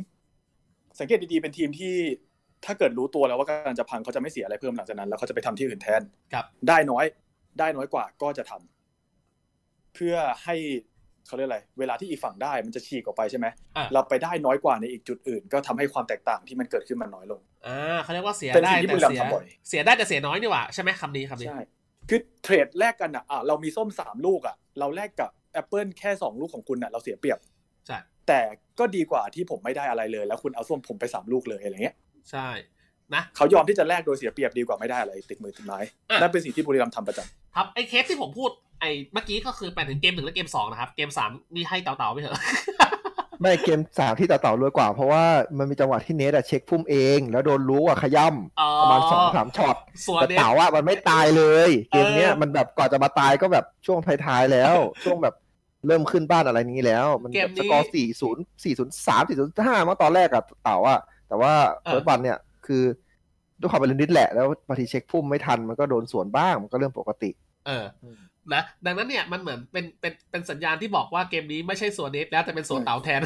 สังเกตดีๆเป็นทีมที่ถ้าเกิดรู้ตัวแล้วว่ากำลังจะพังเขาจะไม่เสียอะไรเพิ่มหลังจากนั้นแล้วเขาจะไปทำที่อื่นแทนได้น้อยกว่าก็จะทำเพื่อให้เขาเรียกอะไรเวลาที่อีกฝั่งได้มันจะฉีกออกไปใช่ไหมเราไปได้น้อยกว่าในอีกจุดอื่นก็ทำให้ความแตกต่างที่มันเกิดขึ้นมันน้อยลงเขาเรียกว่าเสียได้แต่เสียได้แต่เสียน้อยนี่หว่าใช่ไหมคำนี้ใช่คือเทรดแลกกันอ่ะเรามีส้ม3ลูกอ่ะเราแลกกับแอปเปิลแค่2ลูกของคุณอ่ะเราเสียเปรียบใช่แต่ก็ดีกว่าที่ผมไม่ได้อะไรเลยแล้วคุณเอาส้มผมไป3ลูกเลยอะไรเงี้ยใช่นะเขายอมที่จะแลกโดยเสียเปรียบดีกว่าไม่ได้อะไรติดมือติดไม้นั่นเป็นสิ่งที่บุรีรัมย์ทำประจำครับไอ้เคสที่ผมพูดไอ้เมื่อกี้ก็คือไปถึงเกม1และเกม2นะครับเกม3นี่ให้เต่าๆไปเถอะ ไม่เกม3ที่ต่อรวยกว่าเพราะว่ามันมีจังหวะที่เนทอะเช็คพุ่มเองแล้วโดนรู้ว่าขย่ำประมาณ 2-3 ช็อตแต่เต่าอะมันไม่ตายเลยเกมเนี้ยมันแบบก่อนจะมาตายก็แบบช่วงท้ายๆแล้วช่วงแบบเริ่มขึ้นบ้านอะไรนี้แล้วมันสกอร์ 4-0 4-0 3 4-0 5 เมื่อตอนแรกอะเต่าอะแต่ว่าเฟิร์สวันเนี่ยคือด้วยความเป็นนิดแหละแล้วบางทีเช็คพุ่มไม่ทันมันก็โดนสวนบ้างมันก็เรื่องปกตินะดังนั้นเนี่ยมันเหมือนเป็นสัญญาณที่บอกว่าเกมนี้ไม่ใช่ส่วนเนทแล้วแต่เป็นส่วนเต๋าแทน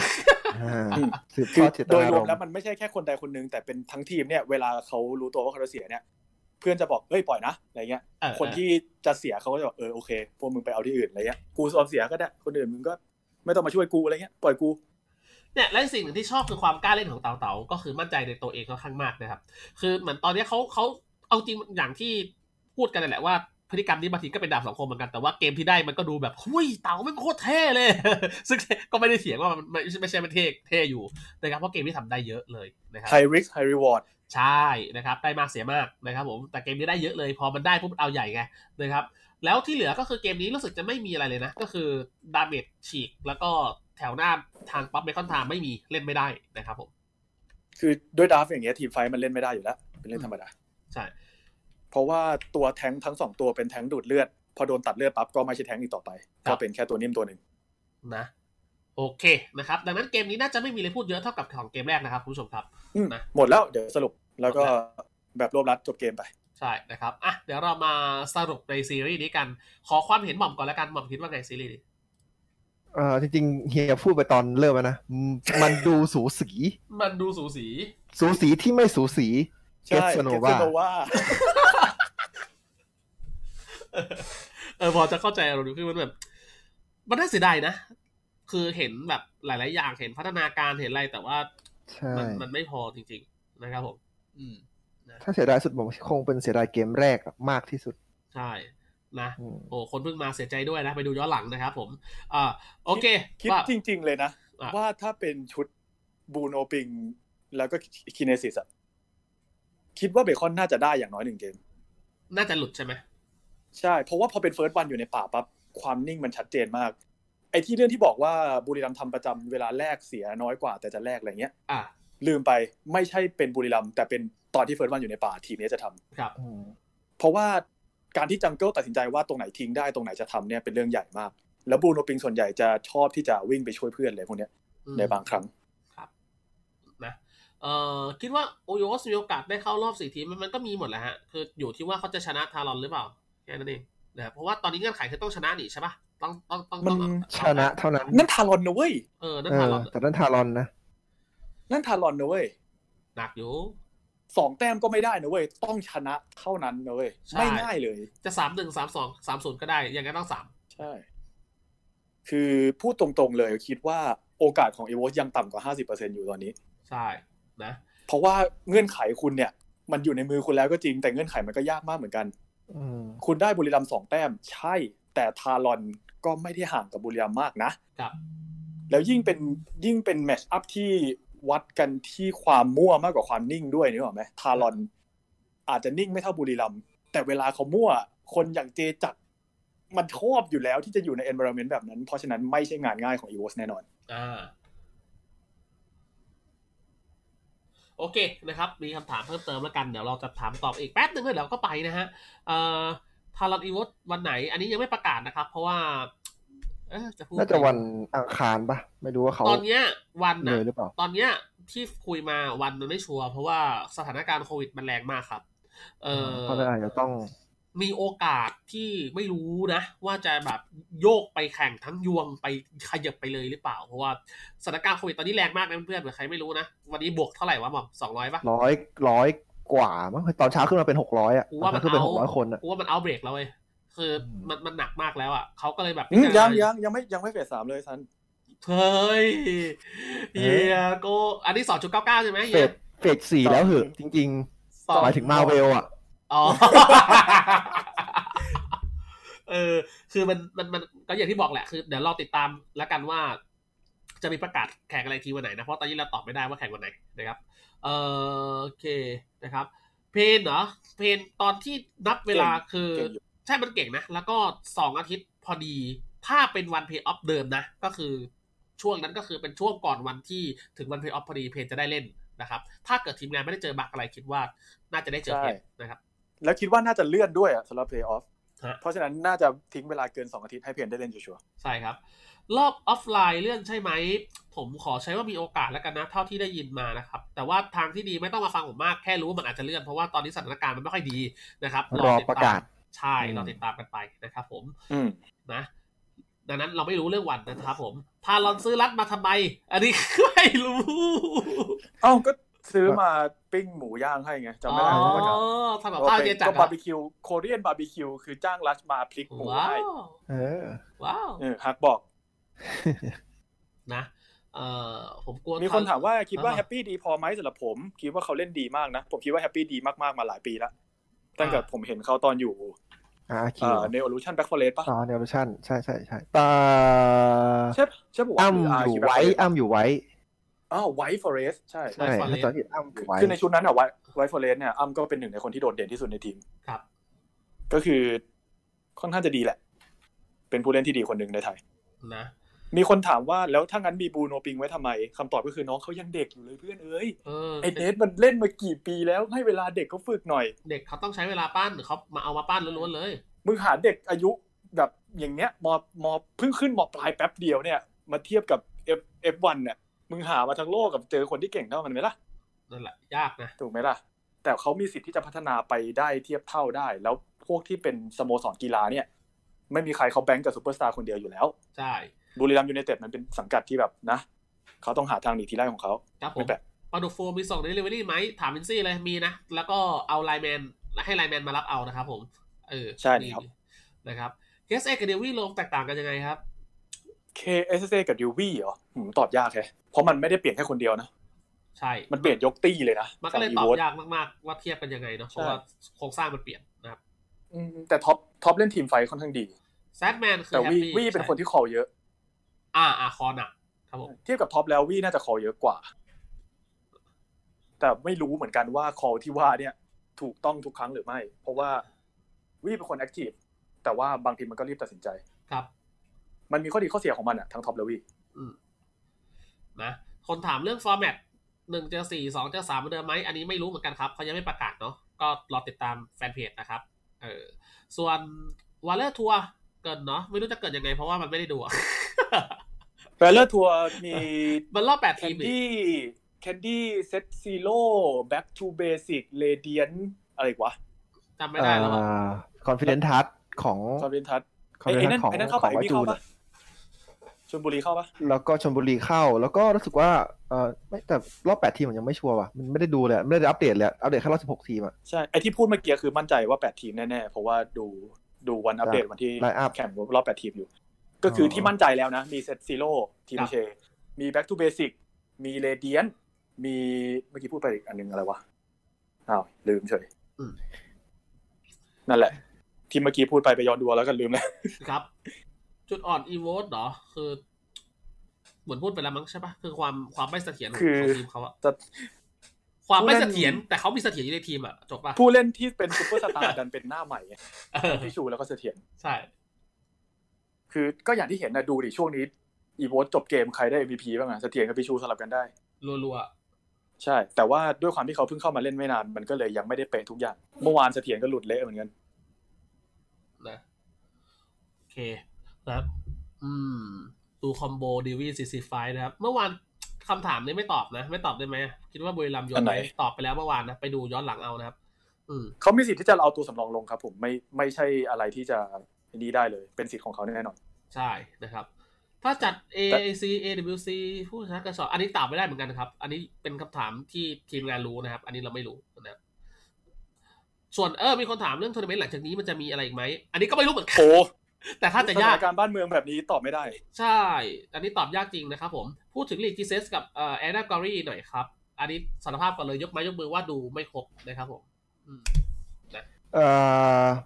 คือโดยรวมแล้วมันไม่ใช่แค่คนใดคนหนึ่งแต่เป็นทั้งทีมเนี่ยเวลาเขารู้ตัวว่าเขาจะเสียเนี่ยเพื่อนจะบอกเฮ้ยปล่อยนะอะไรเงี้ยคนที่จะเสียเขาก็จะบอกโอเคพวกมึงไปเอาที่อื่นอะไรเงี้ยกูสอบเสียก็ได้คนอื่นมึงก็ไม่ต้องมาช่วยกูอะไรเงี้ยปล่อยกูเนี่ยและสิ่งหนึ่งที่ชอบคือความกล้าเล่นของเต๋าก็คือมั่นใจในตัวเองค่อนข้างมากนะครับคือเหมือนตอนนี้เขาเอาจริงอย่างที่พูดกันแหละว่าพฤติกรรมนี้บางทีก็เป็นดาบสองคมเหมือนกันแต่ว่าเกมที่ได้มันก็ดูแบบหุ้ยเต่ามันโคตรเท่เลยซึ่งก็ไม่ได้เถียงว่ามันไม่ใช่มันเท่อยู่นะครับเพราะเกมนี้ทำได้เยอะเลยนะครับ high risk high reward ใช่นะครับได้มากเสียมากนะครับผมแต่เกมนี้ได้เยอะเลยพอมันได้ปุ๊บเอาใหญ่ไงนะครับแล้วที่เหลือก็คือเกมนี้รู้สึกจะไม่มีอะไรเลยนะก็คือดาเมจฉีกแล้วก็แถวหน้าทางปั๊บเบคอนทามไม่มีเล่นไม่ได้นะครับผมคือด้วยดาฟอย่างเงี้ยทีมไฟมันเล่นไม่ได้อยู่แล้วเป็นเรื่องธรรมดาใช่เพราะว่าตัวแทงค์ทั้ง2ตัวเป็นแทงค์ดูดเลือดพอโดนตัดเลือดปั๊บก็ไม่ใช่แทงค์อีกต่อไปก็เป็นแค่ตัวนิ่มตัวนึงนะโอเคนะครับดังนั้นเกมนี้น่าจะไม่มีอะไรพูดเยอะเท่ากับของเกมแรกนะครับคุณผู้ชมครับนะหมดแล้วเดี๋ยวสรุปแล้วก็แบบรวบรัดจบเกมไปใช่นะครับอ่ะเดี๋ยวเรามาสรุปในซีรีส์นี้กันขอความเห็นหม่อมก่อนแล้วกันหม่อมคิดว่าไงซีรีส์นี้จริงๆเฮียพูดไปตอนเริ่มแล้วนะมันดูสูสีที่ไม่สูสีเกสโนวาพอจะเข้าใจเราดูคือมันแบบมันน่าเสียดายนะคือเห็นแบบหลายๆอย่างเห็นพัฒนาการเห็นอะไรแต่ว่ามันไม่พอจริงๆนะครับผมถ้าเสียดายสุดผมคงเป็นเสียดายเกมแรกมากที่สุดใช่นะโอ้คนเพิ่งมาเสียใจด้วยนะไปดูย้อนหลังนะครับผมโอเคคิดจริงๆเลยนะว่าถ้าเป็นชุดบูโนปิงแล้วก็คินเนซิสคิดว่าเบคอนน่าจะได้อย่างน้อย1เกมน่าจะหลุดใช่ไหมใช่เพราะว่าพอเป็นเฟิร์สวันอยู่ในป่าปั๊บความนิ่งมันชัดเจนมากไอ้ที่เรื่องที่บอกว่าบุรีรัมย์ทำประจำเวลาแลกเสียน้อยกว่าแต่จะแลกอะไรเงี้ยลืมไปไม่ใช่เป็นบุรีรัมย์แต่เป็นตอนที่เฟิร์สวันอยู่ในป่าทีมนี้จะทำครับเพราะว่าการที่จังเกิลตัดสินใจว่าตรงไหนทิ้งได้ตรงไหนจะทำเนี่ยเป็นเรื่องใหญ่มากแล้วบูโนปิงส่วนใหญ่จะชอบที่จะวิ่งไปช่วยเพื่อนอะไรพวกเนี้ยในบางครั้งครับนะคิดว่าโอโยสมีโอกาสได้เข้ารอบ4ทีมมันก็มีหมดแหละฮะคืออยู่ที่ว่าเขาจะชนะทารอนหรือเปล่าแค่นั้นเองนะเพราะว่าตอนนี้เงื่อนไขคือต้องชนะนี่ใช่ป่ะต้องชนะเท่านั้นนั่นทารอนนะเว้ยนั่นทารอนแต่นั่นทารอนนะเว้ยหนักอยู่2แต้มก็ไม่ได้นะเว้ยต้องชนะเท่านั้นนะเว้ยไม่ง่ายเลยจะ 3-1 3-2 3-0 ก็ได้ยังไงต้อง3ใช่คือพูดตรงๆเลยคิดว่าโอกาสของอีโวสยังต่ำกว่า 50% อยู่ตอนนี้ใช่นะเพราะว่าเงื่อนไขคุณเนี่ยมันอยู่ในมือคุณแล้วก็จริงแต่เงื่อนไขมันก็ยากมากเหมือนกันคุณได้บุรีรัมย์2แต้มใช่แต่ทารอนก็ไม่ได้ห่างกับบุรีรัมย์มากนะครับแล้วยิ่งเป็นแมตช์อัพที่วัดกันที่ความมั่วมากกว่าความนิ่งด้วยนึกออกมั้ยทารอนอาจจะนิ่งไม่เท่าบุรีรัมย์แต่เวลาเขามั่วคนอย่างเจจักมันชอบอยู่แล้วที่จะอยู่ใน environment แบบนั้นเพราะฉะนั้นไม่ใช่งานง่ายของอีโวสแน่นอนโอเคนะครับมีคำถามเพิ่มเติมแล้วกันเดี๋ยวเราจะถามตอบอีกแป๊บนึงเลยเดี๋ยวก็ไปนะฮะทารอนอีโวสวันไหนอันนี้ยังไม่ประกาศนะครับเพราะว่าจะพูดน่าจะวันอังคารป่ะไม่รู้ว่าเขาตอนเนี้ยวันน่ะตอนเนี้ยที่คุยมาวันมันไม่ชัวร์เพราะว่าสถานการณ์โควิดมันแรงมากครับก็เลยอาจจะต้องมีโอกาสที่ไม่รู้นะว่าจะแบบโยกไปแข่งทั้งยวงไปขยับไปเลยหรือเปล่าเพราะว่าสถานการณ์โควิดตอนนี้แรงมากนะเพื่อนๆใครไม่รู้นะวันนี้บวกเท่าไหร่วะหม่อม200ป่ะ100กว่ามั้งตอนเช้าขึ้นมาเป็น600อ่ะมันขึ้นเป็น600คนอ่ะกูว่ามันเอาเบรกแล้วเว้ยคือมันหนักมากแล้วอ่ะเขาก็เลยแบบยังไม่เฟส3เลยซันเฮ้ยเฮียโกอันนี้ 2.99 ใช่ไหมเฮียเฟส4แล้วเหอะจริงๆหมายถึงมาเวลอ่ะอ๋อคือมันก็อย่างที่บอกแหละคือเดี๋ยวเราติดตามแล้วกันว่าจะมีประกาศแข่งอะไรทีวันไหนนะเพราะตอนนี้เราตอบไม่ได้ว่าแข่งวันไหนนะครับโอเคนะครับเพนเหรอเพนตอนที่นับเวลาคือใช่มันเก่งนะแล้วก็2อาทิตย์พอดีถ้าเป็นวันเพลย์ออฟเดิมนะก็คือ ช่วงนั้นก็คือเป็นช่วงก่อนวันที่ถึงวันเพลย์ออฟพอดีเพจจะได้เล่นนะครับถ้าเกิดทีมงานไม่ได้เจอบั๊กอะไรคิดว่าน่าจะได้เจอเพจนะครับแล้วคิดว่าน่าจะเลื่อนด้วยสำหรับเพลย์ออฟเพราะฉะนั้นน่าจะทิ้งเวลาเกิน2อาทิตย์ให้เพจได้เล่นชัวร์ใช่ครับรอบออฟไลน์เลื่อนใช่ไหมผมขอใช้ว่ามีโอกาสแล้วกันนะเท่าที่ได้ยินมานะครับแต่ว่าทางที่ดีไม่ต้องมาฟังผมมากแค่รู้ว่ามันอาจจะเลื่อนเพราะว่าตอนนี้สถานการณ์มันไม่ค่อยดีนะครับรอประกาศใช่เราติดตามกันไปนะครับผมนะดังนั้นเราไม่รู้เรื่องวันนะครับผมพาลอนซื้อรัดมาทำไมอันนี้ไม่รู้เอ้าก็ซื้อมาปิ้งหมูย่างให้ไงจำไม่ได้แล้วก็ทำแบบป้าเจจักก็บาร์บีคิวโคเรียนบาร์บีคิวคือจ้างรัดมาพลิกหมูให้ว้าวฮักบอกนะผมกลัวมีคนถามว่าคิดว่าแฮปปี้ดีพอไหมสำหรับผมคิดว่าเขาเล่นดีมากนะผมคิดว่าแฮปปี้ดีมากๆมาหลายปีแล้วตั้งแต่ผมเห็นเขาตอนอยู่เนโอลูชั่นแบ็คฟอเรสต์ป่ะเนโอลูชั่นใช่ใช่ใช่ใช่อ้ำอยู่ไว้ไวท์ฟอเรสต์ใช่ใช่ตอนที่อ้ำคือในชุดนั้นอ่ะไวท์ฟอเรสต์เนี่ยอ้ำก็เป็นหนึ่งในคนที่โดดเด่นที่สุดในทีมครับก็คือค่อนข้างจะดีแหละเป็นผู้เล่นที่ดีคนนึงในไทยนะมีคนถามว่าแล้วถ้างั้นมีบูโนปิงไว้ทำไมคำตอบก็คือน้องเขายังเด็กอยู่เลยเพื่อนเอ้ยไอเนสมันเล่นมากี่ปีแล้วให้เวลาเด็กเขาฝึกหน่อยเด็กเขาต้องใช้เวลาปั้นหรือเขามาเอามาปั้นล้วนๆเลยมึงหาเด็กอายุแบบอย่างเนี้ยมเพิ่งขึ้นมปลายแป๊บเดียวเนี่ยมาเทียบกับ F1 เนี่ยมึงหามาทั้งโลกกับเจอคนที่เก่งเท่ามันไหมล่ะนั่นแหละยากนะถูกไหมล่ะแต่เขามีสิทธิ์ที่จะพัฒนาไปได้เทียบเท่าได้แล้วพวกที่เป็นสโมสรกีฬาเนี่ยไม่มีใครเขาแบงก์กับซูเปอร์สตาร์คนเดียวอยู่แล้วใช่บุรีรัมย์ยูไนเต็ดมันเป็นสังกัดที่แบบนะเขาต้องหาทางหนีทีไล่ของเขาไม่แปลกปลาดุกโฟมีส่งเดลิเวอรี่ไหมถามวินซี่เลยมีนะแล้วก็เอาไลน์แมนให้ไลน์แมนมารับเอานะครับผมใช่ครับนะครับเคสเอกับดิวี่ลงแตกต่างกันยังไงครับเคสเอกับดิวี่เหรอตอบยากแค่เพราะมันไม่ได้เปลี่ยนแค่คนเดียวนะใช่มันเปลี่ยนยกตี้เลยนะมันก็เลยตอบยากมากๆว่าเทียบกันยังไงเนาะเพราะว่าโครงสร้างมันเปลี่ยนนะครับแต่ท็อปเล่นทีมไฟค่อนข้างดีแซดแมนคือแฮปปี้วี่เป็นคนที่คอเยอะคอหนักครับผมเทียบกับท็อปแล้ววี่น่าจะคอเยอะกว่าแต่ไม่รู้เหมือนกันว่าคอที่ว่าเนี่ยถูกต้องทุกครั้งหรือไม่เพราะว่าวี่เป็นคนแอคทีฟแต่ว่าบางทีมันก็รีบตัดสินใจครับมันมีข้อดีข้อเสียของมันอะทั้งท็อปและวี่นะคนถามเรื่องฟอร์แมต1เจอ4 2เจอ3เหมือนเดิมไหมอันนี้ไม่รู้เหมือนกันครับเขายังไม่ประกาศเนาะก็รอติดตามแฟนเพจนะครับส่วนวอลเลอร์ทัวร์เกิดเนาะไม่รู้จะเกิดยังไงเพราะว่ามันไม่ได้ดูแฟลเลอร์ทัวร์มีมันรอบ8ทีมที่แคนดี้เซตซีโร่แบ็คทูเบสิกเรเดียนอะไรกว่าจำไม่ได้แล้วคอนฟิเดนทัสของคอนฟิเดนทัสไอ้นั่นเข้าไปไม่เข้าป่ะชลบุรีเข้าป่ะแล้วก็ชลบุรีเข้าแล้วก็รู้สึกว่าไม่แต่รอบ8ทีมผมยังไม่ชัวร์ว่ะมันไม่ได้ดูเลยไม่ได้อัปเดตเลยอัปเดตแค่รอบ16ทีมอ่ะใช่ไอ้ที่พูดเมื่อกี้คือมั่นใจว่า8ทีมแน่ๆเพราะว่าดูวันอัปเดตวันที่แข่งรอบ8ทีมอยู่ก็คือที่มั่นใจแล้วนะมีเซตซีโร่ทีมเชมีแบ็คทูเบสิกมีเรเดียนมีเมื่อกี้พูดไปอีกอันนึงอะไรวะอ้าวลืมเฉยนั่นแหละที่เมื่อกี้พูดไปย้อนดูแล้วก็ลืมแล้วครับจุดอ่อนอีโวตเหรอคือเหมือนพูดไปแล้วมั้งใช่ปะคือความไม่เสถียรของทีมเขาอะความไม่เสถียรแต่เขามีเสถียรอยู่ในทีมอะจบปะผู้เล่นที่เป็นซุปเปอร์สตาร์ดันเป็นหน้าใหม่ที่ชูแล้วก็เสถียรใช่คือก็อย่างที่เห็นนะดูดิช่วงนี้อีโวตจบเกมใครได้ MVP บ้างอ่ะเสถียรกับพิชูสลับกันได้รัวๆใช่แต่ว่าด้วยความที่เขาเพิ่งเข้ามาเล่นไม่นานมันก็เลยยังไม่ได้เป๊ะทุกอย่างเมื่อวานเสถียรก็หลุดเละเหมือนกันนะโอเคครับดูคอมโบดิวี่45นะครับเมื่อวานคำถามนี้ไม่ตอบนะไม่ตอบได้ไหมคิดว่าบุรีรัมย์ยนต์ตอบไปแล้วเมื่อวานนะไปดูย้อนหลังเอานะครับเขามีสิทธิ์ที่จะเอาตัวสำรองลงครับผมไม่ใช่อะไรที่จะนี้ได้เลยเป็นสิทธิ์ของเขาแน่นอนใช่นะครับถ้าจัด AAC AWC ผู้ชนะกระสอบอันนี้ตอบไม่ได้เหมือนกันครับอันนี้เป็นคำถามที่ทีมงานรู้นะครับอันนี้เราไม่รู้นะครับส่วนมีคนถามเรื่องทัวร์นาเมนต์หลังจากนี้มันจะมีอะไรอีกไหมอันนี้ก็ไม่รู้เหมือนกันโอ้แต่ถ้าจะยากการบ้านเมืองแบบนี้ตอบไม่ได้ใช่อันนี้ตอบยากจริงนะครับผมพูดถึงลีกจีเซสกับแอนนาการีหน่อยครับอันนี้สารภาพก่อนเลยยกไม้ยกมือว่าดูไม่ครบนะครับผม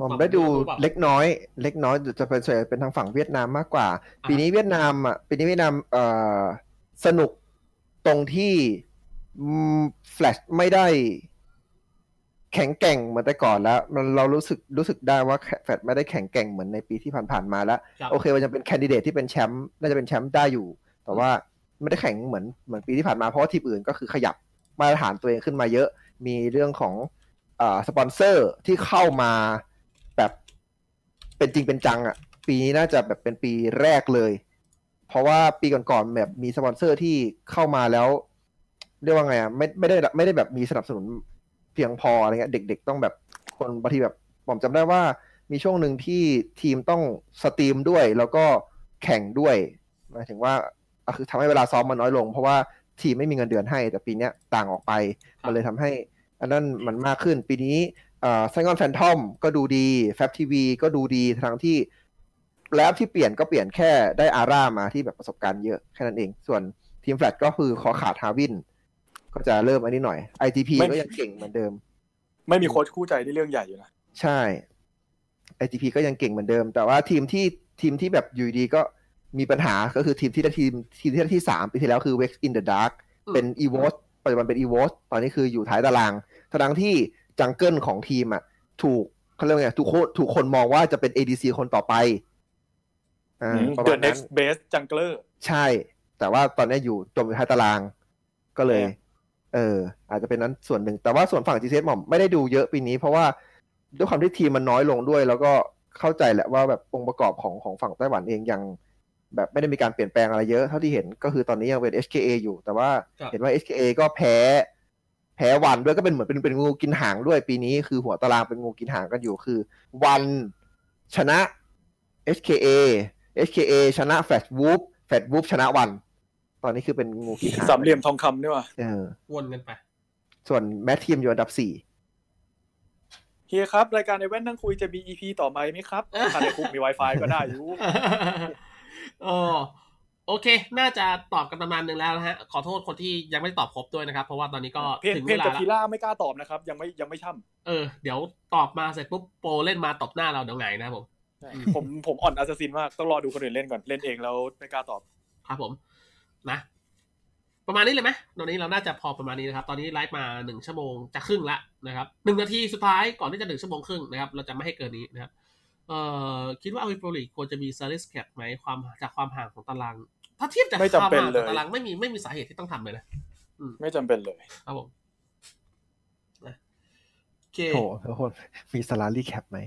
ผมได้ดูเล็กน้อยจะเป็นส่วนเป็นทางฝั่งเวียดนามมากกว่าปีนี้เวียดนามสนุกตรงที่แฟลชไม่ได้แข็งแกร่งเหมือนแต่ก่อนแล้วมันเรารู้สึกได้ว่าแฟลชไม่ได้แข็งแกร่งเหมือนในปีที่ผ่านๆมาแล้วโอเคมันจะเป็นแคนดิเดตที่เป็นแชมป์น่าจะเป็นแชมป์ได้อยู่ แต่ว่าไม่ได้แข่งเหมือนปีที่ผ่านมาเพราะว่าทีมอื่นก็คือขยับมาตรฐานตัวเองขึ้นมาเยอะมีเรื่องของสปอนเซอร์ที่เข้ามาแบบเป็นจริงเป็นจังอ่ะปีนี้น่าจะแบบเป็นปีแรกเลยเพราะว่าปีก่อนๆแบบมีสปอนเซอร์ที่เข้ามาแล้วเรียกว่าไงอ่ะไม่ได้แบบมีสนับสนุนเพียงพออะไรเงี้ยเด็กๆต้องแบบคนบางทีแบบผมจำได้ว่ามีช่วงหนึ่งที่ทีมต้องสตรีมด้วยแล้วก็แข่งด้วยหมายถึงว่าคือทำให้เวลาซ้อมมันน้อยลงเพราะว่าทีมไม่มีเงินเดือนให้แต่ปีนี้ต่างออกไปมันเลยทำให้อันนั้นมันมากขึ้นปีนี้ไซงอนแฟนทอมก็ดูดีแฟบทีวีก็ดูดีทั้งที่แล้วที่เปลี่ยนก็เปลี่ยนแค่ได้อาร่ามาที่แบบประสบการณ์เยอะแค่นั้นเองส่วนทีมแฟลตก็คือขอขาดฮาวินก็จะเริ่มอันนี้หน่อย ITP ก็ยังเก่งเหมือนเดิมไม่มีโค้ชคู่ใจที่เรื่องใหญ่อยู่นะใช่ ITP ก็ยังเก่งเหมือนเดิมแต่ว่าทีมที่แบบอยู่ดีก็มีปัญหาก็คือทีมที่ได้ที่3ปีที่แล้วคือ Wex in the Dark เป็น EVOS ปัจจุบันเป็น EVOS ตอนนี้คืออยู่ท้ายตารางทั้งที่จังเกิลของทีมอ่ะถูกเค้าเรียกไงถูกคนมองว่าจะเป็น ADC คนต่อไปThe Next Best Jungler ใช่แต่ว่าตอนนี้อยู่จมอยู่ท้ายตารางก็เลยอาจจะเป็นนั้นส่วนหนึ่งแต่ว่าส่วนฝั่ง GCS หม่อมไม่ได้ดูเยอะปีนี้เพราะว่าด้วยความที่ทีมมันน้อยลงด้วยแล้วก็เข้าใจแหละว่าแบบองค์ประกอบของฝั่งไต้หวันเองยังแบบไม่ได้มีการเปลี่ยนแปลงอะไรเยอะเท่าที่เห็นก็คือตอนนี้ยังเป็น HKA อยู่แต่ว่าเห็นว่า HKA ก็แพ้วันด้วยก็เป็นเหมือนเป็นงูกินหางด้วยปีนี้คือหัวตารางเป็นงูกินหางกันอยู่คือวันชนะ HKA ชนะ Flash Wolf ชนะวันตอนนี้คือเป็นงูกินหางสามเหลี่ยมทองคำด้วยว่ะวนกันไปส่วนแมททีมอยู่อันดับ4เฮียครับรายการไอเว่นนั่งคุยจะมี EP ต่อไหมครับถ้าในคุกมี Wi-Fi ก็ได้อยู่โอเคน่าจะตอบกันประมาณนึงแล้วนะฮะขอโทษคนที่ยังไม่ตอบครบด้วยนะครับเพราะว่าตอนนี้ก็ถึงเวลาแล้วเพียงแต่พีล่าไม่กล้าตอบนะครับยังไม่ช่ำเดี๋ยวตอบมาเสร็จปุ๊บโปเล่นมาตบหน้าเราเดี๋ยวไงนะผมอ่อนอัสซินมากต้องรอดูคนอื่นเล่นก่อนเล่นเองแล้วไม่กล้าตอบครับผมนะประมาณนี้เลยมั้ยตอนนี้เราน่าจะพอประมาณนี้นะครับตอนนี้ไลฟ์มา1ชั่วโมงจะครึ่งละนะครับ1นาทีสุดท้ายก่อนที่จะ1ชั่วโมงครึ่งนะครับเราจะไม่ให้เกินนี้นะครับคิดว่าRoV Pro League ควรจะมี Salary Cap มั้ยความห่างของตารางถ้าเทียบจากความห่างของตารางไม่มีสาเหตุที่ต้องทำเลยนะไม่จำเป็นเลยครับผมนะโอเคโหมี Salary Cap มั้ย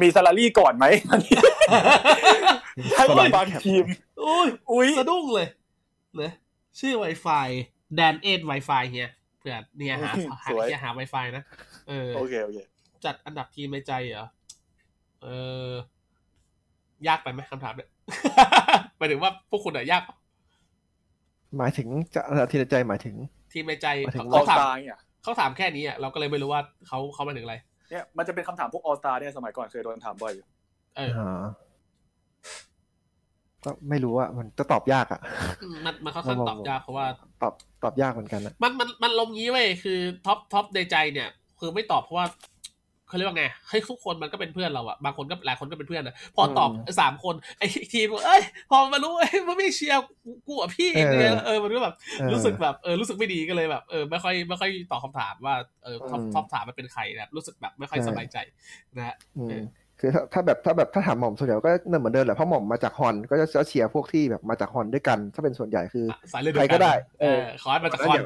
มี Salary ก่อนมั้ยให้บางทีมอุ้ยสะดุ้งเลยนะชื่อ Wi-Fi แดนเอ็ด Wi-Fi เฮียเผื่อเนี่ยหา Wi-Fi นะโอเคโอเคจัดอันดับทีมในใจเหรอยากไปไหมคำถามเนี่ยหมายถึงว่าพวกคุณอะยากหมายถึงจะทีมในใจหมายถึงทีมในใจเขาถามแค่นี้อะเราก็เลยไม่รู้ว่าเขาหมายถึงอะไรเนี่ยมันจะเป็นคำถามพวกออลสตาร์เนี่ยสมัยก่อนเคยโดนถามบ่อยอยู่ก็ไม่รู้อะมันจะตอบยากอะมันค่อนข้างตอบยากเพราะว่าตอบยากเหมือนกันนะมันลงงี้เว้ยคือท็อปในใจเนี่ยคือไม่ตอบเพราะว่าเขาเรียกว่าไงให้ทุกคนมันก็เป็นเพื่อนเราอะบางคนก็หลายคนก็เป็นเพื่อนนะพอตอบ3คนไอ้ทีมเอ้ยพอมารู้เอ้ยมันไม่เชียร์กูอ่ะพี่มันก็แบบรู้สึกไม่ดีก็เลยแบบไม่ค่อยตอบคำถามว่าท็อปถามมันเป็นใครนะรู้สึกแบบไม่ค่อยสบายใจนะฮะคือถ้าแบบถ้าถามหม่อมส่วนใหญ่ก็เหมือนเดิมแหละเพราะหม่อมมาจากฮอนก็จะเชียร์พวกที่แบบมาจากฮอนด้วยกันถ้าเป็นส่วนใหญ่คือใครก็ได้ขอให้มาจากฮอน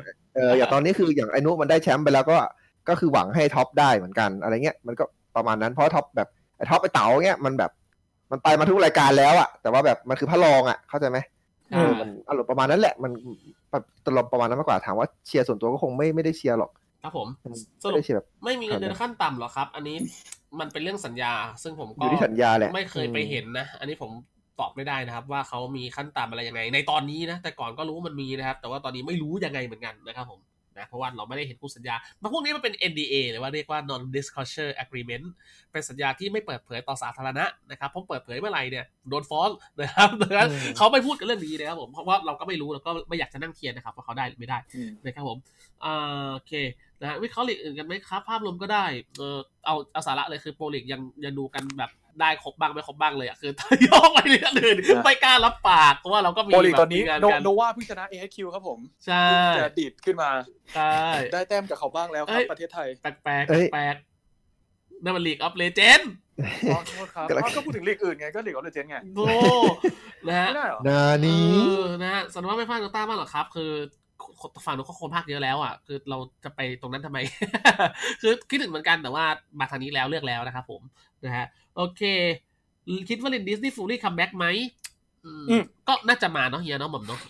อย่างตอนนี้คืออย่างไอ้นุมันได้แชมป์ไปแล้วก็คือหวังให้ท็อปได้เหมือนกันอะไรเงี้ยมันก็ประมาณนั้นเพราะท็อปแบบไอ้ท็อปไปเต๋าเงี้ยมันแบบมันไปมาทุกรายการแล้วอะแต่ว่าแบบมันคือพระรองอะเข้าใจไหมมันอารมณ์ประมาณนั้นแหละมันตลบประมาณนั้นมากกว่าถามว่าเชียร์ส่วนตัวก็คงไม่ได้เชียร์หรอกครับผมสรุปไม่มีเงินเดือนขั้นต่ำหรอครับอันนี้มันเป็นเรื่องสัญญาซึ่งผมก็ไม่เคยไปเห็นนะอันนี้ผมตอบไม่ได้นะครับว่าเขามีขั้นต่ำอะไรยังไงในตอนนี้นะแต่ก่อนก็รู้มันมีนะครับแต่ว่าตอนนี้ไม่รู้ยังไงเหมือนกันนะครับผมนะเพราะว่าเราไม่ได้เห็นคู่สัญญาพวกนี้มันเป็น NDA หรือว่าเรียกว่า Non Disclosure Agreement เป็นสัญญาที่ไม่เปิดเผยต่อสาธารณะนะครับผมเปิดเผยเมื่อไหร่เนี่ยโดนฟ้องนะครับดังนั้นเขาไม่พูดกันเรื่องนี้นะครับผมเพราะว่าเราก็ไม่รู้แล้วก็ไม่อยากจะนั่งเทียนนะครับว่าเขาได้หรือไม่ได้นะครับผมโอเคนะวิเคราะห์ลีกอื่นกันไหมครับภาพรวมก็ได้เอาสาระเลยคือโปรลีกยังดูกันแบบได้ครบบ้างไม่ครบบ้างเลยอ่ะคือทยอยไปเรื่อยๆอื่นไม่กล้ารับปากเพราะว่าเราก็มีโปรลีกตอนนี้โนวาเพิ่งชนะ AHQ ครับผมใช่จะดีดขึ้นมาใช่ได้แต้มกับเขาบ้างแล้วครับประเทศไทยแปลกนั่นมันลีกออฟเลเจนด์ขอโทษครับก็พูดถึงลีกอื่นไงก็ลีกออฟเลเจนด์ไงโอ้ นะฮะนานี้นะฮะสันว่าไม่พลาดโตต้าบ้างหรอครับคือฝั่งนู้นเขาโคลนภาคเยอะแล้วอ่ะคือเราจะไปตรงนั้นทำไม คือคิดถึงเหมือนกันแต่ว่ามาทางนี้แล้วเลือกแล้วนะครับผมนะฮะโอเคคิดว่าลินดิสนี่ฟูลี่คัมแบ็กไหมก็น่าจะมาเนาะเฮียเนาะหม่อมเนาะ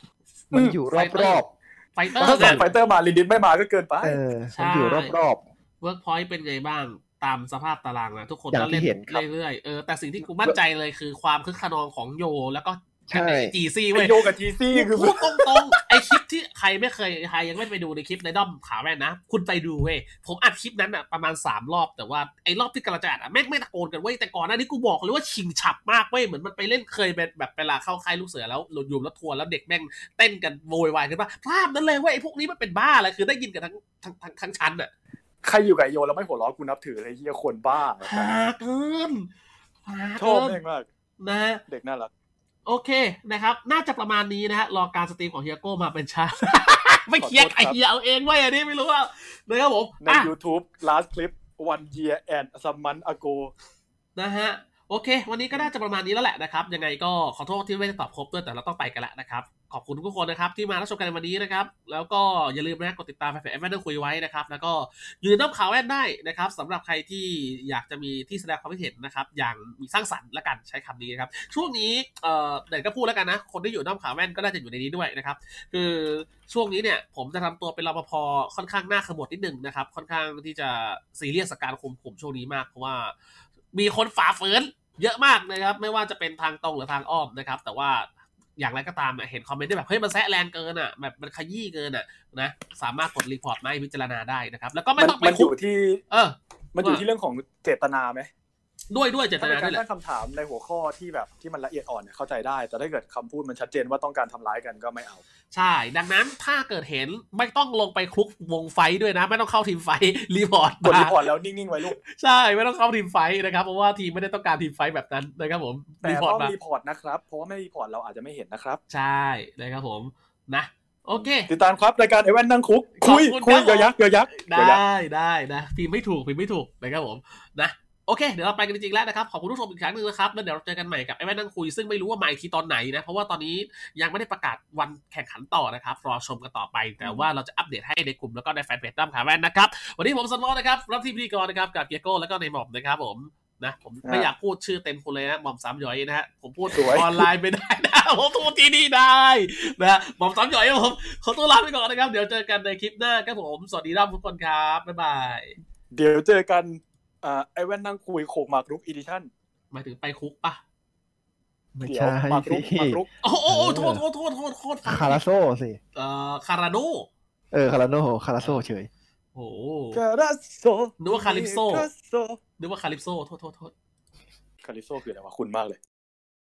มันอยู่รอบๆไฟเตอร์ถ้าสองไฟเตอร์มาลินดิสไม่มาก็เกินไปมันอยู่รอบๆเวิร์กพอยต์เป็นไงบ้างตามสภาพตารางนะทุกคนก็เล่นเรื่อยๆแต่สิ่งที่กูมั่นใจเลยคือความคึกขนองของโยแล้วก็จีซี่เว้ยโยกับจีซี่คือพูดตรงๆไอคลิปที่ใครไม่เคยใครยังไม่ไปดูในคลิปในด้อมขาแว่นนะคุณไปดูเว้ยผมอัดคลิปนั้นอ่ะประมาณ3รอบแต่ว่าไอรอบที่กระจายอ่ะแม่งไม่ตะโกนกันเว้ยแต่ก่อนหน้านี้กูบอกเลยว่าชิงฉับมากเว้ยเหมือนมันไปเล่นเคยแบบเวลาเข้าค่ายลูกเสือแล้วหลุดยุมแล้วทัวร์แล้วเด็กแม่งเต้นกันโวยวายกันว่าภาพนั้นเลยเว้ยไอพวกนี้มันเป็นบ้าอะไรคือได้ยินกันทั้งชั้นอ่ะใครอยู่กับโยแล้วไม่หัวเราะกูนับถือเลยเหี้ยคนบ้าหาเกินชอบเองมากนะเด็กน่ารักโอเคนะครับน่าจะประมาณนี้นะฮะรอการสตรีมของเฮียโก้มาเป็นช้าไม่เคียกไอเฮียเอาเองไว้อันนี้ไม่รู้ว่าเลยครับผมใน YouTube last clip 1 year and some month ago นะฮะโอเควันนี้ก็น่าจะประมาณนี้แล้วแหละนะครับยังไงก็ขอโทษที่ไม่ได้ตอบครบด้วยแต่เราต้องไปกันแล้วนะครับขอบคุณทุกคนนะครับที่มารับชมกันในวันนี้นะครับแล้วก็อย่าลืมนะกดติดตามแฟนเพจแอดแวนเดอร์คุยไว้นะครับแล้วก็ยืนน้ำข่าวแอดได้นะครับสำหรับใครที่อยากจะมีที่แสดงความคิดเห็นนะครับอย่างมีสร้างสรรค์ละกันใช้คำนี้นะครับช่วงนี้เดี๋ยวก็พูดแล้วกันนะคนที่อยู่น้ำข่าวแอดก็น่าจะอยู่ในนี้ด้วยนะครับคือช่วงนี้เนี่ยผมจะทำตัวเป็นรปภค่อนข้างหน้าขมวดนิดนึงนะครับค่อนข้างที่จะซีเรียสกับการคุมผมช่วงนี้มากเพราะว่ามีคนฝ่าฝืนเยอะมากนะครับไม่ว่าจะเป็นทางตรงหรือทางอ้อมนะครับแต่ว่าอย่างไรก็ตามเห็นคอมเมนต์ได้แบบเฮ้ยมันแซะแรงเกินอ่ะแบบมันขยี้เกินอ่ะนะสามารถกดรีพอร์ตมาให้พิจารณาได้นะครับแล้วก็ไม่ต้องไปมันอยู่ที่มันอยู่ที่เรื่องของเจตนามั้ยด้วยเจตนาด้วยแหละถ้าคำถามในหัวข้อที่แบบที่มันละเอียดอ่อนเนี่ยเข้าใจได้แต่ถ้าเกิดคำพูดมันชัดเจนว่าต้องการทำร้ายกันก็ไม่เอาใช่ดังนั้นถ้าเกิดเห็นไม่ต้องลงไปคลุกวงไฟด้วยนะไม่ต้องเข้าทีมไฟรีพอร์ตกดรีพอร์ตแล้วนิ่งๆไว้ลูกใช่ไม่ต้องเข้าทีมไฟนะครับเพราะว่าทีมไม่ได้ต้องการทีมไฟแบบนั้นนะครับผมรีพอร์ตมาต้องรีพอร์ตนะครับเพราะว่าไม่รีพอร์ตเราอาจจะไม่เห็นนะครับใช่นะครับผมนะโอเคติดตามครับรายการไอ้แว่นนั่งคุกคุยเยอะยักษ์ได้นะพิมพ์ไม่ถูกนะครับผมนะโอเคเดี๋ยวเราไปกันจริงๆแล้วนะครับขอบคุณทุกคนอีกครั้งนึงนะครับแล้วเดี๋ยวเราเจอกันใหม่กับไอ้แว่นนั่งคุยซึ่งไม่รู้ว่ามาอีกทีตอนไหนนะเพราะว่าตอนนี้ยังไม่ได้ประกาศวันแข่งขันต่อนะครับรอชมกันต่อไปแต่ว่าเราจะอัปเดตให้ในกลุ่มแล้วก็ในแฟนเพจด้อมขาแว่นนะครับวันนี้ผมสนวอนะครับรับที่พิธีกรนะครับกับเกียโก้แล้วก็ในหม่อมนะครับผมนะผมไม่อยากพูดชื่อเต็มคนเลยนะหม่อม3หยอยนะฮะผมพูดออนไลน์ไม่ได้นะผมโทรที่นี่ได้นะหม่อม3หยอยผมขอตัวลาไปก่อนนะครับเดี๋ยวเจอกันในคลิปหน้าครับผมสวัสดีทุกคนครับบ๊ายบายเดี๋ยวเจอกันไอ้แว่นนั่งคุยโขกหมากรุกอีดิชั่นหมายถึงไปคุกป่ะไม่ใช่หมากรุกโอ้โทษคาราโซ่สิคาราโนคาราโนคาราโซ่เฉยโอ้คาราโซ่นึกว่าคาลิปโซ่โทษคาลิปโซ่คืออะไรวะคุณมากเลย